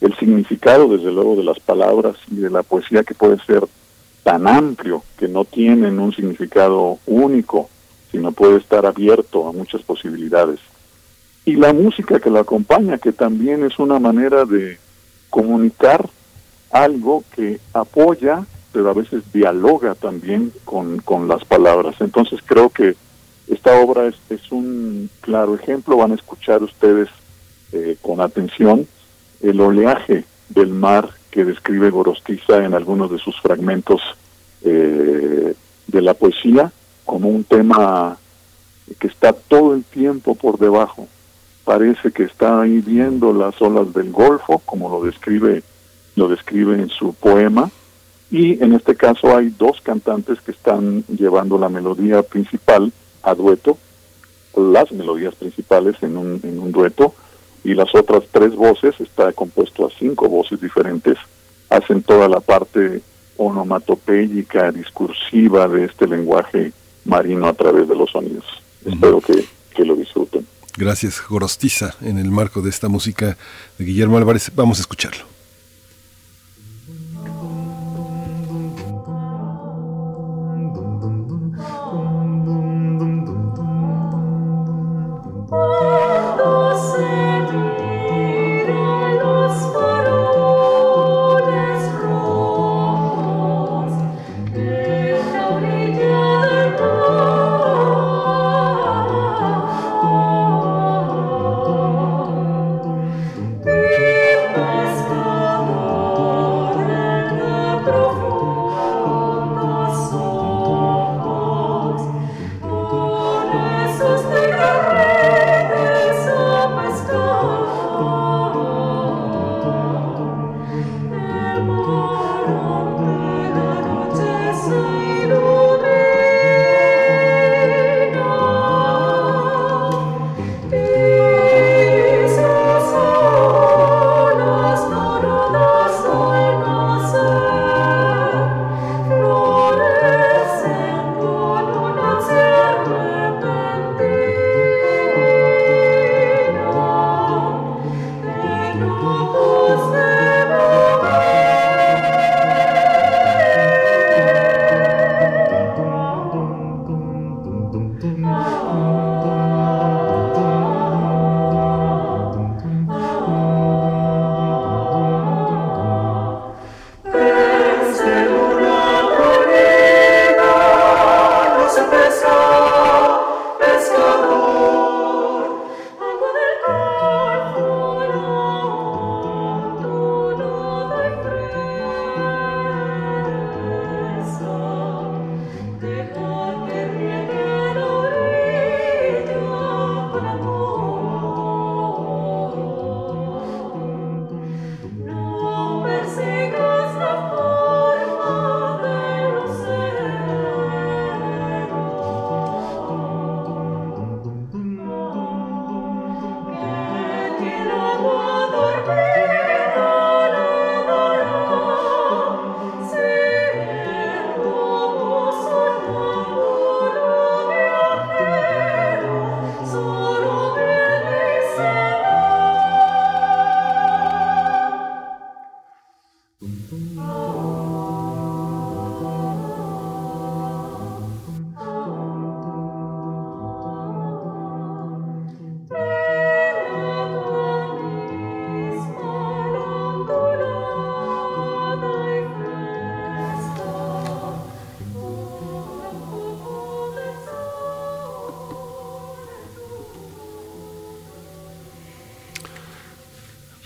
el significado desde luego de las palabras y de la poesía, que puede ser tan amplio que no tienen un significado único, sino puede estar abierto a muchas posibilidades, y la música que la acompaña, que también es una manera de comunicar algo que apoya, pero a veces dialoga también con, con las palabras. Entonces creo que esta obra es, es un claro ejemplo. Van a escuchar ustedes eh, con atención el oleaje del mar que describe Gorostiza en algunos de sus fragmentos eh, de la poesía, como un tema que está todo el tiempo por debajo. Parece que está ahí viendo las olas del Golfo, como lo describe, lo describe en su poema. Y en este caso hay dos cantantes que están llevando la melodía principal a dueto, las melodías principales en un, en un dueto, y las otras tres voces, está compuesto a cinco voces diferentes, hacen toda la parte onomatopéyica, discursiva de este lenguaje marino a través de los sonidos. Uh-huh. Espero que, que lo disfruten. Gracias, Gorostiza, en el marco de esta música de Guillermo Álvarez. Vamos a escucharlo. Let's go.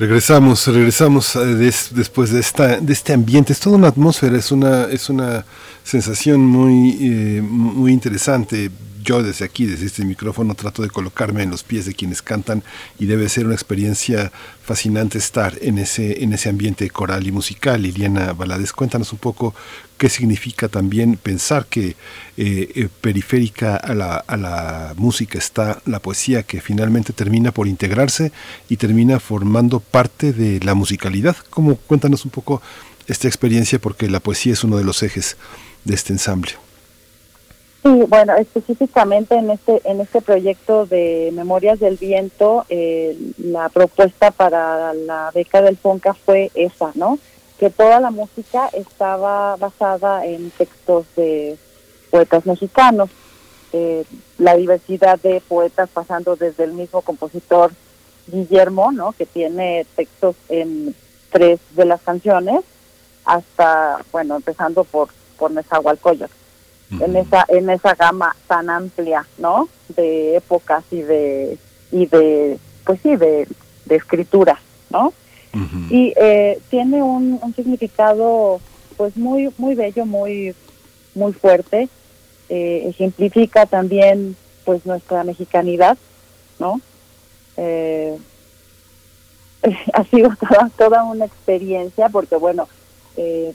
Regresamos, regresamos des, después de esta, de este ambiente. Es toda una atmósfera, es una, es una sensación muy, eh, muy interesante. Yo desde aquí, desde este micrófono, trato de colocarme en los pies de quienes cantan y debe ser una experiencia fascinante estar en ese, en ese ambiente coral y musical. Liliana Valadez, cuéntanos un poco qué significa también pensar que eh, eh, periférica a la, a la música está la poesía, que finalmente termina por integrarse y termina formando parte de la musicalidad. ¿Cómo? Cuéntanos un poco esta experiencia, porque la poesía es uno de los ejes de este ensamble. Sí, bueno, específicamente en este en este proyecto de Memorias del Viento, eh, la propuesta para la beca del FONCA fue esa, ¿no? Que toda la música estaba basada en textos de poetas mexicanos, eh, la diversidad de poetas pasando desde el mismo compositor Guillermo, ¿no? Que tiene textos en tres de las canciones, hasta, bueno, empezando por, por Nezahualcóyotl. en esa en esa gama tan amplia, ¿no? De épocas y de y de pues sí de, de escrituras, ¿no? Uh-huh. Y eh, tiene un, un significado pues muy muy bello, muy muy fuerte, eh, ejemplifica también pues nuestra mexicanidad, ¿no? Eh, ha sido toda, toda una experiencia, porque bueno, Eh,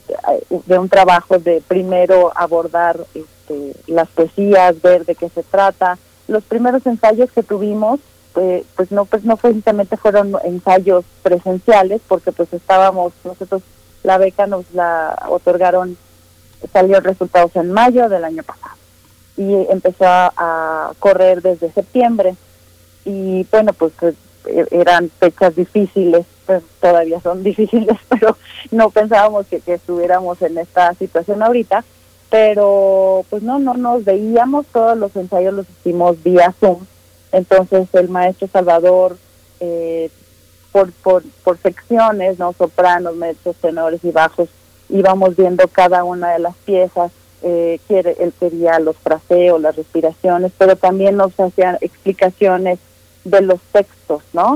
de un trabajo de primero abordar este, las poesías, ver de qué se trata. Los primeros ensayos que tuvimos, eh, pues no pues no precisamente fueron ensayos presenciales, porque pues estábamos, nosotros la beca nos la otorgaron, salió resultados en mayo del año pasado, y empezó a, a correr desde septiembre, y bueno, pues eran fechas difíciles, pues todavía son difíciles, pero no pensábamos que, que estuviéramos en esta situación ahorita, pero pues no, no nos veíamos, todos los ensayos los hicimos vía Zoom. Entonces el maestro Salvador, eh, por, por, por secciones, ¿no? Sopranos, mezzosopranos, tenores y bajos, íbamos viendo cada una de las piezas, eh, quiere, él quería los fraseos, las respiraciones, pero también nos hacían explicaciones de los textos, ¿no?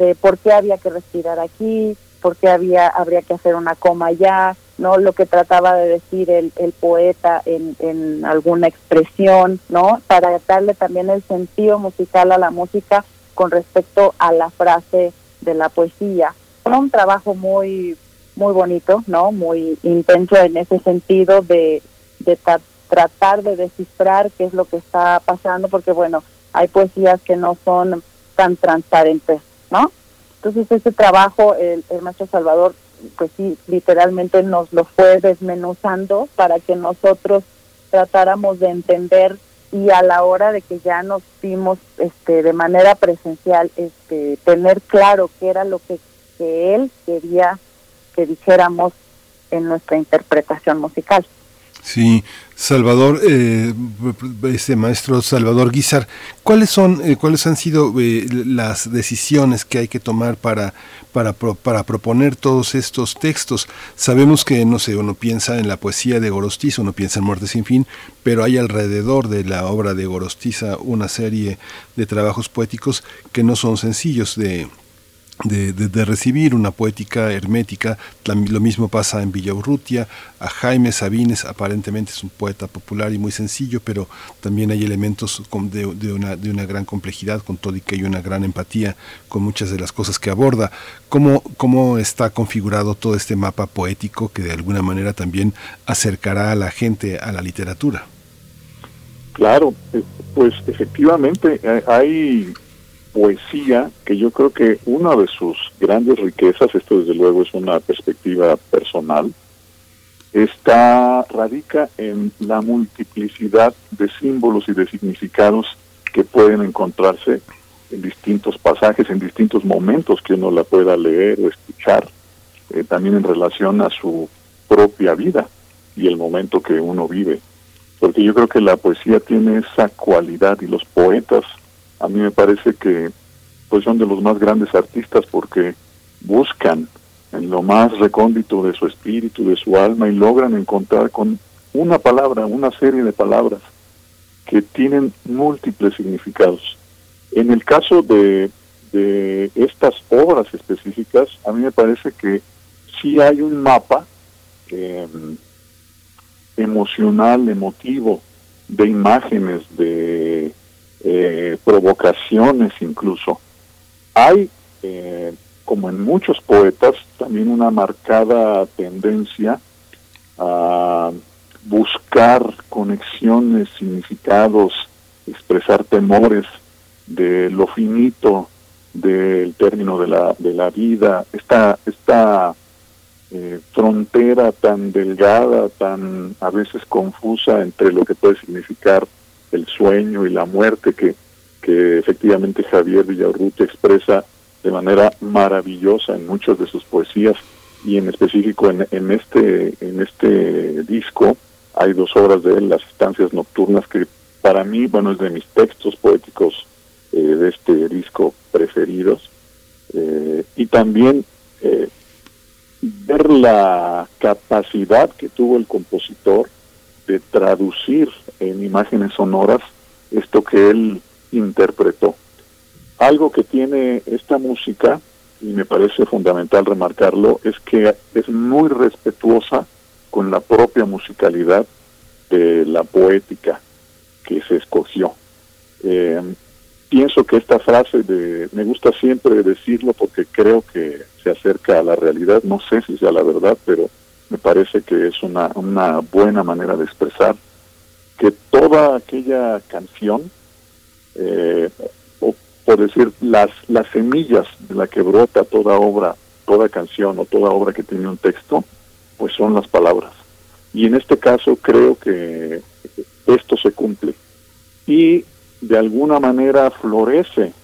De por qué había que respirar aquí, por qué había, habría que hacer una coma allá, ¿no? Lo que trataba de decir el, el poeta en, en alguna expresión, ¿no? Para darle también el sentido musical a la música con respecto a la frase de la poesía. Fue un trabajo muy, muy bonito, ¿no? Muy intenso en ese sentido de, de tra- tratar de descifrar qué es lo que está pasando, porque bueno, hay poesías que no son tan transparentes, ¿no? Entonces ese trabajo, el, el maestro Salvador, pues sí, literalmente nos lo fue desmenuzando para que nosotros tratáramos de entender, y a la hora de que ya nos vimos este, de manera presencial, este, tener claro qué era lo que, que él quería que dijéramos en nuestra interpretación musical. Sí, Salvador, eh, este maestro Salvador Guizar, ¿cuáles son, eh, cuáles han sido eh, las decisiones que hay que tomar para, para, para proponer todos estos textos? Sabemos que, no sé, uno piensa en la poesía de Gorostiza, uno piensa en Muerte sin fin, pero hay alrededor de la obra de Gorostiza una serie de trabajos poéticos que no son sencillos de... De, de, de recibir, una poética hermética. Lo mismo pasa en Villaurrutia. A Jaime Sabines, aparentemente es un poeta popular y muy sencillo, pero también hay elementos de, de, una, de una gran complejidad, con todo y que hay una gran empatía con muchas de las cosas que aborda. ¿Cómo, cómo está configurado todo este mapa poético que de alguna manera también acercará a la gente a la literatura? Claro, pues efectivamente hay... poesía, que yo creo que una de sus grandes riquezas, esto desde luego es una perspectiva personal, está, radica en la multiplicidad de símbolos y de significados que pueden encontrarse en distintos pasajes, en distintos momentos que uno la pueda leer o escuchar, eh, también en relación a su propia vida y el momento que uno vive. Porque yo creo que la poesía tiene esa cualidad, y los poetas, a mí me parece que pues son de los más grandes artistas, porque buscan en lo más recóndito de su espíritu, de su alma, y logran encontrar con una palabra, una serie de palabras que tienen múltiples significados. En el caso de de estas obras específicas, a mí me parece que sí hay un mapa eh, emocional, emotivo, de imágenes, de eh, provocaciones incluso. Hay, eh, como en muchos poetas, también una marcada tendencia a buscar conexiones, significados, expresar temores de lo finito, del término de la de la vida, esta esta eh, frontera tan delgada, tan a veces confusa entre lo que puede significar el sueño y la muerte, que, que efectivamente Javier Villaurrutia expresa de manera maravillosa en muchas de sus poesías, y en específico en, en este en este disco hay dos obras de él, Las estancias nocturnas, que para mí, bueno, es de mis textos poéticos eh, de este disco preferidos. Eh, y también eh, ver la capacidad que tuvo el compositor de traducir en imágenes sonoras esto que él interpretó. Algo que tiene esta música, y me parece fundamental remarcarlo, es que es muy respetuosa con la propia musicalidad de la poética que se escogió. Eh, pienso que esta frase de, me gusta siempre decirlo porque creo que se acerca a la realidad, no sé si sea la verdad, pero me parece que es una, una buena manera de expresar que toda aquella canción, eh, o por decir, las, las semillas de la que brota toda obra, toda canción o toda obra que tiene un texto, pues son las palabras. Y en este caso creo que esto se cumple y de alguna manera florece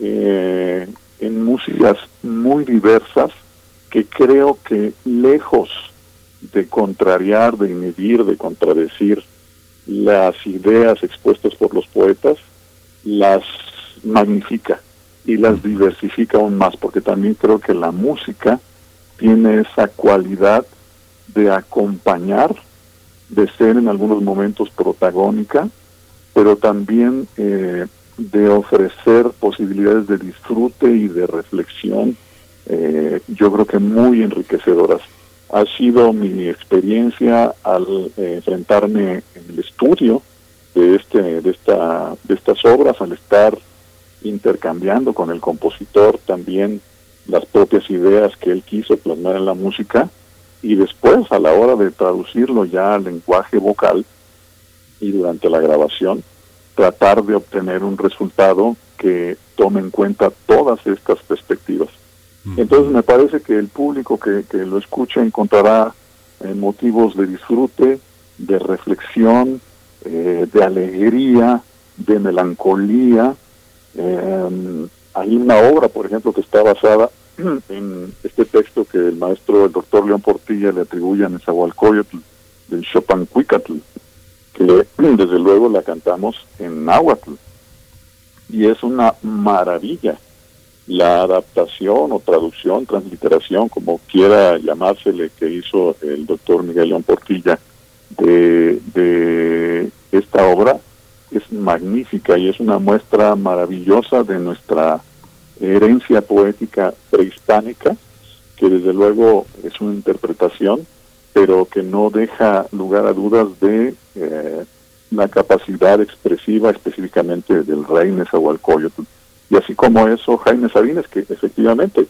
eh, en músicas muy diversas que creo que, lejos de contrariar, de inhibir, de contradecir las ideas expuestas por los poetas, las magnifica y las diversifica aún más, porque también creo que la música tiene esa cualidad de acompañar, de ser en algunos momentos protagónica, pero también eh, de ofrecer posibilidades de disfrute y de reflexión, eh, yo creo que muy enriquecedoras. Ha sido mi experiencia al eh, enfrentarme en el estudio de este de esta de estas obras, al estar intercambiando con el compositor también las propias ideas que él quiso plasmar en la música, y después a la hora de traducirlo ya al lenguaje vocal y durante la grabación, tratar de obtener un resultado que tome en cuenta todas estas perspectivas. Entonces me parece que el público que, que lo escucha encontrará eh, motivos de disfrute, de reflexión, eh, de alegría, de melancolía. Eh, hay una obra, por ejemplo, que está basada en este texto que el maestro, el doctor León Portilla, le atribuye a Nezahualcóyotl, del Xopancuicatl, que desde luego la cantamos en náhuatl, y es una maravilla la adaptación o traducción, transliteración, como quiera llamársele, que hizo el doctor Miguel León Portilla de, de esta obra. Es magnífica y es una muestra maravillosa de nuestra herencia poética prehispánica, que desde luego es una interpretación, pero que no deja lugar a dudas de eh, la capacidad expresiva específicamente del rey Nezahualcóyotl. Y así como eso, Jaime Sabines, que efectivamente,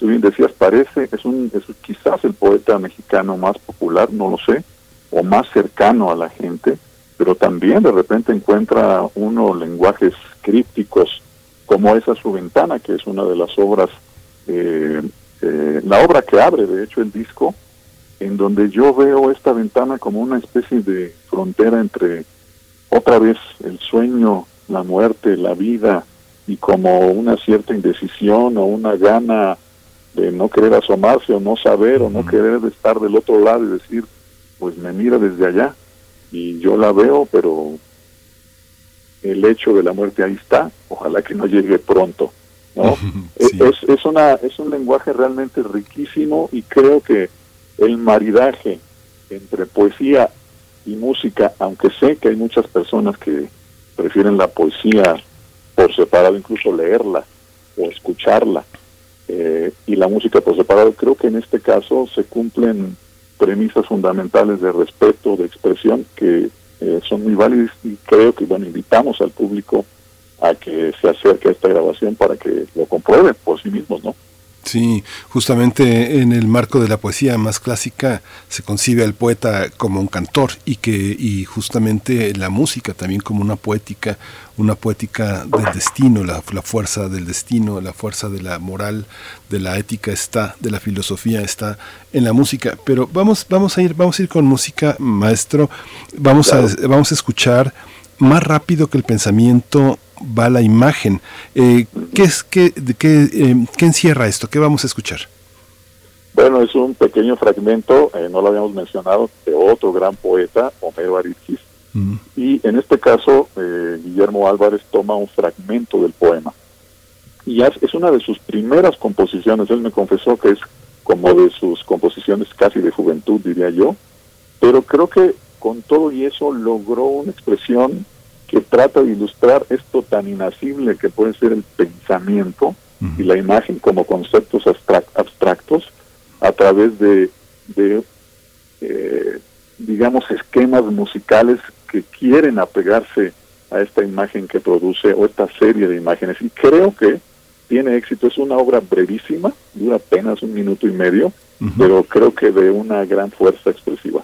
tú bien decías, parece, es un es quizás el poeta mexicano más popular, no lo sé, o más cercano a la gente, pero también de repente encuentra uno lenguajes crípticos, como esa Su ventana, que es una de las obras, eh, eh, la obra que abre, de hecho, el disco, en donde yo veo esta ventana como una especie de frontera entre, otra vez, el sueño, la muerte, la vida, y como una cierta indecisión o una gana de no querer asomarse o no saber o no querer estar del otro lado y decir, pues me mira desde allá, y yo la veo, pero el hecho de la muerte ahí está, ojalá que no llegue pronto, ¿no? Sí. Es, es, una, es un lenguaje realmente riquísimo, y creo que el maridaje entre poesía y música, aunque sé que hay muchas personas que prefieren la poesía por separado, incluso leerla, o escucharla, eh, y la música por separado. Creo que en este caso se cumplen premisas fundamentales de respeto, de expresión, que eh, son muy válidas, y creo que, bueno, invitamos al público a que se acerque a esta grabación para que lo comprueben por sí mismos, ¿no? Sí, justamente en el marco de la poesía más clásica se concibe al poeta como un cantor, y que y justamente la música también como una poética, una poética del destino, la, la fuerza del destino, la fuerza de la moral, de la ética está, de la filosofía está en la música. Pero vamos, vamos a ir, vamos a ir con música, maestro. Vamos a, vamos a escuchar Más rápido que el pensamiento va la imagen. Eh, ¿qué, es, qué, qué, eh, ¿Qué encierra esto? ¿Qué vamos a escuchar? Bueno, es un pequeño fragmento, eh, no lo habíamos mencionado, de otro gran poeta, Homero Aridgís. Mm. Y en este caso, eh, Guillermo Álvarez toma un fragmento del poema. Y es una de sus primeras composiciones. Él me confesó que es como de sus composiciones casi de juventud, diría yo. Pero creo que con todo y eso logró una expresión que trata de ilustrar esto tan inacible que puede ser el pensamiento y la imagen como conceptos abstractos a través de, de eh, digamos, esquemas musicales que quieren apegarse a esta imagen que produce, o esta serie de imágenes. Y creo que tiene éxito. Es una obra brevísima, dura apenas un minuto y medio, uh-huh. pero creo que de una gran fuerza expresiva.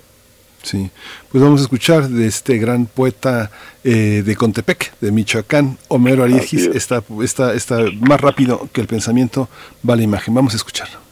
Sí, pues vamos a escuchar de este gran poeta eh, de Contepec, de Michoacán, Homero Aridgís, es. está, está, está Más rápido que el pensamiento va la imagen. Vamos a escucharlo.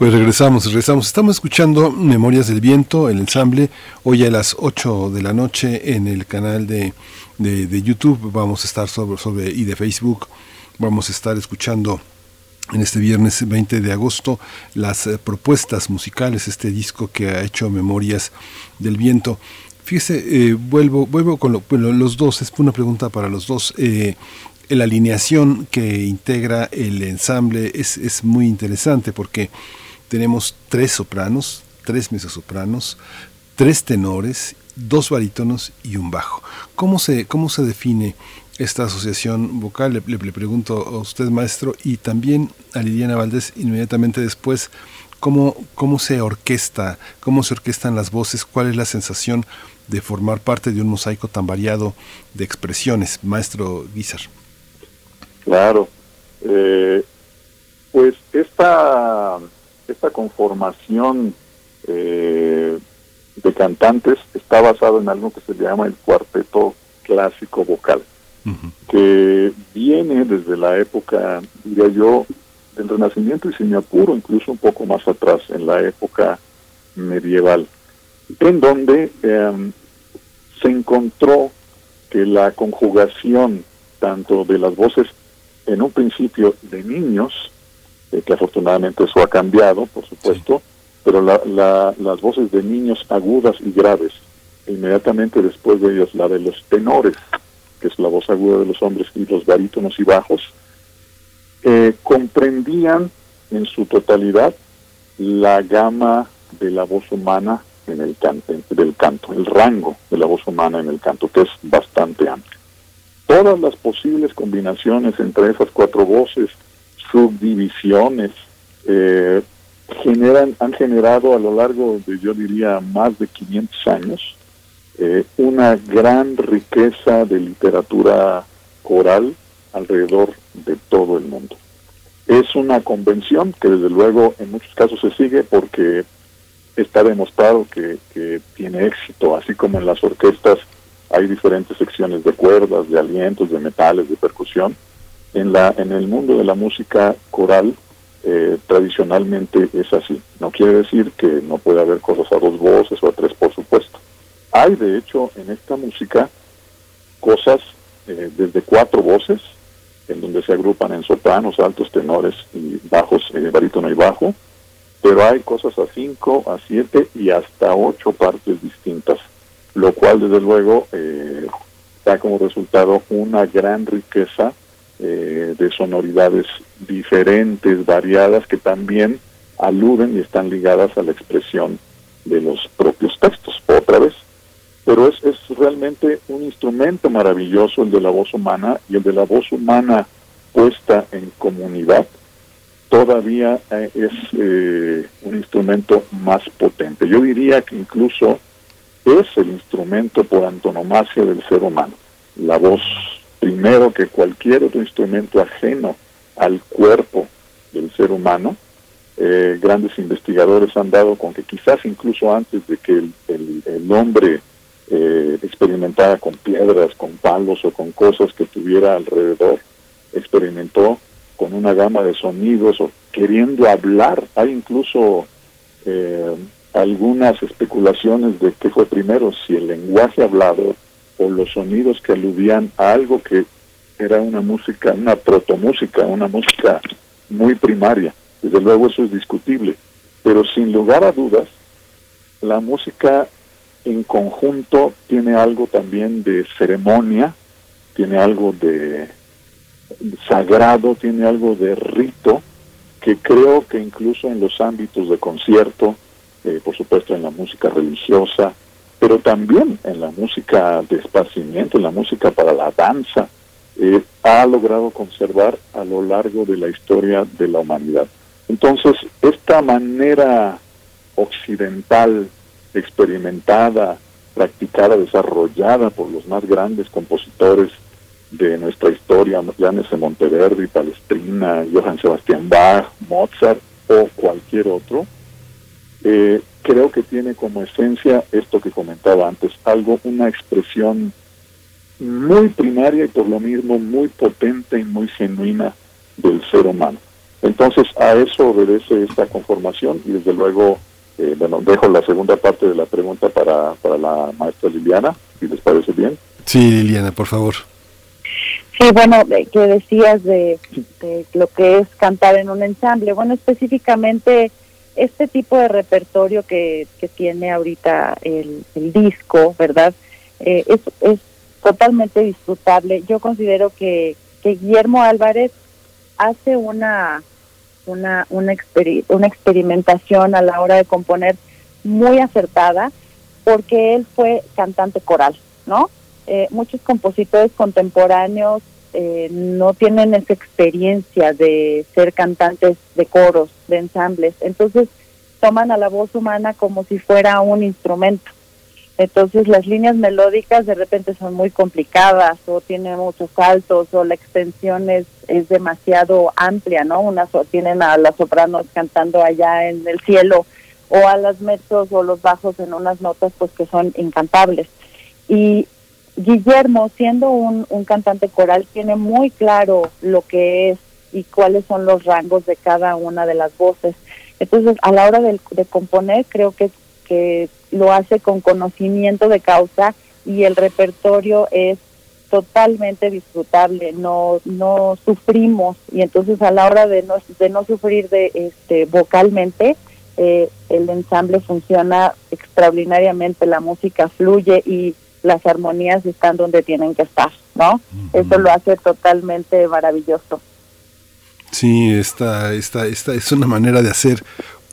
Pues regresamos, regresamos. Estamos escuchando Memorias del Viento, el ensamble, hoy a las ocho de la noche en el canal de, de, de YouTube. Vamos a estar sobre, sobre y de Facebook. Vamos a estar escuchando en este viernes veinte de agosto las eh, propuestas musicales, este disco que ha hecho Memorias del Viento. Fíjese, eh, vuelvo vuelvo con lo, bueno, los dos, es una pregunta para los dos. Eh, la alineación que integra el ensamble es, es muy interesante porque tenemos tres sopranos, tres mezzosopranos, tres tenores, dos barítonos y un bajo. ¿Cómo se, cómo se define esta asociación vocal? Le, le, le pregunto a usted, maestro, y también a Liliana Valdés inmediatamente después. ¿Cómo, cómo se orquesta? ¿Cómo se orquestan las voces? ¿Cuál es la sensación de formar parte de un mosaico tan variado de expresiones? Maestro Guizar. Claro. Eh, pues esta... Esta conformación eh, de cantantes está basada en algo que se llama el cuarteto clásico vocal, uh-huh. que viene desde la época, diría yo, del Renacimiento y, si me apuro, incluso un poco más atrás, en la época medieval, en donde eh, se encontró que la conjugación tanto de las voces, en un principio de niños, que afortunadamente eso ha cambiado, por supuesto, sí. pero la, la, las voces de niños agudas y graves, inmediatamente después de ellos la de los tenores, que es la voz aguda de los hombres, y los barítonos y bajos, eh, comprendían en su totalidad la gama de la voz humana en el canto, del canto, el rango de la voz humana en el canto, que es bastante amplio. Todas las posibles combinaciones entre esas cuatro voces, subdivisiones, eh, generan, han generado a lo largo de, yo diría, más de quinientos años, eh, una gran riqueza de literatura coral alrededor de todo el mundo. Es una convención que desde luego en muchos casos se sigue porque está demostrado que, que tiene éxito, así como en las orquestas hay diferentes secciones de cuerdas, de alientos, de metales, de percusión. En la en el mundo de la música coral eh, tradicionalmente es así. No quiere decir que no puede haber cosas a dos voces o a tres, por supuesto. Hay, de hecho, en esta música cosas eh, desde cuatro voces, en donde se agrupan en sopranos, altos, tenores y bajos, eh, barítono y bajo, pero hay cosas a cinco, a siete y hasta ocho partes distintas, lo cual desde luego eh, da como resultado una gran riqueza eh, de sonoridades diferentes, variadas, que también aluden y están ligadas a la expresión de los propios textos, otra vez. Pero es, es realmente un instrumento maravilloso el de la voz humana, y el de la voz humana puesta en comunidad todavía es eh, un instrumento más potente. Yo diría que incluso es el instrumento por antonomasia del ser humano. La voz, primero que cualquier otro instrumento ajeno al cuerpo del ser humano. Eh, grandes investigadores han dado con que quizás incluso antes de que el, el, el hombre Eh, experimentara con piedras, con palos o con cosas que tuviera alrededor, experimentó con una gama de sonidos o queriendo hablar. Hay incluso eh, algunas especulaciones de qué fue primero, si el lenguaje hablado o los sonidos que aludían a algo que era una música, una protomúsica, una música muy primaria. Desde luego eso es discutible, pero sin lugar a dudas, la música en conjunto tiene algo también de ceremonia, tiene algo de sagrado, tiene algo de rito, que creo que incluso en los ámbitos de concierto, eh, por supuesto en la música religiosa, pero también en la música de esparcimiento, en la música para la danza, eh, ha logrado conservar a lo largo de la historia de la humanidad. Entonces, esta manera occidental, experimentada, practicada, desarrollada por los más grandes compositores de nuestra historia, llámese Monteverdi, Palestrina, Johann Sebastian Bach, Mozart o cualquier otro, eh, creo que tiene como esencia esto que comentaba antes, algo, una expresión muy primaria y por lo mismo muy potente y muy genuina del ser humano. Entonces a eso obedece esta conformación y desde luego Eh, bueno, dejo la segunda parte de la pregunta para, para la maestra Liliana, si les parece bien. Sí, Liliana, por favor. Sí, bueno, que decías de, de lo que es cantar en un ensamble. Bueno, específicamente este tipo de repertorio que, que tiene ahorita el, el disco, ¿verdad? Eh, es, es totalmente disfrutable. Yo considero que, que Guillermo Álvarez hace una... una una, exper- una experimentación a la hora de componer muy acertada, porque él fue cantante coral, ¿no? Eh, muchos compositores contemporáneos eh, no tienen esa experiencia de ser cantantes de coros, de ensambles, entonces toman a la voz humana como si fuera un instrumento. Entonces las líneas melódicas de repente son muy complicadas o tienen muchos saltos o la extensión es, es demasiado amplia, ¿no? Unas tienen a las sopranos cantando allá en el cielo o a las mezzos o los bajos en unas notas pues que son incantables. Y Guillermo, siendo un, un cantante coral, tiene muy claro lo que es y cuáles son los rangos de cada una de las voces. Entonces a la hora de, de componer creo que que lo hace con conocimiento de causa y el repertorio es totalmente disfrutable, no no sufrimos y entonces a la hora de no de no sufrir de este vocalmente eh, el ensamble funciona extraordinariamente, la música fluye y las armonías están donde tienen que estar, ¿no? Uh-huh. Eso lo hace totalmente maravilloso. Sí, esta esta esta es una manera de hacer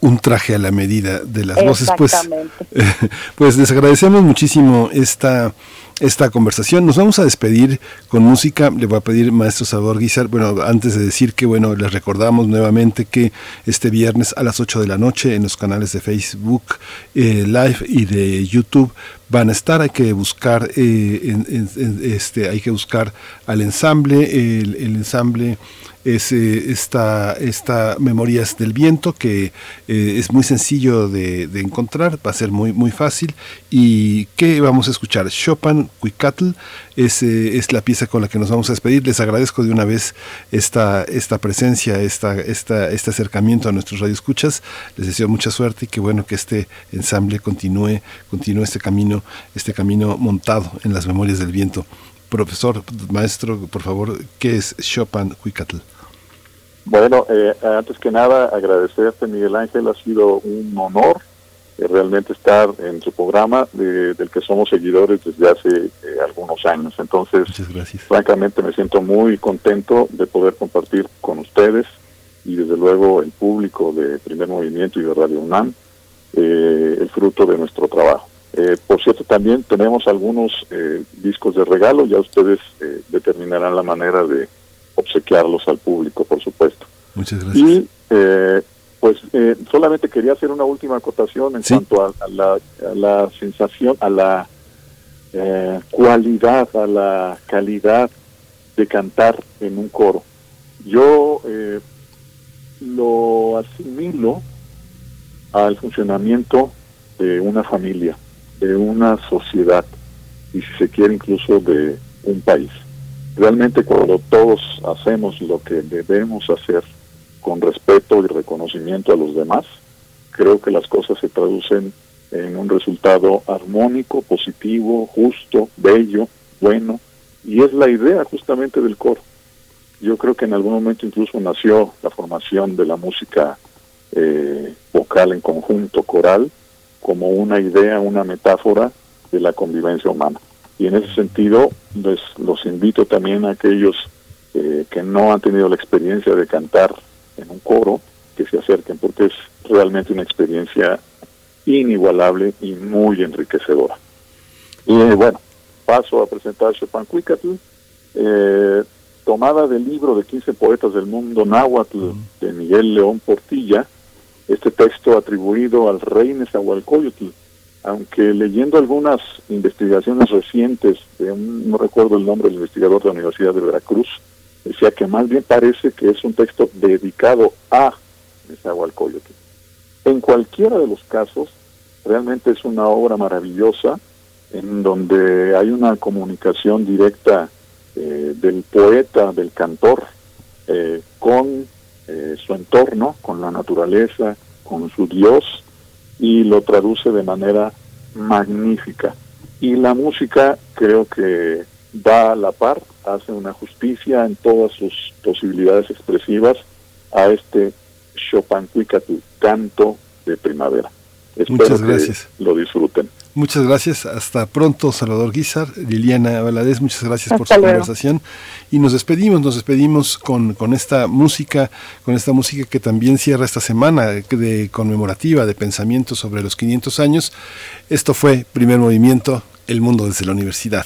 un traje a la medida de las voces. Pues, pues les agradecemos muchísimo esta esta conversación. Nos vamos a despedir con música. Le voy a pedir, maestro Salvador Guizar, bueno, antes de decir que, bueno, les recordamos nuevamente que este viernes a las ocho de la noche en los canales de Facebook eh, Live y de YouTube van a estar, hay que buscar eh, en, en, en este, hay que buscar al ensamble, el, el ensamble es eh, esta, esta Memorias del Viento, que eh, es muy sencillo de, de encontrar, va a ser muy muy fácil. Y ¿qué vamos a escuchar? Chopin, Cuicatl, es, eh, es la pieza con la que nos vamos a despedir. Les agradezco de una vez esta, esta presencia, esta, esta, este acercamiento a nuestros radioescuchas. Les deseo mucha suerte y que, bueno, que este ensamble continúe, continúe este camino, este camino montado en las Memorias del Viento. Profesor, maestro, por favor, ¿qué es Chopin Cuicatl? Bueno, eh, antes que nada, agradecerte, Miguel Ángel, ha sido un honor eh, realmente estar en tu programa, de, del que somos seguidores desde hace eh, algunos años. Entonces, francamente me siento muy contento de poder compartir con ustedes y desde luego el público de Primer Movimiento y de Radio UNAM eh, el fruto de nuestro trabajo. Eh, por cierto, también tenemos algunos eh, discos de regalo, ya ustedes eh, determinarán la manera de obsequiarlos al público, por supuesto. Muchas gracias. Y eh, pues eh, solamente quería hacer una última acotación en ¿Sí? cuanto a, a, la, a la sensación, a la eh, cualidad, a la calidad de cantar en un coro. Yo eh, lo asimilo al funcionamiento de una familia, de una sociedad y, si se quiere, incluso de un país. Realmente cuando todos hacemos lo que debemos hacer con respeto y reconocimiento a los demás, creo que las cosas se traducen en un resultado armónico, positivo, justo, bello, bueno, y es la idea justamente del coro. Yo creo que en algún momento incluso nació la formación de la música eh, vocal en conjunto, coral, como una idea, una metáfora de la convivencia humana. Y en ese sentido, les, los invito también a aquellos eh, que no han tenido la experiencia de cantar en un coro, que se acerquen, porque es realmente una experiencia inigualable y muy enriquecedora. Y eh, bueno, paso a presentar Chopin Cuicatl, eh, tomada del libro de quince poetas del mundo náhuatl de Miguel León Portilla. Este texto atribuido al rey Nezahualcóyotl, aunque leyendo algunas investigaciones recientes, de un, no recuerdo el nombre del investigador de la Universidad de Veracruz, decía que más bien parece que es un texto dedicado a Nezahualcóyotl. En cualquiera de los casos, realmente es una obra maravillosa, en donde hay una comunicación directa eh, del poeta, del cantor, eh, con... Eh, su entorno, con la naturaleza, con su Dios, y lo traduce de manera magnífica. Y la música creo que va a la par, hace una justicia en todas sus posibilidades expresivas a este Chopin Cuicatl, canto de primavera. Espero Muchas gracias. Que lo disfruten. Muchas gracias. Hasta pronto, Salvador Guizar. Liliana Valadez, muchas gracias Hasta por su luego. Conversación. Y nos despedimos, nos despedimos con, con esta música, con esta música que también cierra esta semana de conmemorativa de pensamiento sobre los quinientos años. Esto fue Primer Movimiento, El Mundo desde la Universidad.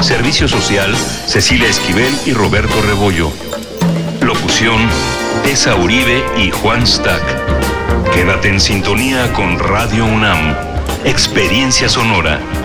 Servicio social, Cecilia Esquivel y Roberto Rebollo. Locución, Tessa Uribe y Juan Stack. Quédate en sintonía con Radio UNAM. Experiencia sonora.